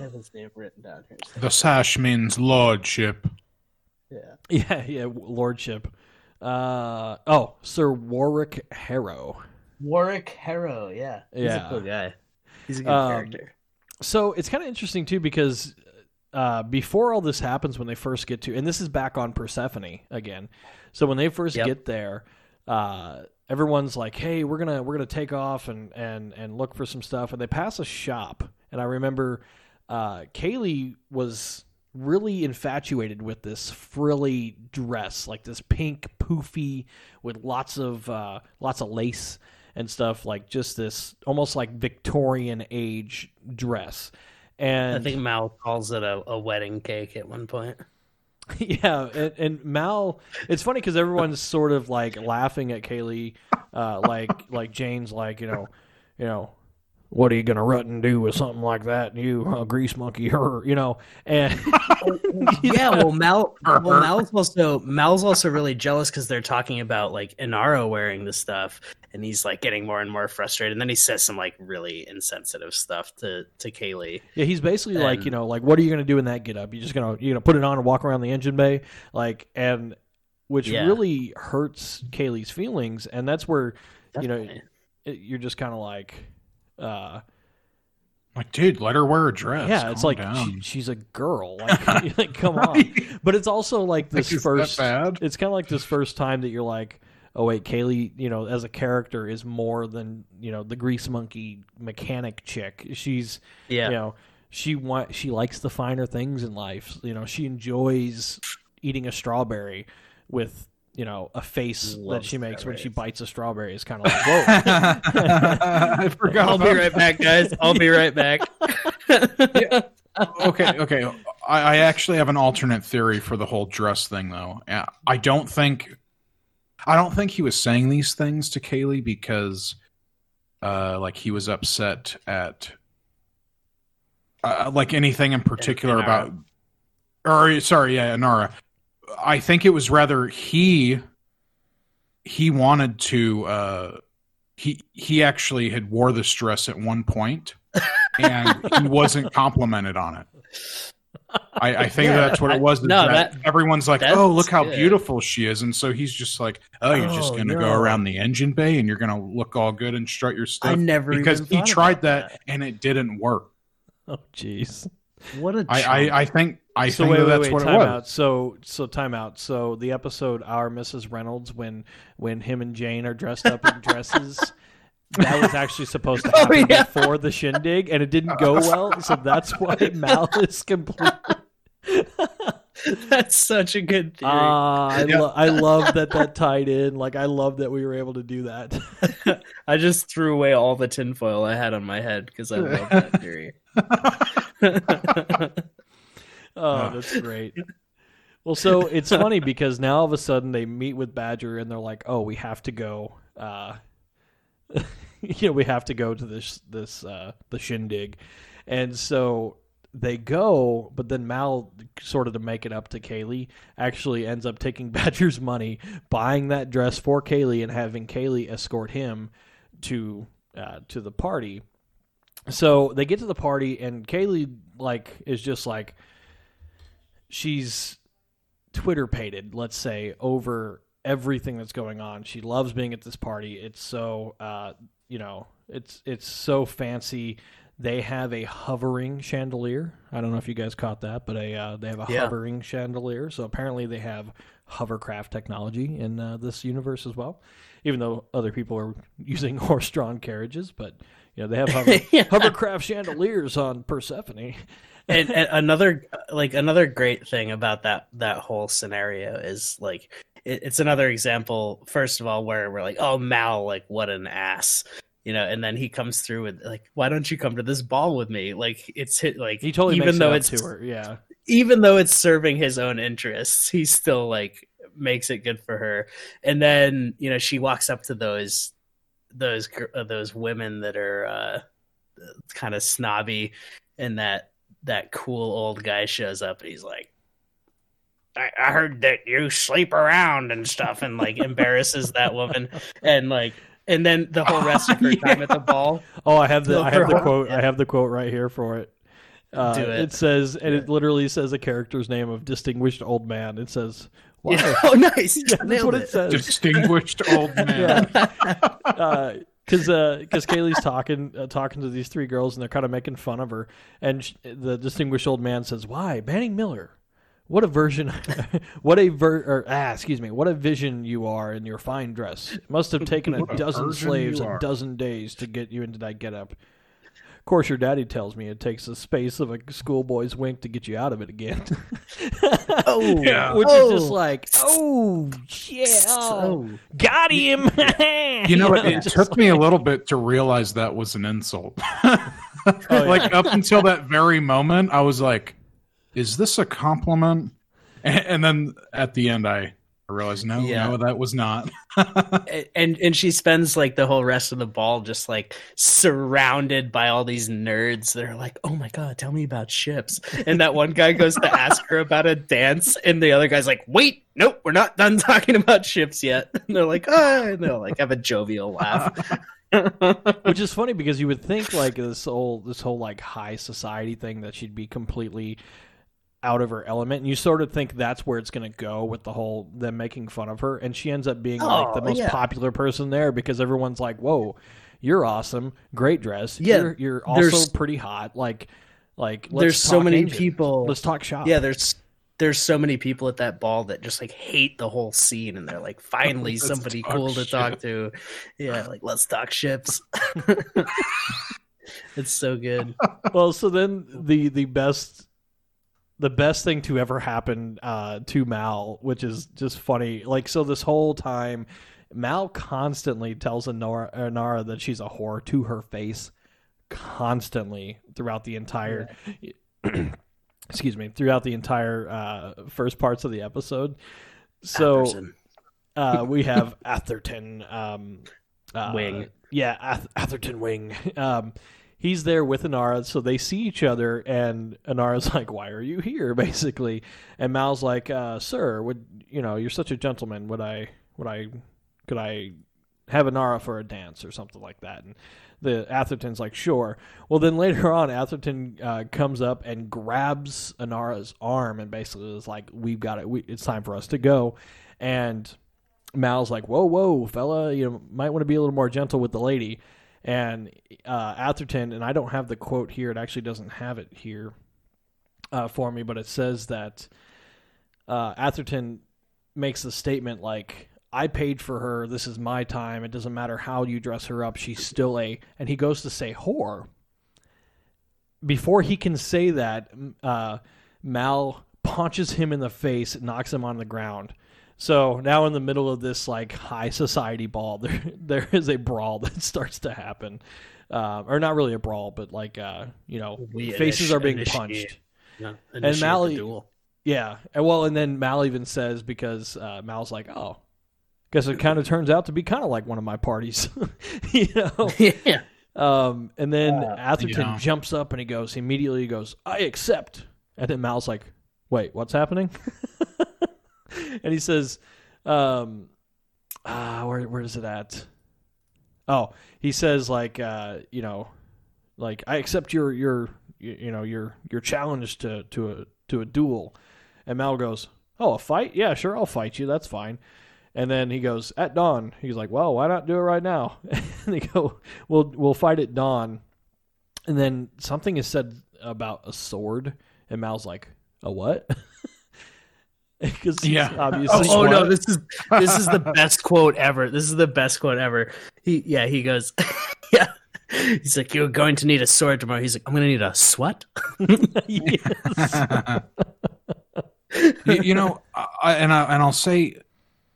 I have his name written down here. The sash means lordship. Yeah, yeah, yeah, lordship. Uh, oh, Sir Warwick Harrow. Warwick Harrow, yeah, he's yeah. a cool guy. He's a good um, character. So it's kind of interesting, too, because uh, before all this happens, when they first get to, and this is back on Persephone again. So when they first yep. get there, uh, everyone's like, hey, we're going to we're gonna take off and, and, and look for some stuff. And they pass a shop. And I remember uh, Kaylee was really infatuated with this frilly dress, like this pink poofy with lots of uh, lots of lace and stuff, like just this almost like Victorian age dress. And I think Mal calls it a, a wedding cake at one point. Yeah. And, and Mal, it's funny because everyone's sort of like laughing at Kaylee. Uh, like, like Jane's like, you know, you know, what are you going to rut and do with something like that? You uh, grease monkey her, you know? And yeah. Well, Mal, well, Mal's also, Mal's also really jealous because they're talking about like Inara wearing this stuff. And he's like getting more and more frustrated. And then he says some like really insensitive stuff to, to Kaylee. Yeah, he's basically and, like, you know, like, what are you going to do in that get up? You're just going to, you know, put it on and walk around the engine bay. Like, and which yeah. really hurts Kaylee's feelings. And that's where, Definitely. you know, it, you're just kind of like, uh, like, dude, let her wear a dress. Yeah, Calm it's like she, she's a girl. Like, like come right? on. But it's also like this like, first, it's kind of like this first time that you're like, oh wait, Kaylee, you know, as a character is more than, you know, the grease monkey mechanic chick. She's, yeah. you know, she want, she likes the finer things in life. You know, she enjoys eating a strawberry with, you know, a face Love that she makes when she bites a strawberry. Is kind of like, whoa. I forgot. I'll be right back, guys. I'll be right back. Yeah. Okay, okay. I, I actually have an alternate theory for the whole dress thing, though. I don't think, I don't think he was saying these things to Kaylee because, uh, like he was upset at, uh, like anything in particular in, in about, or sorry, yeah, Inara. I think it was rather he, he wanted to, uh, he he actually had wore this dress at one point, and he wasn't complimented on it. I, I think yeah, that's what it was. That no, that, everyone's like, "Oh, look how good. beautiful she is," and so he's just like, "Oh, you're oh, just going to no. go around the engine bay and you're going to look all good and strut your stuff." I never because even he tried that, that and it didn't work. Oh, jeez, what a! I, I I think I so think wait, that wait, that's wait, what time it was. Out. So so time out. So the episode "Our Missus Reynolds" when when him and Jayne are dressed up in dresses. That was actually supposed to happen oh, yeah. before the shindig, and it didn't go well, so that's why Malice completely... That's such a good theory. Uh, I, yeah. lo- I love that that tied in. Like, I love that we were able to do that. I just threw away all the tinfoil I had on my head, because I love that theory. Oh, that's great. Well, so it's funny, because now all of a sudden they meet with Badger, and they're like, oh, we have to go... Uh, you know, we have to go to this this uh, the shindig, and so they go. But then Mal, sort of to make it up to Kaylee, actually ends up taking Badger's money, buying that dress for Kaylee, and having Kaylee escort him to uh, to the party. So they get to the party, and Kaylee like is just like she's Twitter-pated, let's say, over everything that's going on. She loves being at this party. It's so, uh, you know, it's, it's so fancy. They have a hovering chandelier. I don't know if you guys caught that, but a, uh, they have a yeah. hovering chandelier. So apparently they have hovercraft technology in uh, this universe as well, even though other people are using horse-drawn carriages, but you know, they have hover- yeah. hovercraft chandeliers on Persephone. and, and another, like another great thing about that, that whole scenario is like, it's another example, first of all, where we're like, oh, Mal, like, what an ass, you know, and then he comes through with, like, why don't you come to this ball with me? Like, it's hit, like, he totally even though it's, to her, yeah, even though it's serving his own interests, he still, like, makes it good for her. And then, you know, she walks up to those, those, uh, those women that are uh, kind of snobby, and that, that cool old guy shows up, and he's like, I heard that you sleep around and stuff, and like embarrasses that woman, and like, and then the whole rest of her yeah. time at the ball. Oh, I have the I have the her. quote. I have the quote right here for it. Uh, Do it. It says, and it literally says a character's name of distinguished old man. It says, wow. yeah. "Oh, nice." Yeah, that's what it, it says. Distinguished old man. yeah. uh, Because uh, Kaylee's talking uh, talking to these three girls, and they're kind of making fun of her. And sh- the distinguished old man says, "Why, Manning Miller? What a version, what a ver, or, ah, excuse me, what a vision you are in your fine dress. It must have taken a dozen a slaves a dozen days to get you into that getup. Of course, your daddy tells me it takes the space of a schoolboy's wink to get you out of it again." oh, yeah. Which oh. is just like, oh, yeah, oh, got him. You know, it, it took like... me a little bit to realize that was an insult. oh, like up until that very moment, I was like, is this a compliment? And, and then at the end, I realized, no, yeah. no, that was not. and and she spends like the whole rest of the ball just like surrounded by all these nerds that are like, oh my God, tell me about ships. And that one guy goes to ask her about a dance, and the other guy's like, wait, nope, we're not done talking about ships yet. And they're like, oh, and they'll like have a jovial laugh. Which is funny, because you would think like this whole, this whole like high society thing that she'd be completely out of her element, and you sort of think that's where it's going to go with the whole them making fun of her, and she ends up being oh, like the most yeah. popular person there, because everyone's like, whoa, you're awesome, great dress, yeah you're, you're also pretty hot, like like let's there's so many Asian. people, let's talk shop. Yeah there's there's so many people at that ball that just like hate the whole scene, and they're like, finally somebody cool ship. to talk to. Yeah like, let's talk ships. It's so good. Well, so then the the best the best thing to ever happen uh, to Mal, which is just funny. Like, so this whole time, Mal constantly tells Inara, Inara that she's a whore to her face, constantly throughout the entire yeah. excuse me, throughout the entire uh, first parts of the episode. So uh, we have Atherton um, uh, Wing. Yeah, Ath- Atherton Wing. Um, he's there with Inara, so they see each other, and Inara's like, "Why are you here?" Basically, and Mal's like, uh, "Sir, would you know? You're such a gentleman. Would I? Would I? Could I have Inara for a dance or something like that?" And the Atherton's like, sure. Well, then later on, Atherton uh, comes up and grabs Inara's arm and basically is like, we've got it. We, it's time for us to go. And Mal's like, whoa, whoa, fella, you know, might want to be a little more gentle with the lady. And uh, Atherton, and I don't have the quote here. It actually doesn't have it here uh, for me, but it says that uh, Atherton makes the statement like, I paid for her. This is my time. It doesn't matter how you dress her up. She's still a... And he goes to say whore. Before he can say that, uh, Mal punches him in the face and knocks him on the ground. So now in the middle of this like high society ball, there there is a brawl that starts to happen. Uh, or not really a brawl, but like, uh, you know, we faces initi- are being initiate. punched. Yeah. And Mal... Yeah. And well, and then Mal even says, because uh, Mal's like, oh, because it kind of turns out to be kind of like one of my parties, you know? Yeah. Um, and then uh, Atherton you know. jumps up and he goes, he immediately goes, I accept. And then Mal's like, wait, what's happening? And he says, um, ah, where, where is it at? Oh, he says like, uh, you know, like I accept your, your, you, you know, your, your challenge to, to a, to a duel. And Mal goes, oh, a fight? Yeah, sure. I'll fight you. That's fine. And then he goes, at dawn. He's like, well, why not do it right now? And they go, we'll we'll fight at dawn. And then something is said about a sword. And Mal's like, a what? Because yeah. obviously Oh, oh no, this is this is the best quote ever. This is the best quote ever. He yeah, he goes, yeah. He's like, you're going to need a sword tomorrow. He's like, I'm going to need a sweat? Yes. you, you know, I, and, I, and I'll say...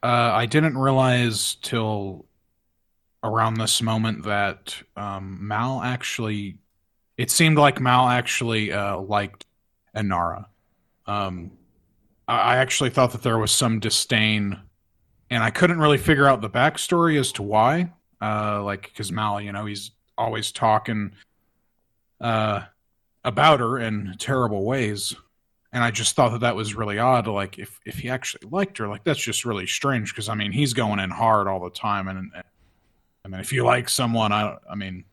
Uh, I didn't realize till around this moment that um, Mal actually, it seemed like Mal actually uh, liked Inara. Um, I actually thought that there was some disdain, and I couldn't really figure out the backstory as to why. Uh, like, because Mal, you know, he's always talking uh, about her in terrible ways. And I just thought that that was really odd. Like, if, if he actually liked her, like, that's just really strange. Because, I mean, he's going in hard all the time. And, and I mean, if you like someone, I, I mean,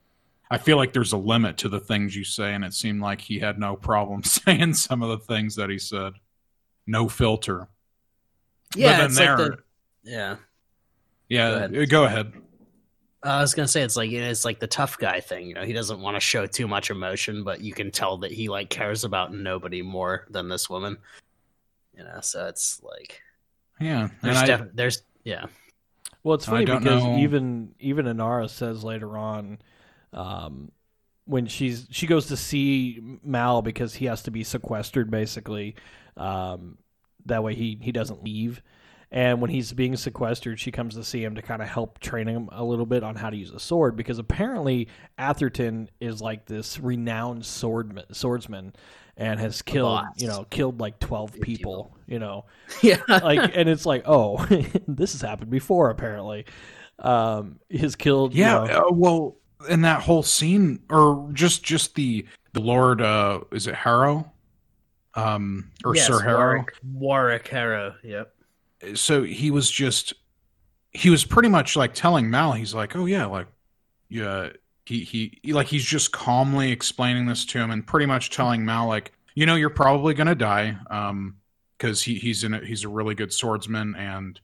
I feel like there's a limit to the things you say. And it seemed like he had no problem saying some of the things that he said. No filter. Yeah. But it's there, like the, yeah. Yeah. Go ahead. Go ahead. Uh, I was going to say, it's like, it's like the tough guy thing. You know, he doesn't want to show too much emotion, but you can tell that he like cares about nobody more than this woman, you know? So it's like, yeah, there's, I, def- there's yeah. Well, it's funny because know. even, even Inara says later on, um, when she's, she goes to see Mal because he has to be sequestered basically. Um, that way he, he doesn't leave. And when he's being sequestered, she comes to see him to kind of help train him a little bit on how to use a sword, because apparently Atherton is like this renowned swordman, swordsman, and has killed, you know, killed like twelve people, you know, yeah, like, and it's like, oh, this has happened before. Apparently, um, has killed, yeah, you know, uh, well, in that whole scene, or just just the the Lord, uh, is it Harrow, um, or yes, Sir Harrow, Warwick, Warwick Harrow, yep. So he was just, he was pretty much like telling Mal, he's like, oh yeah, like, yeah, he, he, he, like, he's just calmly explaining this to him and pretty much telling Mal, like, you know, you're probably going to die. Um, cause he, he's in a, he's a really good swordsman, and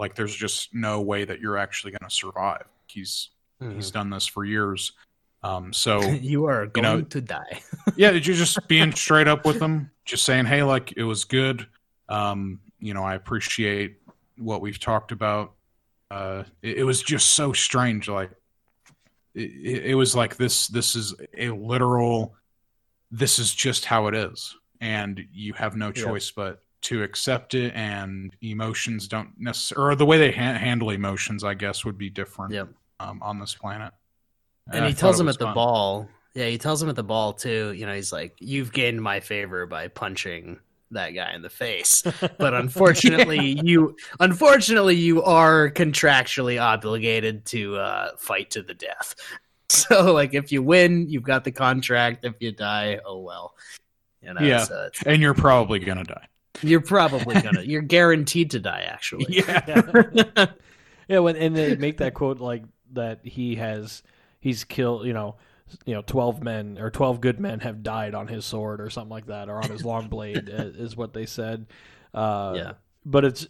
like, there's just no way that you're actually going to survive. He's, mm-hmm. he's done this for years. Um, so you are going you know, to die. Yeah. You're just being straight up with him, just saying, hey, like, it was good. Um, You know, I appreciate what we've talked about. Uh, it, it was just so strange. Like, it, it was like this. This is a literal. This is just how it is, and you have no choice yeah. but to accept it. And emotions don't necessarily, or the way they ha- handle emotions, I guess, would be different. Yep. Um, on this planet. And, and he tells him at fun. the ball. Yeah, he tells him at the ball, too. You know, he's like, you've gained my favor by punching that guy in the face. But unfortunately, yeah. you unfortunately you are contractually obligated to uh, fight to the death. So, like, if you win, you've got the contract. If you die, oh, well. You know, yeah, so it's, and you're probably going to die. You're probably going to. You're guaranteed to die, actually. Yeah. Yeah, when, and they make that quote, like, that he has, he's killed, you know, you know, twelve men or twelve good men have died on his sword or something like that, or on his long blade is what they said. Uh, yeah. But it's,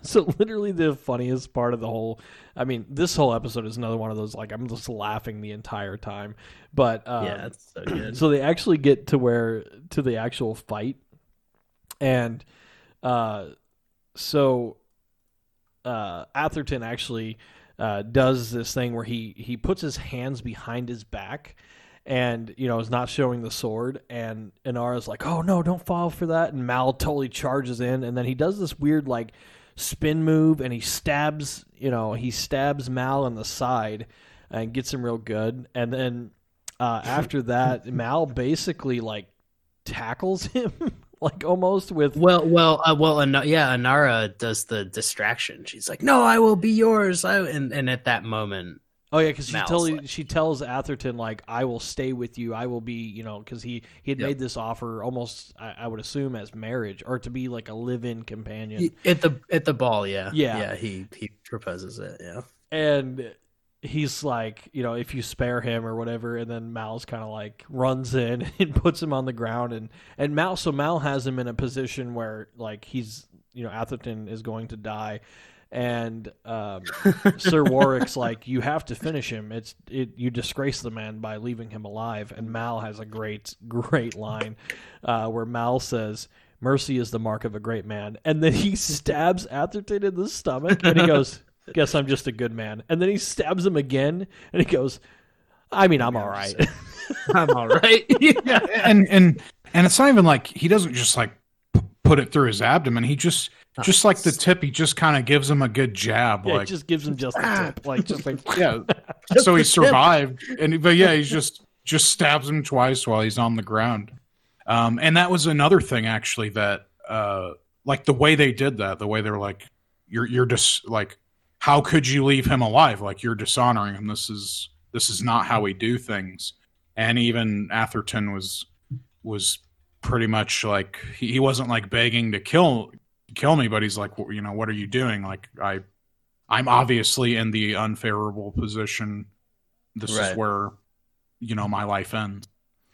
so literally the funniest part of the whole, I mean, this whole episode is another one of those, like, I'm just laughing the entire time. But, um, yeah, it's so good. So they actually get to where, to the actual fight. And, uh, so, uh, Atherton actually, Uh, does this thing where he, he puts his hands behind his back and, you know, is not showing the sword. And Inara's like, oh, no, don't fall for that. And Mal totally charges in. And then he does this weird, like, spin move and he stabs, you know, he stabs Mal in the side and gets him real good. And then uh, after that, Mal basically, like, tackles him. Like almost with well, well, uh, well, An- yeah. Inara does the distraction. She's like, "No, I will be yours." I and, and at that moment, oh yeah, because she tells like, she tells Atherton like, "I will stay with you. I will be," you know, because he, he had yep. made this offer almost, I, I would assume, as marriage or to be like a live-in companion he, at the at the ball. Yeah, yeah, yeah. He he proposes it. Yeah, and he's like, you know, if you spare him or whatever, and then Mal's kind of like runs in and puts him on the ground, and, and Mal, so Mal has him in a position where like he's, you know, Atherton is going to die, and um, Sir Warwick's like, you have to finish him. It's it you disgrace the man by leaving him alive. And Mal has a great great line uh, where Mal says, "Mercy is the mark of a great man," and then he stabs Atherton in the stomach, and he goes, "Guess I'm just a good man." And then he stabs him again, and he goes, I mean, I'm all right. I'm all right. Yeah. And, and, and it's not even like he doesn't just like p- put it through his abdomen. He just, oh, just like the tip, he just kind of gives him a good jab. Yeah, like just gives him just the tip. Like, just like, yeah. Just so he survived. Tip. And, but yeah, he just, just stabs him twice while he's on the ground. Um, and that was another thing actually that, uh, like the way they did that, the way they were like, you're, you're just like, how could you leave him alive? Like, you're dishonoring him. This is this is not how we do things. And even Atherton was was pretty much like, he wasn't like begging to kill kill me, but he's like, well, you know, what are you doing? Like, I I'm obviously in the unfavorable position. This right. is where, you know, my life ends.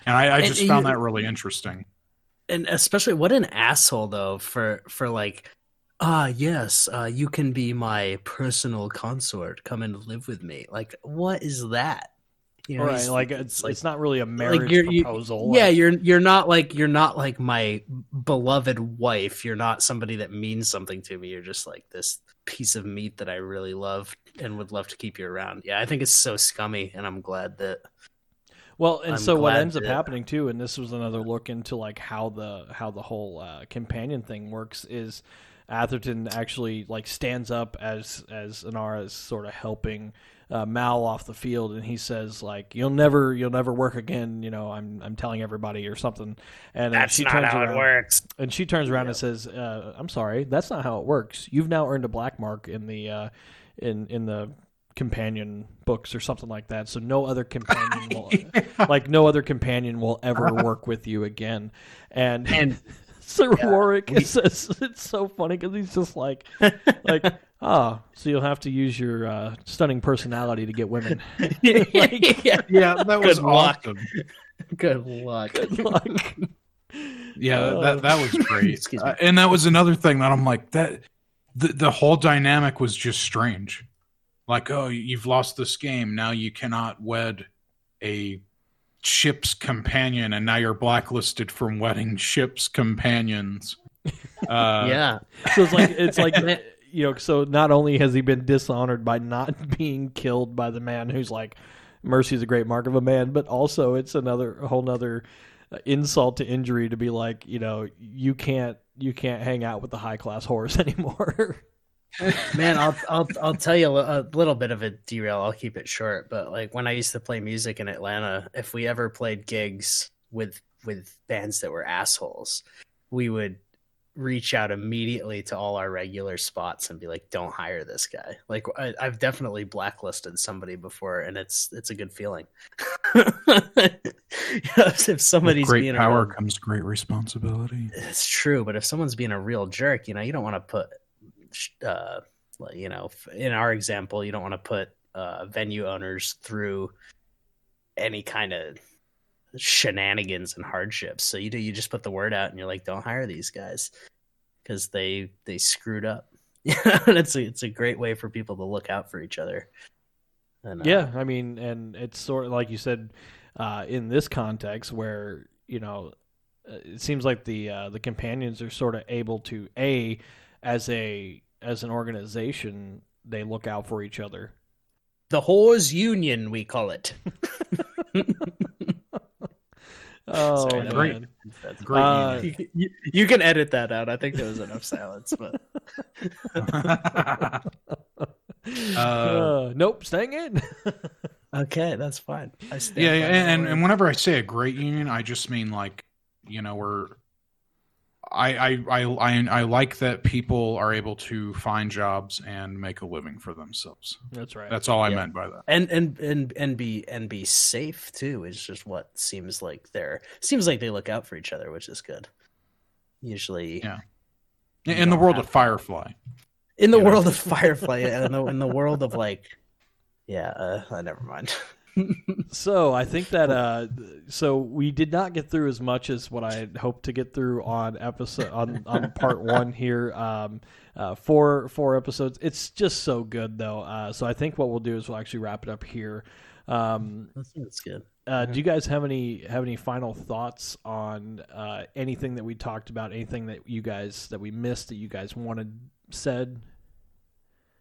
And I, I just and, found and, that really interesting. And especially, what an asshole though for for like, ah, uh, yes, uh, you can be my personal consort. Come and live with me. Like, what is that? You know, right, like it's like, it's not really a marriage like you're, proposal. You, yeah, you're you're not like you're not like my beloved wife. You're not somebody that means something to me. You're just like this piece of meat that I really love and would love to keep you around. Yeah, I think it's so scummy, and I'm glad that. Well, and I'm so what ends up that... happening too, and this was another look into like how the how the whole uh, companion thing works is. Atherton actually like stands up as as Inara is sort of helping uh, Mal off the field, and he says like, "You'll never, you'll never work again." You know, I'm I'm telling everybody or something. And that's she not turns how around, it works. And she turns around yeah. and says, uh, "I'm sorry, that's not how it works. You've now earned a black mark in the uh, in in the companion books or something like that. So no other companion will yeah. like no other companion will ever work with you again." And and. Sir yeah. Warwick, it's, it's so funny because he's just like, like, oh, so you'll have to use your uh, stunning personality to get women. Like, yeah. yeah, that was Good awesome. Luck. Good luck. Good luck. Yeah, uh, that that was great. Uh, and that was another thing that I'm like, that the, the whole dynamic was just strange. Like, oh, you've lost this game. Now you cannot wed a ship's companion, and now you're blacklisted from wedding ship's companions. Uh, yeah, so it's like it's like you know. So not only has he been dishonored by not being killed by the man who's like, mercy is a great mark of a man, but also it's another a whole nother insult to injury to be like, you know, you can't you can't hang out with the high class whores anymore. Man, I'll I'll I'll tell you a, a little bit of a derail. I'll keep it short. But like when I used to play music in Atlanta, if we ever played gigs with with bands that were assholes, we would reach out immediately to all our regular spots and be like, "Don't hire this guy." Like I, I've definitely blacklisted somebody before, and it's it's a good feeling. If somebody's great being power a real, comes great responsibility. It's true, but if someone's being a real jerk, you know, you don't want to put. Uh, you know, in our example, you don't want to put uh, venue owners through any kind of shenanigans and hardships. So you do, you just put the word out, and you're like, "Don't hire these guys because they they screwed up." it's a, it's a great way for people to look out for each other. And, uh, yeah, I mean, and it's sort of like you said uh, in this context where you know it seems like the uh, the companions are sort of able to a As a as an organization, they look out for each other. The Whores Union, we call it. oh, Sorry, great! Man. That's great. Uh, you, you, you can edit that out. I think there was enough silence, but uh, uh, nope, staying in. Okay, that's fine. I stand yeah, yeah and, and whenever I say a great union, I just mean like you know we're. I, I I I like that people are able to find jobs and make a living for themselves. That's right. That's all I yeah. meant by that. And and and and be and be safe too. It's just what seems like they're seems like they look out for each other, which is good. Usually, yeah. In the world of Firefly. In the world of Firefly, in the in the world of like, yeah. Uh, uh, never mind. So I think that uh, so we did not get through as much as what I had hoped to get through on episode on, on part one here. Um, uh, four four episodes. It's just so good though. Uh, so I think what we'll do is we'll actually wrap it up here. Um, that's, that's good. Uh, yeah. Do you guys have any have any final thoughts on uh, anything that we talked about? Anything that you guys that we missed that you guys wanted said?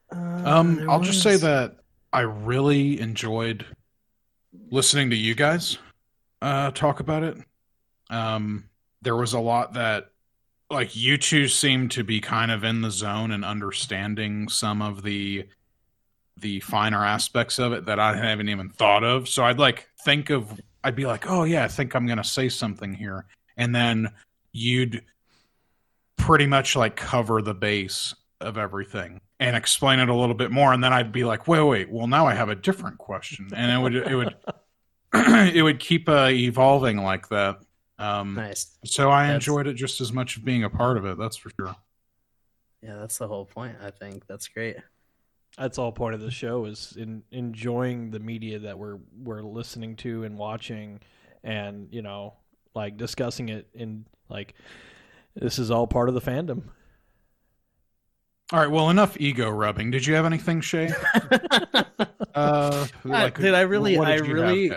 Um, um I'll was... just say that I really enjoyed listening to you guys uh, talk about it. Um, there was a lot that, like, you two seemed to be kind of in the zone and understanding some of the the finer aspects of it that I haven't even thought of. So I'd like think of, I'd be like, oh yeah, I think I'm gonna say something here, and then you'd pretty much like cover the base of everything and explain it a little bit more, and then I'd be like, wait, wait, well now I have a different question, and it would it would it would keep uh, evolving like that. Um, nice. So I that's... enjoyed it just as much as being a part of it. That's for sure. Yeah, that's the whole point. I think that's great. That's all part of the show is in enjoying the media that we're we're listening to and watching, and you know, like discussing it in like this is all part of the fandom. All right, well, enough ego rubbing. Did you have anything, Shay? uh, like, Dude, I really, I really,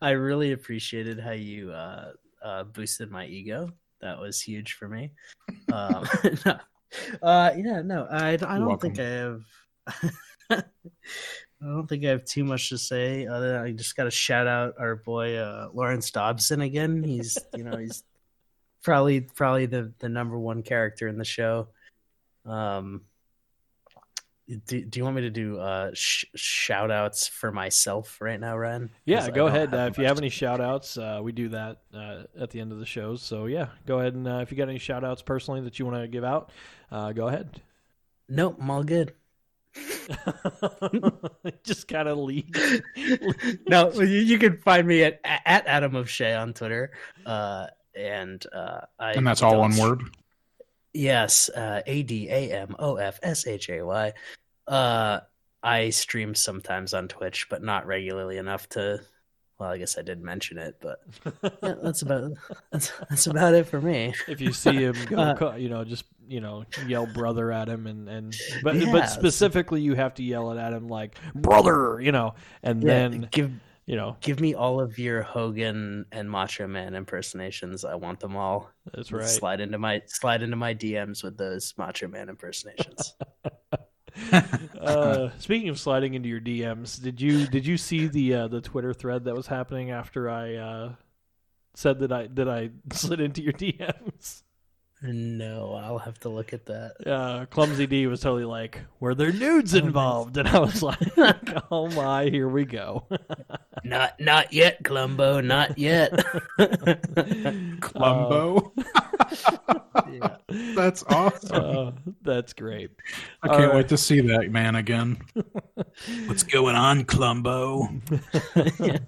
I really appreciated how you uh, uh, boosted my ego. That was huge for me. Um, no. Uh, yeah, no, I, I don't Welcome. think I have. I don't think I have too much to say. Other than I just got to shout out our boy uh, Lawrence Dobson again. He's, you know, he's probably probably the, the number one character in the show. Um, do, do you want me to do uh sh- shout outs for myself right now, Ryan? Yeah, go ahead. Uh, if you have any shout outs, uh, we do that uh, at the end of the shows. So yeah, go ahead. And uh, if you got any shout outs personally that you want to give out, uh, go ahead. Nope, I'm all good. Just kind of lead. No, you, you can find me at, at Adam of Shay on Twitter. Uh, and, uh, I, and that's all one word. Yes, uh, A D A M O F S H A Y. Uh, I stream sometimes on Twitch, but not regularly enough to. Well, I guess I did mention it, but yeah, that's about that's, that's about it for me. If you see him, go, uh, you know, just you know, yell brother at him, and, and but yeah, but specifically, you have to yell it at him like brother, you know, and yeah, then give. You know, give me all of your Hogan and Macho Man impersonations. I want them all. That's right. Slide into my slide into my D Ms with those Macho Man impersonations. uh, speaking of sliding into your D Ms, did you did you see the uh, the Twitter thread that was happening after I uh, said that I that I slid into your D Ms? No, I'll have to look at that. Uh, Clumsy D was totally like, were there nudes involved? And I was like, oh my, here we go. not not yet, Clumbo, not yet. Clumbo? Uh, yeah. That's awesome. Uh, that's great. I can't uh, wait to see that man again. What's going on, Clumbo? Yeah.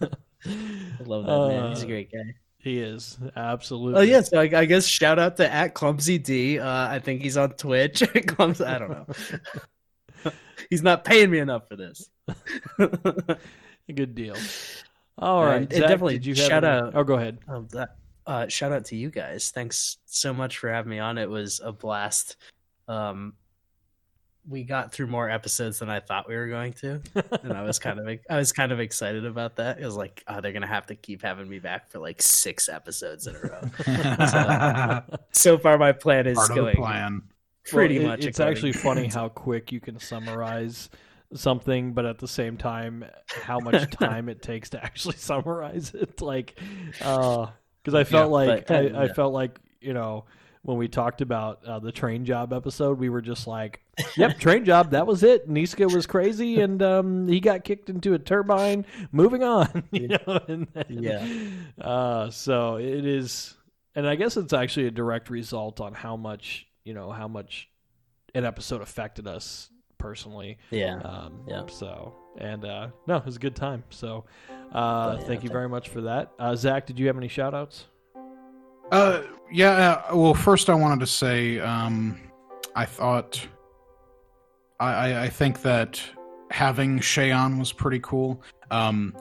I love that uh, man. He's a great guy. He is, absolutely. Oh, yeah, so I, I guess shout out to at Clumsy D. Uh, I think he's on Twitch. Clumsy, I don't know. He's not paying me enough for this. Good deal. All right. Um, Zach, definitely did you have shout any... out. Oh, go ahead. Um, uh, shout out to you guys. Thanks so much for having me on. It was a blast. Um, we got through more episodes than I thought we were going to, and I was kind of I was kind of excited about that. It was like, oh, they're gonna have to keep having me back for like six episodes in a row. so, so far, my plan is Part going plan. pretty well, much. It, it's actually funny how quick you can summarize something, but at the same time, how much time it takes to actually summarize it. Like, because uh, I felt yeah, like but, I, yeah. I felt like you know. When we talked about uh, the train job episode, we were just like, yep, train job, that was it. Niska was crazy, and um, he got kicked into a turbine. Moving on. You know? and then, yeah. Uh, so it is, and I guess it's actually a direct result on how much, you know, how much an episode affected us personally. Yeah. Um, yeah. So, and uh, no, it was a good time. So uh, yeah, thank you very much for that. Uh, Zach, did you have any shout outs? Uh, yeah, uh, well, first I wanted to say, um, I thought, I, I, I think that having Shay on was pretty cool. Um,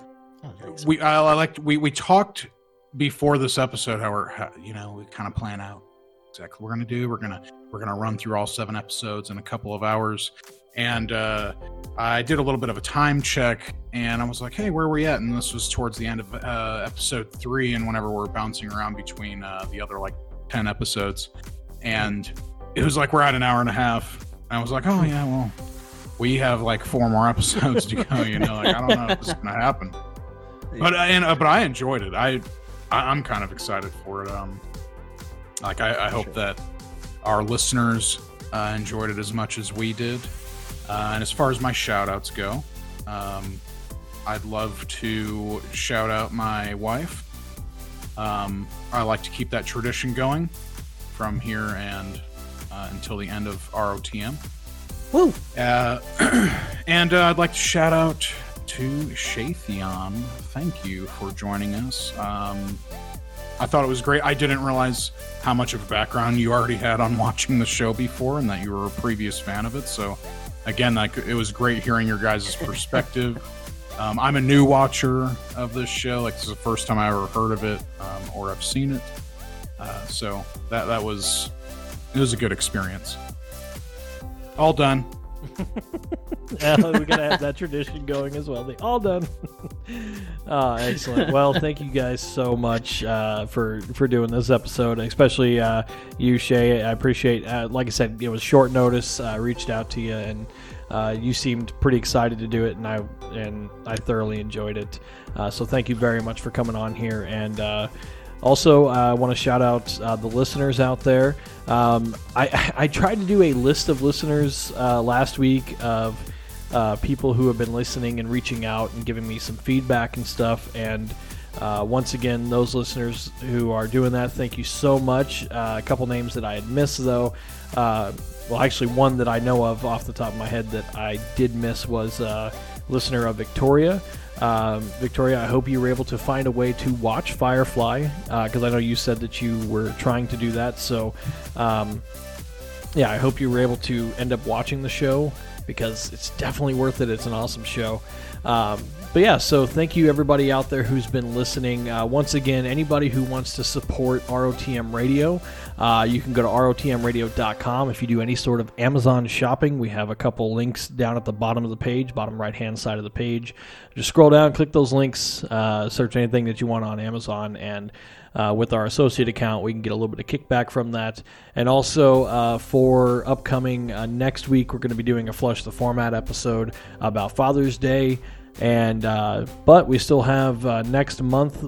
oh, thanks. we, I, I liked, we, we talked before this episode, how we're, how, you know, we kind of plan out exactly what we're going to do. We're going to, we're going to run through all seven episodes in a couple of hours. And, uh, I did a little bit of a time check and I was like, hey, where are we at? And this was towards the end of uh, episode three. And whenever we're bouncing around between uh, the other like ten episodes, and it was like, we're at an hour and a half. And I was like, oh yeah, well, we have like four more episodes to go. You know, like, I don't know if it's going to happen, but, and, uh, but I enjoyed it. I, I, I'm kind of excited for it. Um, like I, I hope sure. that our listeners uh, enjoyed it as much as we did. Uh, and as far as my shout-outs go, um, I'd love to shout out my wife. Um, I like to keep that tradition going from here and uh, until the end of R O T M. Woo! Uh, and uh, I'd like to shout out to Shaytheon. Thank you for joining us. Um, I thought it was great. I didn't realize how much of a background you already had on watching the show before and that you were a previous fan of it, so... Again, like it was great hearing your guys' perspective. um, I'm a new watcher of this show. Like this is the first time I ever heard of it um, or I've seen it. Uh, so that that was it was a good experience. All done. uh, we're gonna have that tradition going as well. They all done. Oh, excellent. Well, thank you guys so much uh, for for doing this episode, especially uh, you, Shay. I appreciate. Uh, like I said, it was short notice. I reached out to you, and uh, you seemed pretty excited to do it, and I and I thoroughly enjoyed it. Uh, so thank you very much for coming on here, and uh, also I uh, want to shout out uh, the listeners out there. Um, I, I tried to do a list of listeners uh, last week of uh, people who have been listening and reaching out and giving me some feedback and stuff. And uh, once again, those listeners who are doing that, thank you so much. Uh, a couple names that I had missed, though. Uh, well, actually, one that I know of off the top of my head that I did miss was uh, listener of Victoria. Um, Victoria, I hope you were able to find a way to watch Firefly, because uh, I know you said that you were trying to do that. So, um, yeah, I hope you were able to end up watching the show, because it's definitely worth it. It's an awesome show. Um, but, yeah, so thank you, everybody out there who's been listening. Uh, once again, anybody who wants to support R O T M Radio, uh, you can go to R O T M radio dot com. If you do any sort of Amazon shopping, we have a couple links down at the bottom of the page, bottom right-hand side of the page. Just scroll down, click those links, uh, search anything that you want on Amazon, and uh, with our associate account, we can get a little bit of kickback from that. And also, uh, for upcoming uh, next week, we're going to be doing a Flush the Format episode about Father's Day. And uh, but we still have uh, next month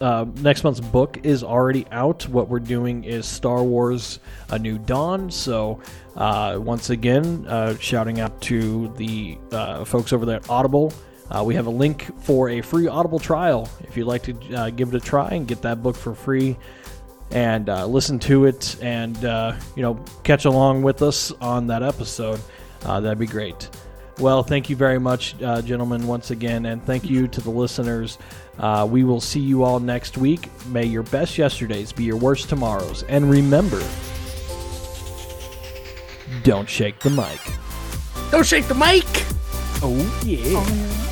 uh, next month's book is already out. What we're doing is Star Wars: A New Dawn. So uh, once again, uh, shouting out to the uh, folks over there at Audible. Uh, we have a link for a free Audible trial if you'd like to uh, give it a try and get that book for free and uh, listen to it and, uh, you know, catch along with us on that episode. Uh, that'd be great. Well, thank you very much, uh, gentlemen, once again, and thank you to the listeners. Uh, we will see you all next week. May your best yesterdays be your worst tomorrows. And remember, don't shake the mic. Don't shake the mic! Oh, yeah. Oh.